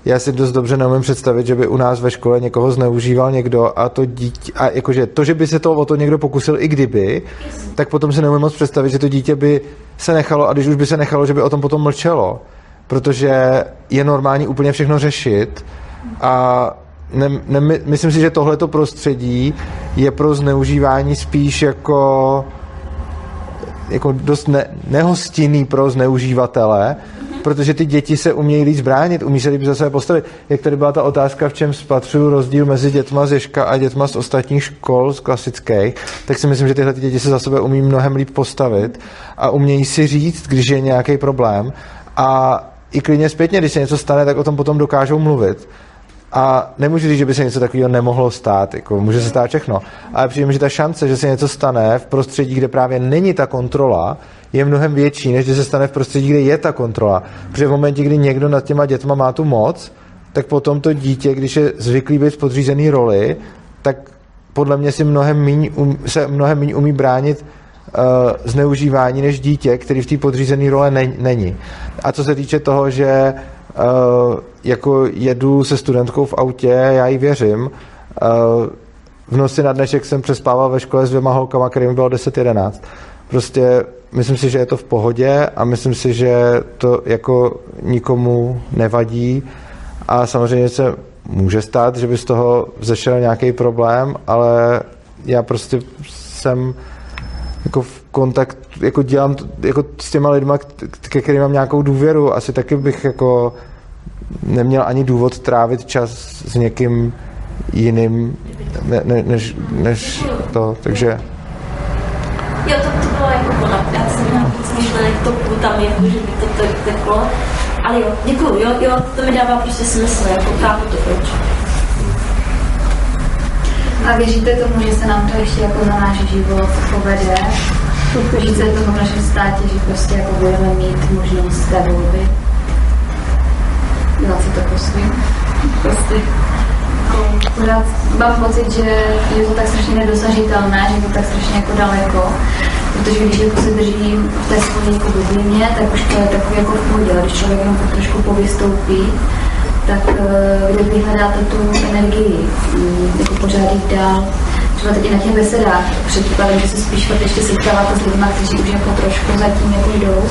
Já si dost dobře neumím představit, že by u nás ve škole někoho zneužíval někdo a to dítě, a jakože to, že by se to o to někdo pokusil i kdyby, tak potom se neumím moc představit, že to dítě by se nechalo a když už by se nechalo, že by o tom potom mlčelo. Protože je normální úplně všechno řešit a ne, ne, myslím si, že tohleto prostředí je pro zneužívání spíš jako, jako dost ne, nehostinný pro zneužívatele, protože ty děti se umějí líp bránit, umí se líp za sebe postavit. Jak tady byla ta otázka, v čem spatřuju rozdíl mezi dětma z Ježka a dětma z ostatních škol, z klasických, tak si myslím, že tyhle děti se za sebe umí mnohem líp postavit a umějí si říct, když je nějaký problém a i klidně zpětně, když se něco stane, tak o tom potom dokážou mluvit. A nemůžu říct, že by se něco takového nemohlo stát, jako může se stát všechno. Ale přijde mi, že ta šance, že se něco stane v prostředí, kde právě není ta kontrola, je mnohem větší, než když se stane v prostředí, kde je ta kontrola. Protože v momentě, kdy někdo nad těma dětma má tu moc, tak potom to dítě, když je zvyklý být v podřízený roli, tak podle mě si mnohem míň, um, se mnohem míň umí bránit uh, zneužívání než dítě, který v té podřízené role ne- není. A co se týče toho, že Uh, jako jedu se studentkou v autě, já jí věřím. Uh, v noci na dnešek jsem přespával ve škole s dvěma holkama, kterým bylo deset jedenáct. Prostě myslím si, že je to v pohodě a myslím si, že to jako nikomu nevadí a samozřejmě se může stát, že by z toho zešel nějaký problém, ale já prostě jsem jako v kontakt, jako dělám jako s těma lidma, ke kterým mám nějakou důvěru, asi taky bych jako neměl ani důvod trávit čas s někým jiným ne, ne, než, než to, takže... Jo, to, to bylo jako ona, já jsem měla víc myšlenek topu tam, jako, že by to teklo, ale jo, děkuju, jo, jo, to mi dává prostě smysl, jako chápu to, proč. A věříte tomu, že se nám to ještě jako na náš život povede? Věří se tomu v našem státě, že prostě jako budeme mít možnost té volby? Dělat si to po svým. Prostě. Pořád mám pocit, že je to tak strašně nedosažitelné, že je to tak strašně jako daleko. Protože když jako se držím v té své jako bublině, tak už to je takový jako v pohodě. Když člověk jenom trošku povystoupí, tak kde vyhledáte tu energii, jako pořád jít dál. Třeba teď i na těch besedách, předpokládám, že se spíš fakt ještě setkáváte s lidmi, kteří už jako trošku zatím jako jdou,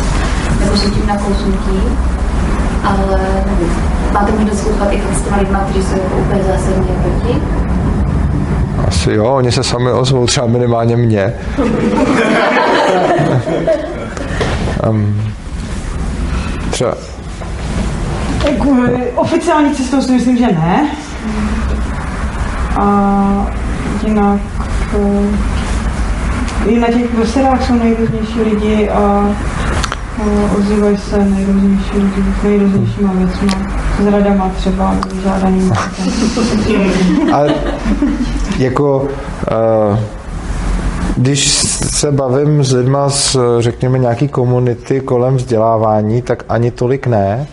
jako jsou tím na kousnutí, ale nevím. Máte možnost zkoušet i fakt s těma lidmi, kteří jsou jako úplně zásadně proti? Asi jo, oni se sami ozvou, třeba minimálně mě. um, třeba... Tak oficiální cestou si myslím, že ne. A jinak i na těch besedách jsou nejrůznější lidi a ozývají se nejrůznější lidi s nejrůznějšíma věcmi. S radama třeba, s žádanými. A jako uh, když se bavím s lidma z, řekněme, nějaký komunity kolem vzdělávání, tak ani tolik ne.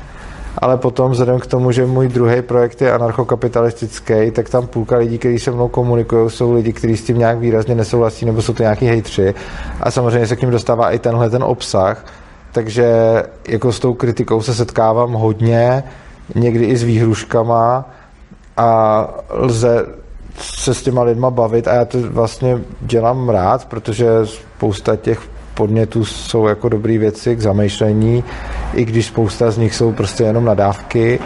ale potom vzhledem k tomu, že můj druhý projekt je anarchokapitalistický, tak tam půlka lidí, kteří se mnou komunikují, jsou lidi, kteří s tím nějak výrazně nesouhlasí, nebo jsou to nějaký hejtři. A samozřejmě se k ním dostává i tenhle ten obsah, takže jako s tou kritikou se setkávám hodně, někdy i s výhruškama a lze se s těma lidma bavit a já to vlastně dělám rád, protože spousta těch podmětů jsou jako dobrý věci k zamýšlení, i když spousta z nich jsou prostě jenom nadávky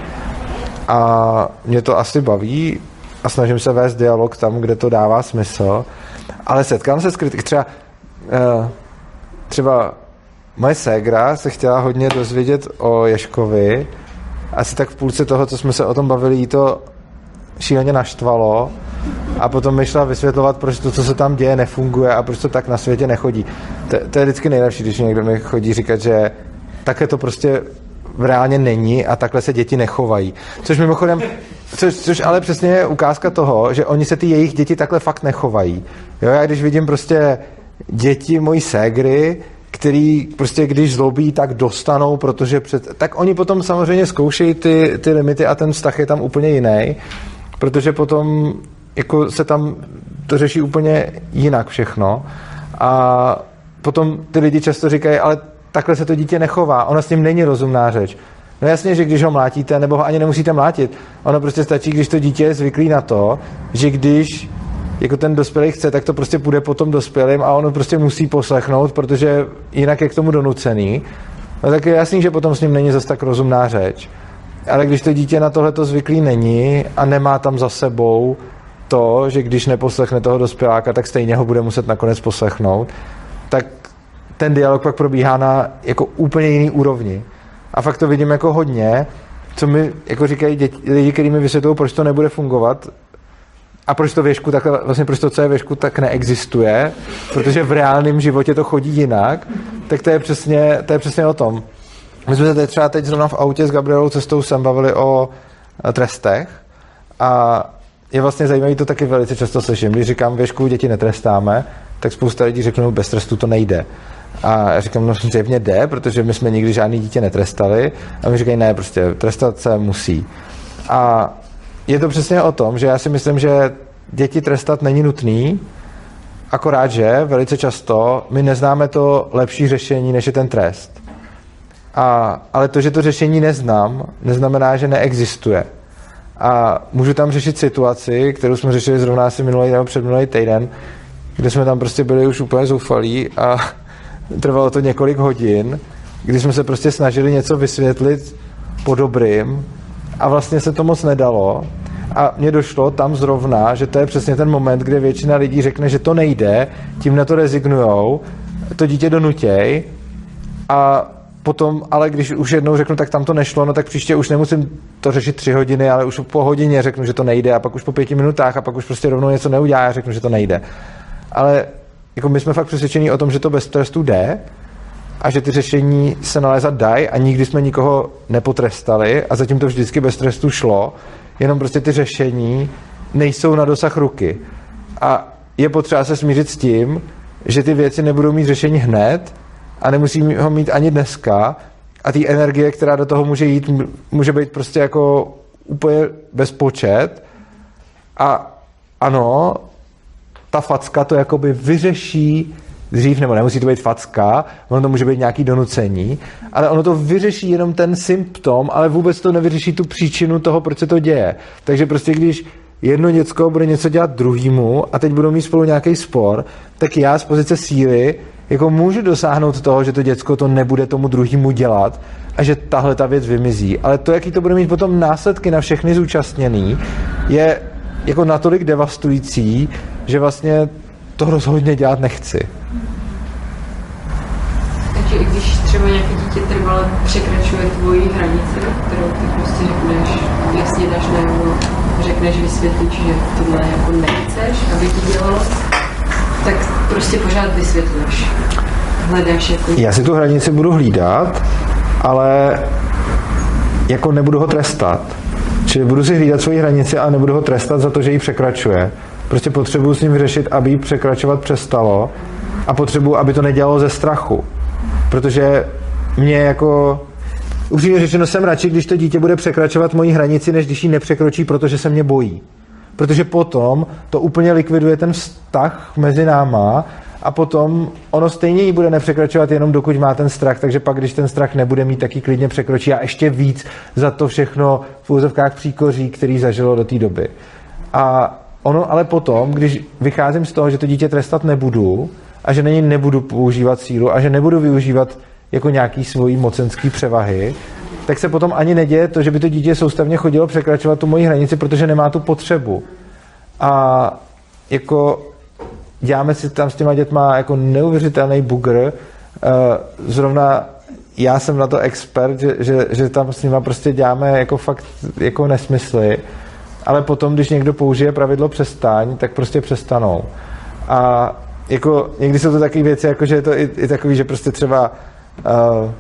a mě to asi baví a snažím se vést dialog tam, kde to dává smysl, ale setkám se s kritikou, třeba třeba moje ségra se chtěla hodně dozvědět o Ježkovi, asi tak v půlce toho, co jsme se o tom bavili, jí to šíleně naštvalo a potom mi šla vysvětlovat, proč to, co se tam děje, nefunguje a proč to tak na světě nechodí. To, to je vždycky nejlepší, když někdo mi chodí říkat, že také to prostě reálně není a takhle se děti nechovají. Což mimochodem, což, což ale přesně je ukázka toho, že oni se ty jejich děti takhle fakt nechovají. Jo, já když vidím prostě děti mojí ségry, který prostě když zlobí, tak dostanou, protože před... Tak oni potom samozřejmě zkoušejí ty, ty limity a ten vztah je tam úplně jiný, protože potom jako se tam to řeší úplně jinak všechno a potom ty lidi často říkají, ale takhle se to dítě nechová, ono s ním není rozumná řeč. No jasně, že když ho mlátíte, nebo ho ani nemusíte mlátit, ono prostě stačí, když to dítě je zvyklý na to, že když jako ten dospělý chce, tak to prostě půjde potom dospělým a ono prostě musí poslechnout, protože jinak je k tomu donucený. No tak je jasný, že potom s ním není zase tak rozumná řeč. Ale když to dítě na tohleto zvyklý není a nemá tam za sebou to, že když neposlechne toho dospěláka, tak stejně ho bude muset nakonec poslechnout, tak ten dialog pak probíhá na jako úplně jiný úrovni. A fakt to vidím jako hodně, co mi jako říkají děti, lidi, kteří mi vysvětlují, proč to nebude fungovat, a proč to věšku takhle, vlastně proč to, co je věšku, tak neexistuje, protože v reálném životě to chodí jinak, tak to je přesně, to je přesně o tom. My jsme se teď třeba teď zrovna v autě s Gabrielou cestou sem bavili o trestech a je vlastně zajímavý, to taky velice často slyším. Když říkám věšku, děti netrestáme, tak spousta lidí řeknou, bez trestu to nejde. A já říkám, no zřejmě jde, protože my jsme nikdy žádný dítě netrestali a my říkají, ne, prostě trestat se musí. A je to přesně o tom, že já si myslím, že děti trestat není nutný, akorát, že velice často my neznáme to lepší řešení, než je ten trest. A, ale to, že to řešení neznám, neznamená, že neexistuje. A můžu tam řešit situaci, kterou jsme řešili zrovna asi minulý nebo předminulý týden, kde jsme tam prostě byli už úplně zoufalí a trvalo to několik hodin, kdy jsme se prostě snažili něco vysvětlit po dobrým, a vlastně se to moc nedalo a mně došlo tam zrovna, že to je přesně ten moment, kde většina lidí řekne, že to nejde, tím na to rezignujou, to dítě donutěj a potom, ale když už jednou řeknu, tak tam to nešlo, no tak příště už nemusím to řešit tři hodiny, ale už po hodině řeknu, že to nejde a pak už po pěti minutách a pak už prostě rovnou něco neudělá a řeknu, že to nejde. Ale jako my jsme fakt přesvědčení o tom, že to bez trestu jde, a že ty řešení se nalézat dají a nikdy jsme nikoho nepotrestali a zatím to vždycky bez trestu šlo, jenom prostě ty řešení nejsou na dosah ruky. A je potřeba se smířit s tím, že ty věci nebudou mít řešení hned a nemusí ho mít ani dneska a ty energie, která do toho může jít, může být prostě jako úplně bezpočet a ano, ta facka to jakoby vyřeší dřív, nebo nemusí to být facka, ono to může být nějaký donucení, ale ono to vyřeší jenom ten symptom, ale vůbec to nevyřeší tu příčinu toho, proč se to děje. Takže prostě když jedno děcko bude něco dělat druhýmu a teď budou mít spolu nějaký spor, tak já z pozice síly jako můžu dosáhnout toho, že to děcko to nebude tomu druhýmu dělat a že tahle ta věc vymizí. Ale to, jaký to bude mít potom následky na všechny zúčastněný, je jako natolik devastující, že vlastně to rozhodně dělat nechci. Takže i když třeba nějaké dítě trvalo překračuje tvoji hranici, kterou ty prostě řekneš, jasně dáš najevo, řekneš, vysvětlíš, že tohle jako nechceš, aby ti dělalo, tak prostě pořád vysvětlíš. Hledáš jako... Já si tu hranici budu hlídat, ale jako nebudu ho trestat. Čili budu si hlídat svoji hranici a nebudu ho trestat za to, že ji překračuje. Prostě potřebuji s ním vyřešit, aby ji překračovat přestalo a potřebuji, aby to nedělalo ze strachu. Protože mě jako upřímně řečeno jsem radši, když to dítě bude překračovat moji hranici, než když ji nepřekročí, protože se mě bojí. Protože potom to úplně likviduje ten vztah mezi náma a potom ono stejně ji bude nepřekračovat, jenom dokud má ten strach, takže pak, když ten strach nebude mít, taky klidně překročí a ještě víc za to všechno v úzovkách příkoří, který zažilo do té doby. A ono ale potom, když vycházím z toho, že to dítě trestat nebudu a že na něj nebudu používat sílu a že nebudu využívat jako nějaký svojí mocenský převahy, tak se potom ani neděje to, že by to dítě soustavně chodilo překračovat tu moji hranici, protože nemá tu potřebu. A jako děláme si tam s těma dětma jako neuvěřitelný bugr. Zrovna já jsem na to expert, že, že, že tam s nima prostě děláme jako fakt jako nesmysly. Ale potom, když někdo použije pravidlo přestaň, tak prostě přestanou. A jako někdy jsou to takové věci, jako že je to i, i takový, že prostě třeba uh,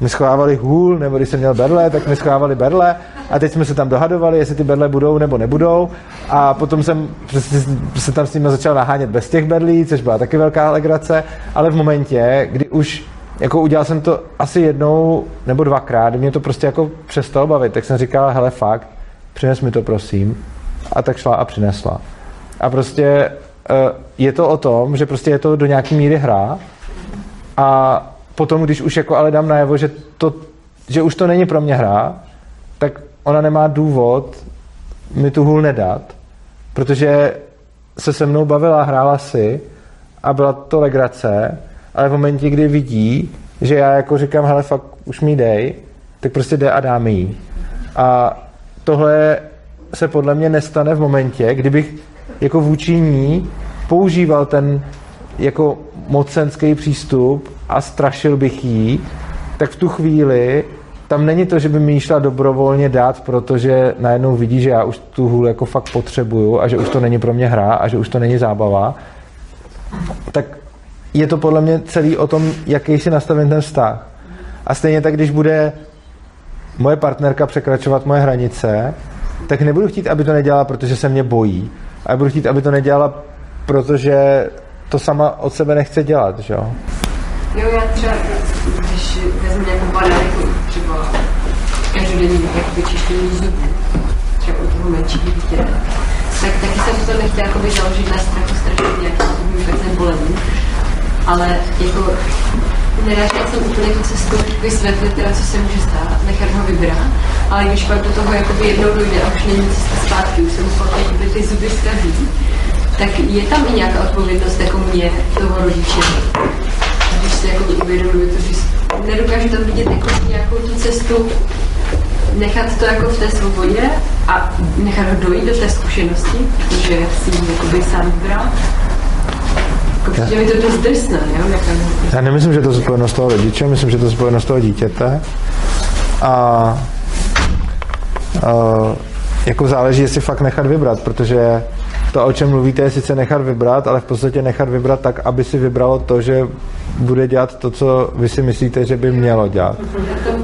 my schovávali hůl, nebo když jsem měl berle, tak my schovávali berle a teď jsme se tam dohadovali, jestli ty berle budou nebo nebudou a potom jsem prostě se tam s nimi začal nahánět bez těch berlí, což byla taky velká legrace, ale v momentě, kdy už jako udělal jsem to asi jednou nebo dvakrát, kdy mě to prostě jako přestalo bavit, tak jsem říkal, hele fakt, přines mi to prosím, a tak šla a přinesla. A prostě je to o tom, že prostě je to do nějaký míry hra a potom, když už jako ale dám najevo, že, to, že už to není pro mě hra, tak ona nemá důvod mi tu hůl nedat, protože se se mnou bavila, hrála si a byla to legrace, ale v momentě, kdy vidí, že já jako říkám, hele fakt už mi dej, tak prostě jde a dá mi jí. A tohle se podle mě nestane v momentě, kdybych jako vůči ní používal ten jako mocenský přístup a strašil bych jí, tak v tu chvíli tam není to, že by mi ji šla dobrovolně dát, protože najednou vidí, že já už tu hůl jako fakt potřebuju a že už to není pro mě hra a že už to není zábava. Tak je to podle mě celý o tom, jaký si nastavím ten vztah. A stejně tak, když bude moje partnerka překračovat moje hranice, tak nebudu chtít, aby to nedělala, protože se mě bojí. A budu chtít, aby to nedělala, protože to sama od sebe nechce dělat, že jo? Jo, já třeba, když vezmu nějakou banalitu, třeba každodenní vyčištění zubů, třeba od toho menšího dítěte, tak taky jsem to nechtěla jakoby založit na strachu strašit nějakým infekcem bolení, ale jako nenažila jsem úplně tu cestu vysvětlit, teda, co se může stát, nechat ho vybrat, ale když pak do toho jakoby jednou dojde a už není cesta zpátky, už jsem musela jakoby ty zuby zkazit, tak je tam i nějaká odpovědnost jako mě, toho rodiče. Když se jako uvědomuji to, že nedokážu tam vidět jako nějakou tu cestu, nechat to jako v té svobodě a nechat ho dojít do té zkušenosti, protože si jakoby sám vybral. Jako, mi to dost drsné, jo? Já nemyslím, že to je spojenost toho rodiče, myslím, že to je spojenost toho dítěte. A, a jako záleží, jestli fakt nechat vybrat, protože to, o čem mluvíte, je sice nechat vybrat, ale v podstatě nechat vybrat tak, aby si vybralo to, že bude dělat to, co vy si myslíte, že by mělo dělat.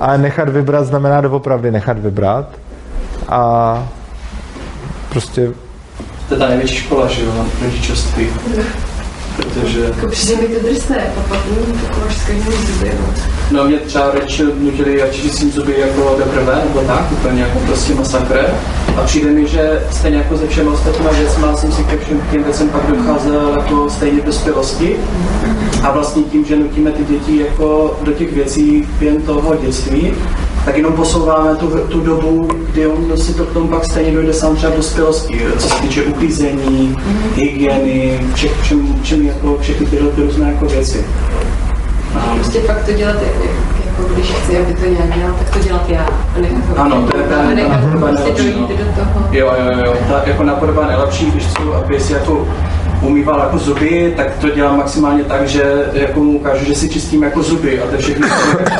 A nechat vybrat znamená doopravdy nechat vybrat. A prostě... To je ta největší škola, že jo, rodičovství. Protože... Přijde mi to drsné, pak nevím, to máš skrýnou zuby. No mě třeba rodiče nutili, já čistím zuby jako teprve, nebo tak, úplně jako prostě masakr. A přijde mi, že stejně jako se všema ostatníma věcma jsem si ke všem těm věcem pak docházel jako stejně dospělosti. A vlastně tím, že nutíme ty děti jako do těch věcí během toho dětství, tak jenom posouváme tu, tu dobu, kdy on si to k tomu pak stejně dojde sám třeba v dospělosti, co se týče uklízení, hygieny, vše, všem, všem jako, všechny tyhle ty různé jako věci. A prostě pak to dělat, jako když chci, aby to nějak dělal, tak to dělat já. Nechat ano, to je právě napodoba nejlepší. No. Jo, jo, jo, ta jako napodoba nejlepší, když chci, aby si jako umýval jako zuby, tak to dělám maximálně tak, že jako mu ukážu, že si čistím jako zuby a to všechny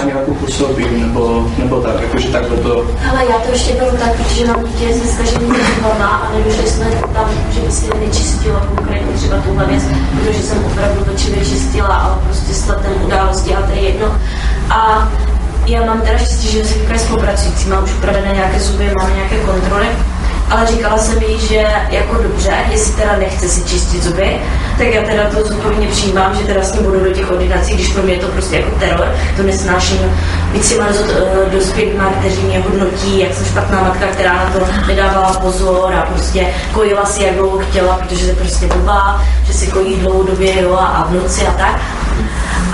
ani jako působím, nebo, nebo tak, jakože takhle to... Ale já to ještě beru tak, protože mám dítě ze zkaženým zvolna a nevěřili jsme tam, že by si nečistila konkrétně třeba tuhle věc, protože jsem opravdu točivě čistila, ale prostě slatem události a to je jedno. A já mám teda štěstí, že jsem taková spolupracující, mám už upravené nějaké zuby, mám nějaké kontroly, ale říkala jsem jí, že jako dobře, jestli teda nechce si čistit zuby, tak já teda to zodpovědně přijímám, že teda s ním budu do těch ordinací, když pro mě je to prostě jako teror, to nesnáším. Víc si mám dospělýma, kteří mě hodnotí, jak jsem špatná matka, která na to nedávala pozor a prostě kojila si, jak dlouho chtěla, protože se prostě blbá, že si kojí dlouhodobě, jo, a v noci a tak.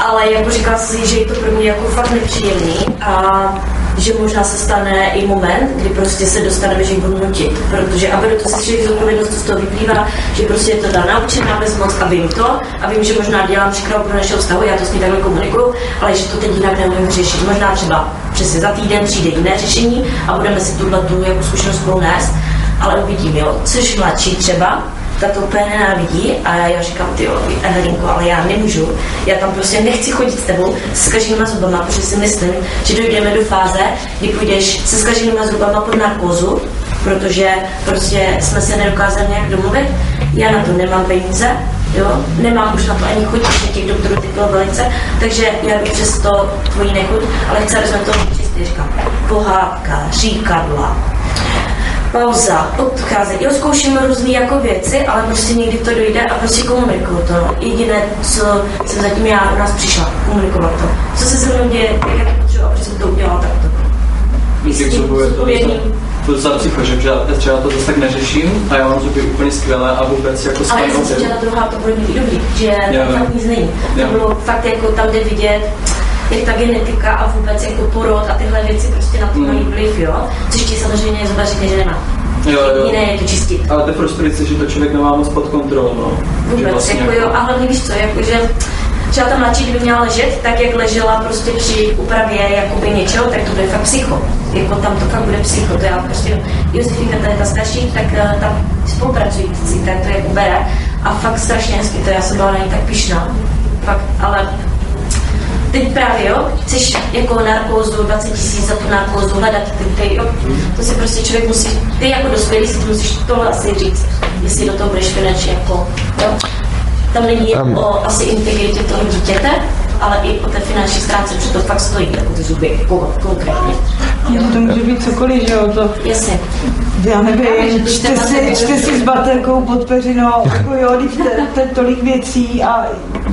Ale jako říkala si, že je to pro mě jako fakt nepříjemný a že možná se stane i moment, kdy prostě se dostaneme, že ji budu nutit, protože a beru to si člověk zodpovědnost, to z toho vyplývá, že prostě je to daná určitá bezmoc a vím to a vím, že možná dělám překrok pro našeho vztahu, já to s ní takhle komunikuju, ale že to teď jinak neumím řešit, možná třeba přesně za týden přijde jiné řešení a budeme si tuhle tu jako zkušenost spolu nést, ale uvidím, jo, což mladší třeba, ta to úplně nenávidí a já říkám, ty jo, Evelinko, ale já nemůžu, já tam prostě nechci chodit s tebou se zkaženýma zubama, protože si myslím, že dojdeme do fáze, kdy půjdeš se zkaženýma zubama pod narkózu, protože prostě jsme se nedokázali nějak domluvit, já na to nemám peníze, jo, nemám už na to ani chuť, protože těch doktorů teď bylo velice, takže já bych přesto tvojí nechuť, ale chci, aby jsme to čistě, říkám, pohádka, říkadla, pauza, odcházet. Jo, zkouším různé jako věci, ale prostě někdy to dojde a prostě komunikuju to. No. Jediné, co jsem zatím já u nás přišla, komunikovat to. Co se se mnou děje, jak to potřeba, protože jsem to udělala takto. Myslím, že to je to docela psycho, že třeba to zase tak neřeším a já mám zuby úplně skvělé a vůbec jako skvělé. Ale já jsem si chtěla druhá, to pro mě i dobrý, že tam fakt nic není. To bylo fakt jako tam, kde vidět, jak ta genetika a vůbec jako porod a tyhle věci prostě na to mají mm. vliv, jo? Což ti samozřejmě zuba říkne, že nemá. Jo, jo. Jiné je to čistit. Ale to je frustrující, že to člověk nemá moc pod kontrolou, no. Vůbec, vlastně jako jo, a hlavně víš co, jakože třeba ta mladší, kdyby měla ležet, tak jak ležela prostě při úpravě jakoby něčeho, tak to bude fakt psycho. Jako tam to fakt bude psycho, to já prostě, Josefinka, ta je ta starší, tak uh, tam spolupracující, tak to je ubere. A fakt strašně hezky, to já jsem byla na ní tak pyšná. Fakt, ale teď právě, jo, chceš jako narkózu, dvacet tisíc za tu narkózu hledat, ty, ty, jo, to si prostě člověk musí, ty jako dospělý si to musíš tohle asi říct, jestli do toho budeš finančně jako, jo. Tam není um. o asi integritě toho dítěte, ale i o té finanční ztráce, protože to fakt stojí, jako ty zuby, konkrétně. No, to může být cokoliv, že jo, to... Jasně. Já nevím, čte si, čte si s baterkou pod peřinou, jako jo, když to je tolik věcí a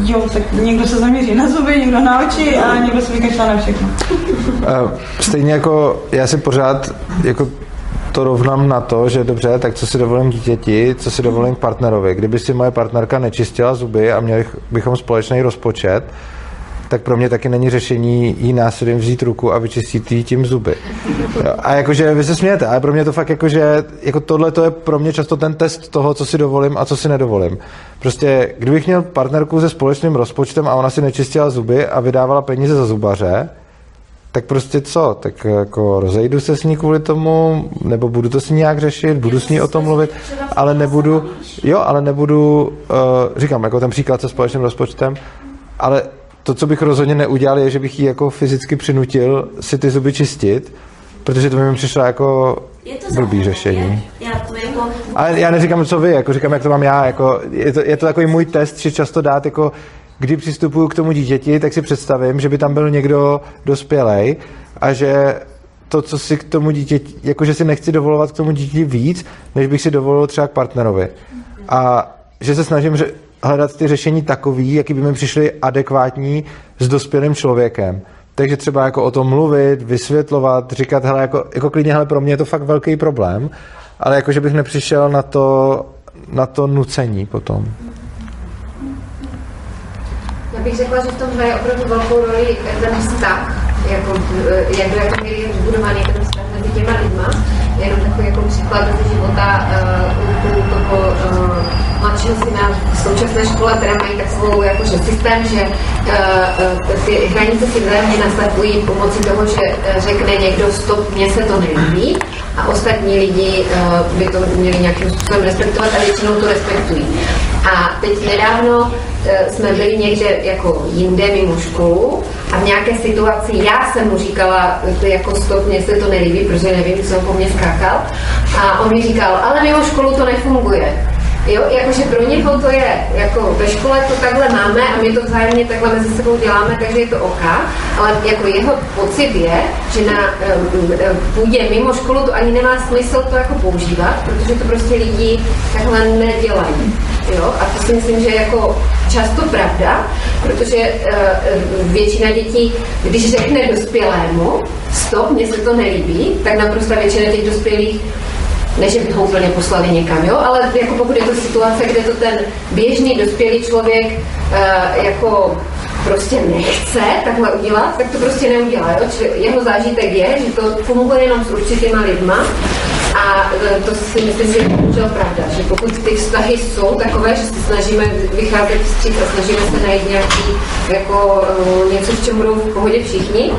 jo, tak někdo se zaměří na zuby, někdo na oči a někdo se vykašlá na všechno. A stejně jako já si pořád jako to rovnám na to, že dobře, tak co si dovolím dítěti, co si dovolím partnerovi. Kdyby si moje partnerka nečistila zuby a měli bychom společný rozpočet, tak pro mě taky není řešení jí následem vzít ruku a vyčistit jí tím zuby. Jo, a jakože vy se smějete, ale pro mě to fakt jakože, jako tohle to je pro mě často ten test toho, co si dovolím a co si nedovolím. Prostě, kdybych měl partnerku se společným rozpočtem a ona si nečistila zuby a vydávala peníze za zubaře, tak prostě co? Tak jako rozejdu se s ní kvůli tomu, nebo budu to s ní nějak řešit, budu s ní o tom mluvit, ale nebudu, jo, ale nebudu, uh, říkám, jako ten příklad se společným rozpočtem, ale to, co bych rozhodně neudělal, je, že bych jí jako fyzicky přinutil si ty zuby čistit, protože to mi přišlo jako blbý řešení. Jako... Ale já neříkám, co vy, jako říkám, jak to mám já, jako je to, je to takový můj test, že často dát jako kdy přistupuju k tomu dítěti, tak si představím, že by tam byl někdo dospělej a že to, co si k tomu dítěti, jakože si nechci dovolovat k tomu dítěti víc, než bych si dovolil třeba k partnerovi. A že se snažím ře- hledat ty řešení takový, jaký by mi přišly adekvátní s dospělým člověkem. Takže třeba jako o tom mluvit, vysvětlovat, říkat, hele, jako, jako klidně, hele, pro mě je to fakt velký problém, ale jakože bych nepřišel na to, na to nucení potom. Já bych řekla, že v tom hraje opravdu velkou roli ten vztah, jako, jak do jaké míry je vybudovaný ten vztah mezi těma lidma. Jenom takový jako příklad do života uh, u toho uh, mladšího syna v současné škole, které mají takovou jakože systém, že uh, ty hranice si vzájemně nastavují pomocí toho, že řekne někdo stop, mně se to nelíbí a ostatní lidi uh, by to měli nějakým způsobem respektovat a většinou to respektují. A teď nedávno jsme byli někde jako jinde mimo školu a v nějaké situaci já jsem mu říkala jako stop, mně se to nelíbí, protože nevím, co po mně skákal a on mi říkal, ale mimo školu to nefunguje. Jo, jakože pro něho to je, jako ve škole to takhle máme a my to vzájemně takhle mezi sebou děláme, takže je to oka, ale jako jeho pocit je, že na um, půdě mimo školu to ani nemá smysl to jako používat, protože to prostě lidi takhle nedělají. Jo? A to si myslím, že je jako často pravda, protože uh, většina dětí, když řekne dospělému, stop, mně se to nelíbí, tak naprosto většina těch dospělých, než by ho úplně poslali někam, jo? Ale jako pokud je to situace, kde to ten běžný dospělý člověk uh, jako prostě nechce takhle udělat, tak to prostě neudělá. Jo? Čili jeho zážitek je, že to funguje jenom s určitýma lidma. A to si myslím, že je bohužel pravda, že pokud ty vztahy jsou takové, že se snažíme vycházet vstříc a snažíme se najít nějaký, jako něco, v čem budou v pohodě všichni,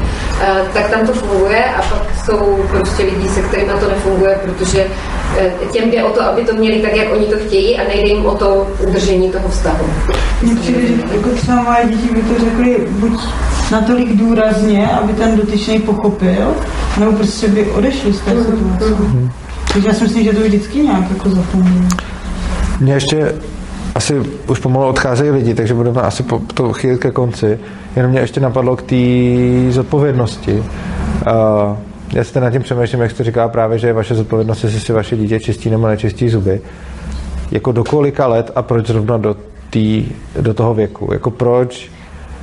tak tam to funguje a pak jsou prostě lidi, se kterým na to nefunguje, protože těm jde o to, aby to měli tak, jak oni to chtějí a nejde jim o to udržení toho vztahu. Určitě, jako třeba moje děti by to řekly buď natolik důrazně, aby ten dotyčný pochopil, nebo prostě by odešli z té situace. Mm-hmm. Takže já si myslím, že to vždycky nějak jako zapomněl. Mně ještě asi už pomalu odcházejí lidi, takže budeme asi po to chvíli ke konci. Jenom mě ještě napadlo k té zodpovědnosti. Uh, já si nad tím přemýšlím, jak jste říkala právě, že je vaše zodpovědnost, jestli si vaše dítě čistí nebo nečistí zuby. Jako do kolika let a proč zrovna do, tý, do toho věku? Jako proč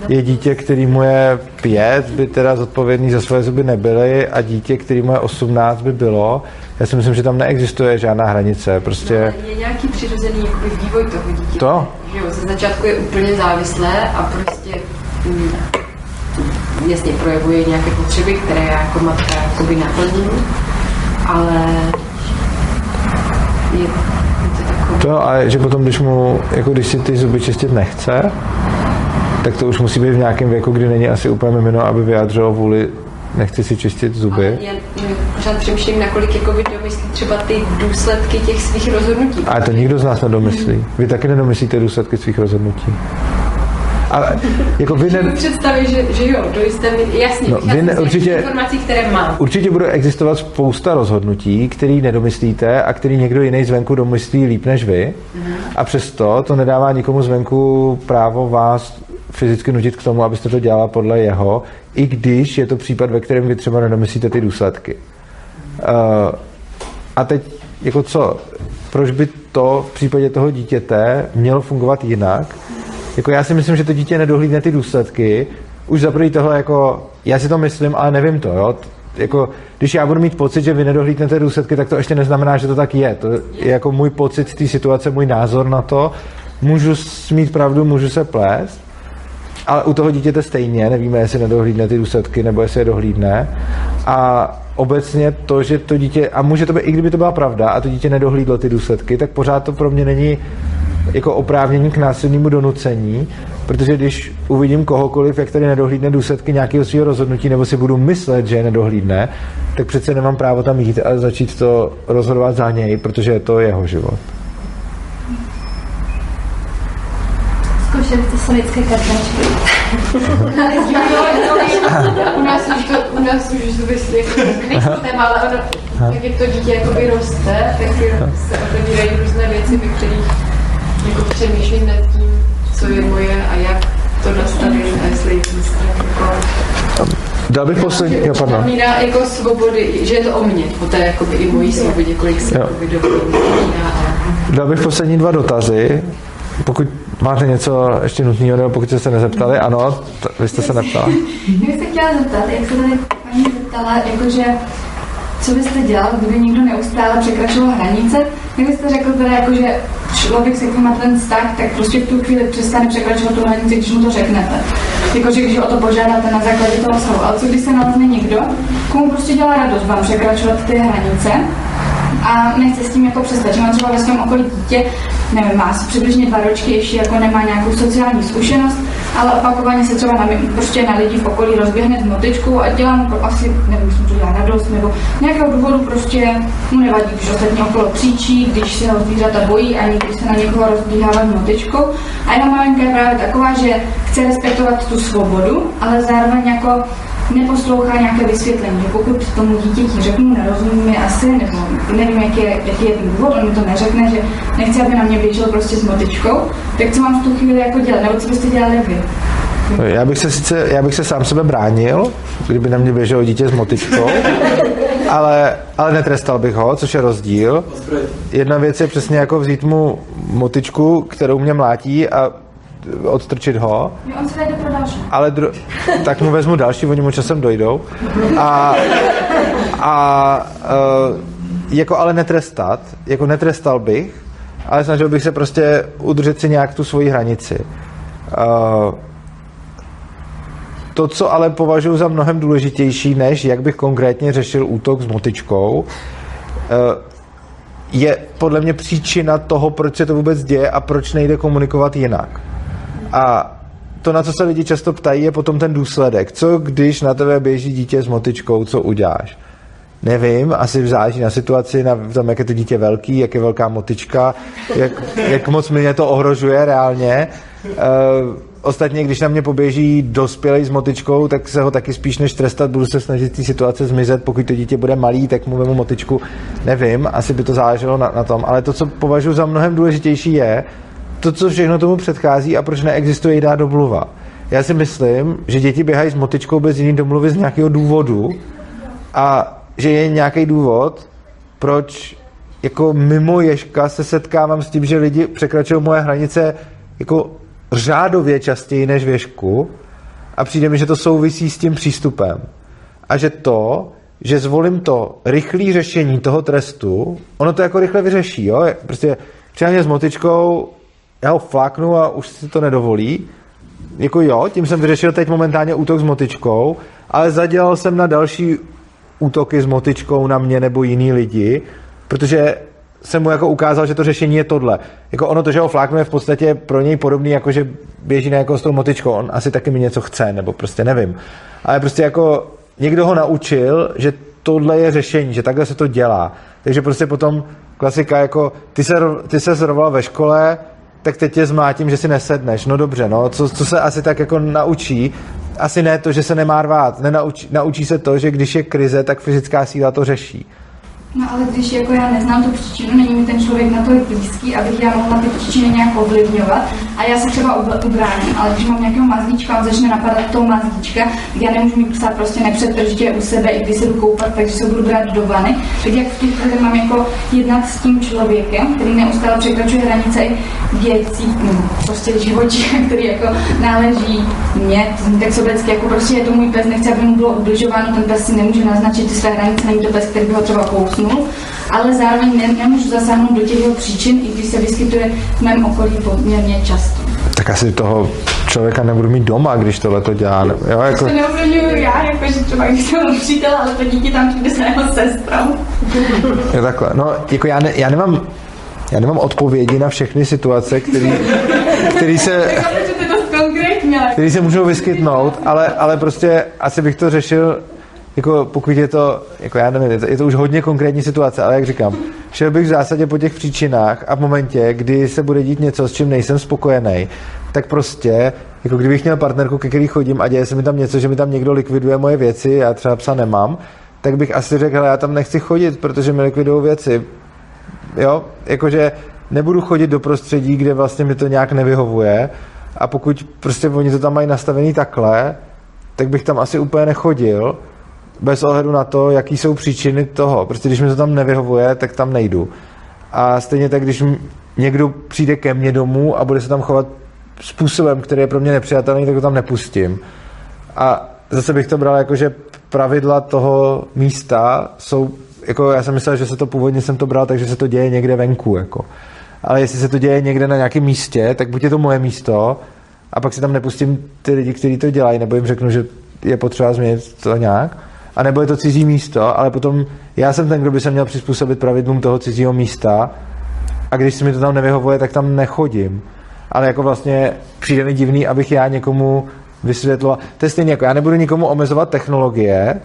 je dítě, kterýmu je pět, by teda zodpovědný za svoje zuby nebyly a dítě, kterýmu je osmnáct, by bylo. Já si myslím, že tam neexistuje žádná hranice. Prostě no, je nějaký přirozený jakoby vývoj toho dítěte. To? Že jo, ze začátku je úplně závislé a prostě mm, jasně projevuje nějaké potřeby, které já jako matka jakoby naplním, ale je, je to takové. To a že potom, když mu, jako když si ty zuby čistit nechce, tak to už musí být v nějakém věku, kdy není asi úplně mimo, aby vyjádřilo vůli, nechci si čistit zuby. Já pořád přemýšlím, nakolik jako domyslí třeba ty důsledky těch svých rozhodnutí. Ale to nikdo z nás nedomyslí. Vy taky nedomyslíte důsledky svých rozhodnutí. Ale jako vy ne... představit, že, že jo, to jste mi jasně, no, vy ne, určitě, informací, které mám. Určitě bude existovat spousta rozhodnutí, které nedomyslíte a který někdo jiný zvenku domyslí líp než vy. Mm. A přesto to nedává nikomu zvenku právo vás fyzicky nutit k tomu, abyste to dělala podle jeho, i když je to případ, ve kterém vy třeba nedomyslíte ty důsledky. Uh, a teď, jako co? Proč by to v případě toho dítěte mělo fungovat jinak? Jako já si myslím, že to dítě nedohlídne ty důsledky. Už za první tohle, jako já si to myslím, ale nevím to, jo? Jako, když já budu mít pocit, že vy nedohlídnete důsledky, tak to ještě neznamená, že to tak je. To je jako můj pocit z té situace, můj názor na to. Můžu mít pravdu, můžu se plést. Ale u toho dítěte stejně, nevíme, jestli nedohlídne ty důsledky, nebo jestli je dohlídne. A obecně to, že to dítě, a může to být, i kdyby to byla pravda, a to dítě nedohlídlo ty důsledky, tak pořád to pro mě není jako oprávnění k násilnému donucení, protože když uvidím kohokoliv, jak tady nedohlídne důsledky nějakého svého rozhodnutí, nebo si budu myslet, že je nedohlídne, tak přece nemám právo tam jít a začít to rozhodovat za něj, protože je to jeho život. Zkoušeli jste sovětské kartáčky. U nás už to, u nás už zůvěsli nejsem, ale ono, jak to dítě jakoby roste, tak se otevírají různé věci, ve kterých jako přemýšlím nad tím, co je moje a jak to nastavím a jestli jako... Dal bych poslední, jo, pardon. Míra jako svobody, že je to o mně, o té jakoby i mojí svobodě, kolik se jakoby dovolím. Dal bych poslední dva dotazy. Pokud máte něco ještě nutného, nebo pokud jste se nezeptali, ano, t- vy jste se neptala. Já bych se chtěla zeptat, jak se tady paní zeptala, jakože co byste dělal, kdyby někdo neustále překračoval hranice, tak byste řekl teda, jakože člověk, se kterým má ten vztah, tak prostě v tu chvíli přestane překračovat tu hranici, když mu to řeknete. Jakože když o to požádáte na základě toho vztahu. Ale co když se nalezne někdo, komu prostě dělá radost vám překračovat ty hranice, a nechce s tím jako přestat, že má třeba ve svém okolí dítě, nevím, má přibližně dva ročky, ještě jako nemá nějakou sociální zkušenost, ale opakovaně se třeba na, prostě na lidi v okolí rozběhne s motičkou a dělá mu to asi, nevím, jsem to dělá radost, nebo nějakého důvodu prostě mu nevadí, když ostatní okolo křičí, když se ho zvířata bojí, ani když se na někoho rozbíhává s motičkou. A jeho maminka je právě taková, že chce respektovat tu svobodu, ale zároveň jako neposlouchá nějaké vysvětlení, že pokud tomu dítěti řeknu, nerozumí mi asi, nebo nevím, jaký je, jaký je ten důvod, on mi to neřekne, že nechce, aby na mě běžel prostě s motičkou, tak co mám v tu chvíli jako dělat, nebo co byste dělali vy? Já bych se, sice, já bych se sám sebe bránil, kdyby na mě běželo dítě s motičkou, ale, ale netrestal bych ho, což je rozdíl. Jedna věc je přesně jako vzít mu motičku, kterou mě mlátí a odstrčit ho. No, on se najde pro další. Ale dru- tak mu vezmu další, oni mu časem dojdou. A, a jako ale netrestat, jako netrestal bych, ale snažil bych se prostě udržet si nějak tu svoji hranici. To, co ale považuji za mnohem důležitější, než jak bych konkrétně řešil útok s motičkou, je podle mě příčina toho, proč se to vůbec děje a proč nejde komunikovat jinak. A to, na co se lidi často ptají, je potom ten důsledek. Co když na tebe běží dítě s motičkou, co uděláš? Nevím, asi záleží na situaci, na tom, jak je to dítě velký, jak je velká motička, jak, jak moc mě to ohrožuje reálně. Ostatně, když na mě poběží dospělej s motičkou, tak se ho taky spíš než trestat, budu se snažit té situace zmizet, pokud to dítě bude malý, tak mu vemu motičku, nevím, asi by to záleželo na, na tom, ale to, co považuji za mnohem důležitější, je to, co všechno tomu předchází a proč neexistuje jiná domluva. Já si myslím, že děti běhají s motičkou bez jiné domluvy z nějakého důvodu a že je nějaký důvod, proč jako mimo Ježka se setkávám s tím, že lidi překračují moje hranice jako řádově častěji než věšku a přijde mi, že to souvisí s tím přístupem. A že to, že zvolím to rychlé řešení toho trestu, ono to jako rychle vyřeší, jo? Prostě přijde mě s motičkou, já ho fláknu a už si to nedovolí. Jako jo, tím jsem vyřešil teď momentálně útok s motičkou, ale zadělal jsem na další útoky s motičkou na mě nebo jiný lidi, protože jsem mu jako ukázal, že to řešení je tohle. Jako ono to, že ho fláknu, je v podstatě pro něj podobný, jako že běží na jako s tou motičkou. On asi taky mi něco chce, nebo prostě nevím. Ale prostě jako někdo ho naučil, že tohle je řešení, že takhle se to dělá. Takže prostě potom klasika jako ty se, ty se zroval ve škole, tak teď tě zmátím, že si nesedneš. No dobře, no, co, co se asi tak jako naučí? Asi ne to, že se nemá rvát. Nenaučí, naučí se to, že když je krize, tak fyzická síla to řeší. No ale když jako já neznám tu příčinu, není mi ten člověk na to blízký, abych já mohla ty příčiny nějak ovlivňovat a já se třeba ubráním, ale když mám nějakého mazlíčka a on začne napadat toho mazlíčka, tak já nemůžu mít psa prostě nepřetržitě u sebe, i když se jdu koupat, takže se budu brát do vany. Tak jak v těch chvíli mám jako jednat s tím člověkem, který neustále překračuje hranice věcí, no, prostě živočíka, který jako náleží mně, tak sobecky, jako prostě je to můj pes, nechci, aby mu bylo ubližováno, ten pes si nemůže naznačit ty své hranice, není to pes, který by ho třeba kousl. Ale zároveň ne, nemůžu zasáhnout do těch jeho příčin, i když se vyskytuje v mém okolí poměrně často. Tak asi toho člověka nebudu mít doma, když tohle to dělá. Ne? Jo, jako... To neovlivňuju já, jakože třeba když jsem přítel, ale to dítě tam přijde s jeho sestrou. Jo, takhle. No, jako já, ne, já, nemám, já nemám odpovědi na všechny situace, který, který se... který se můžou vyskytnout, ale, ale prostě asi bych to řešil... Jako pokud je to, jako já nevím, je to, je to už hodně konkrétní situace, ale jak říkám, šel bych v zásadě po těch příčinách a v momentě, kdy se bude dít něco, s čím nejsem spokojený, tak prostě, jako kdybych měl partnerku, ke který chodím a děje se mi tam něco, že mi tam někdo likviduje moje věci, já třeba psa nemám, tak bych asi řekl, hele, já tam nechci chodit, protože mi likvidují věci. Jo, jakože nebudu chodit do prostředí, kde vlastně mi to nějak nevyhovuje a pokud prostě oni to tam mají nastavený takhle, tak bych tam asi úplně nechodil. Bez ohledu na to, jaký jsou příčiny toho. Prostě když mi to tam nevyhovuje, tak tam nejdu. A stejně tak, když někdo přijde ke mně domů a bude se tam chovat způsobem, který je pro mě nepřijatelný, tak ho tam nepustím. A zase bych to bral jako, že pravidla toho místa jsou, jako já jsem myslel, že se to původně jsem to bral, takže se to děje někde venku, jako. Ale jestli se to děje někde na nějakém místě, tak buď je to moje místo a pak si tam nepustím ty lidi, kteří to dělají, nebo jim řeknu, že je potřeba změnit to nějak. A nebo je to cizí místo, ale potom já jsem ten, kdo by se měl přizpůsobit pravidlům toho cizího místa a když se mi to tam nevyhovuje, tak tam nechodím. Ale jako vlastně přijde mi divný, abych já někomu vysvětloval. To je stejně jako, já nebudu nikomu omezovat technologie,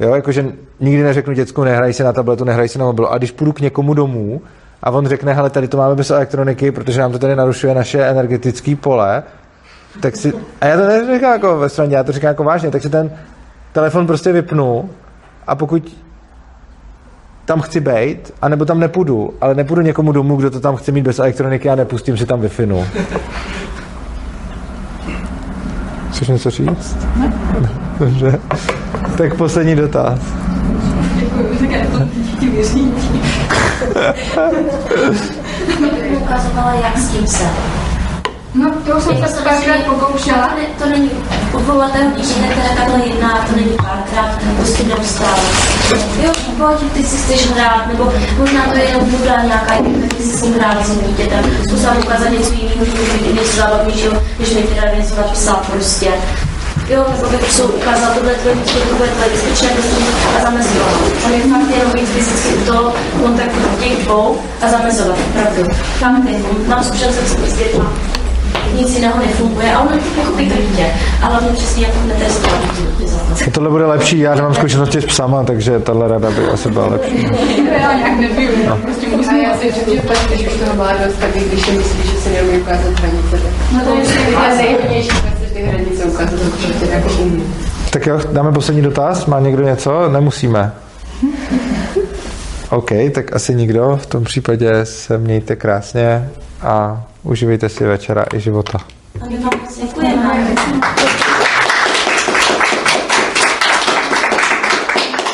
jo, jakože nikdy neřeknu děcku, nehraj se na tabletu, nehraj se na mobilu. A když půjdu k někomu domů a on řekne, hele, tady to máme bez elektroniky, protože nám to tady narušuje naše energetické pole, tak si, a já to neříkám jako ve sraně, já to říkám jako vážně, tak si ten telefon prostě vypnu a pokud tam chci bejt, anebo tam nepůjdu, ale nepůjdu někomu domů, kdo to tam chce mít bez elektroniky a nepustím si tam Wi-Fi. Chceš něco říct? Ne. Dobře. Tak poslední dotaz. Děkuji. tak já to dítě věřím. Kdyby ukazovala, jak s tím se. No, to jsem se párkrát pokoušela. To, to není obvolatého dítěte, které takhle jedná, to není párkrát, prostě neustále. Jo, pohodě, ty si chceš hrát, nebo možná to je jenom dobrá nějaká, ty si si hrál s dítětem. Zkusám ukázat něco jiného, že něco zábavný, že když mi teda něco napsal prostě. Jo, nebo bych jsou ukázal, tohle tvoje dítě, tohle tvoje bezpečné, a zamezovat. Tam je fakt jenom víc fyzicky do kontaktu těch dvou a zamezovat, pravdu. Tam ty, mám zkušenost se s dětma. Nic jiného nefunguje a ono je to pochopí to dítě, ale ono přesně jako netestovat dítě. A tohle bude lepší, já nemám zkušenosti s psama, takže tahle rada by asi byla lepší. Já nějak nepiju, no. Prostě musím. A já si říct, že už toho mládost, tak když si myslíš, že si neumí ukázat hranice. No to je to nejhodnější, protože ty hranice ukázat, protože tě jako umí. Tak jo, dáme poslední dotaz, má někdo něco? Nemusíme. OK, tak asi nikdo, v tom případě se mějte krásně a uživejte si večera i života.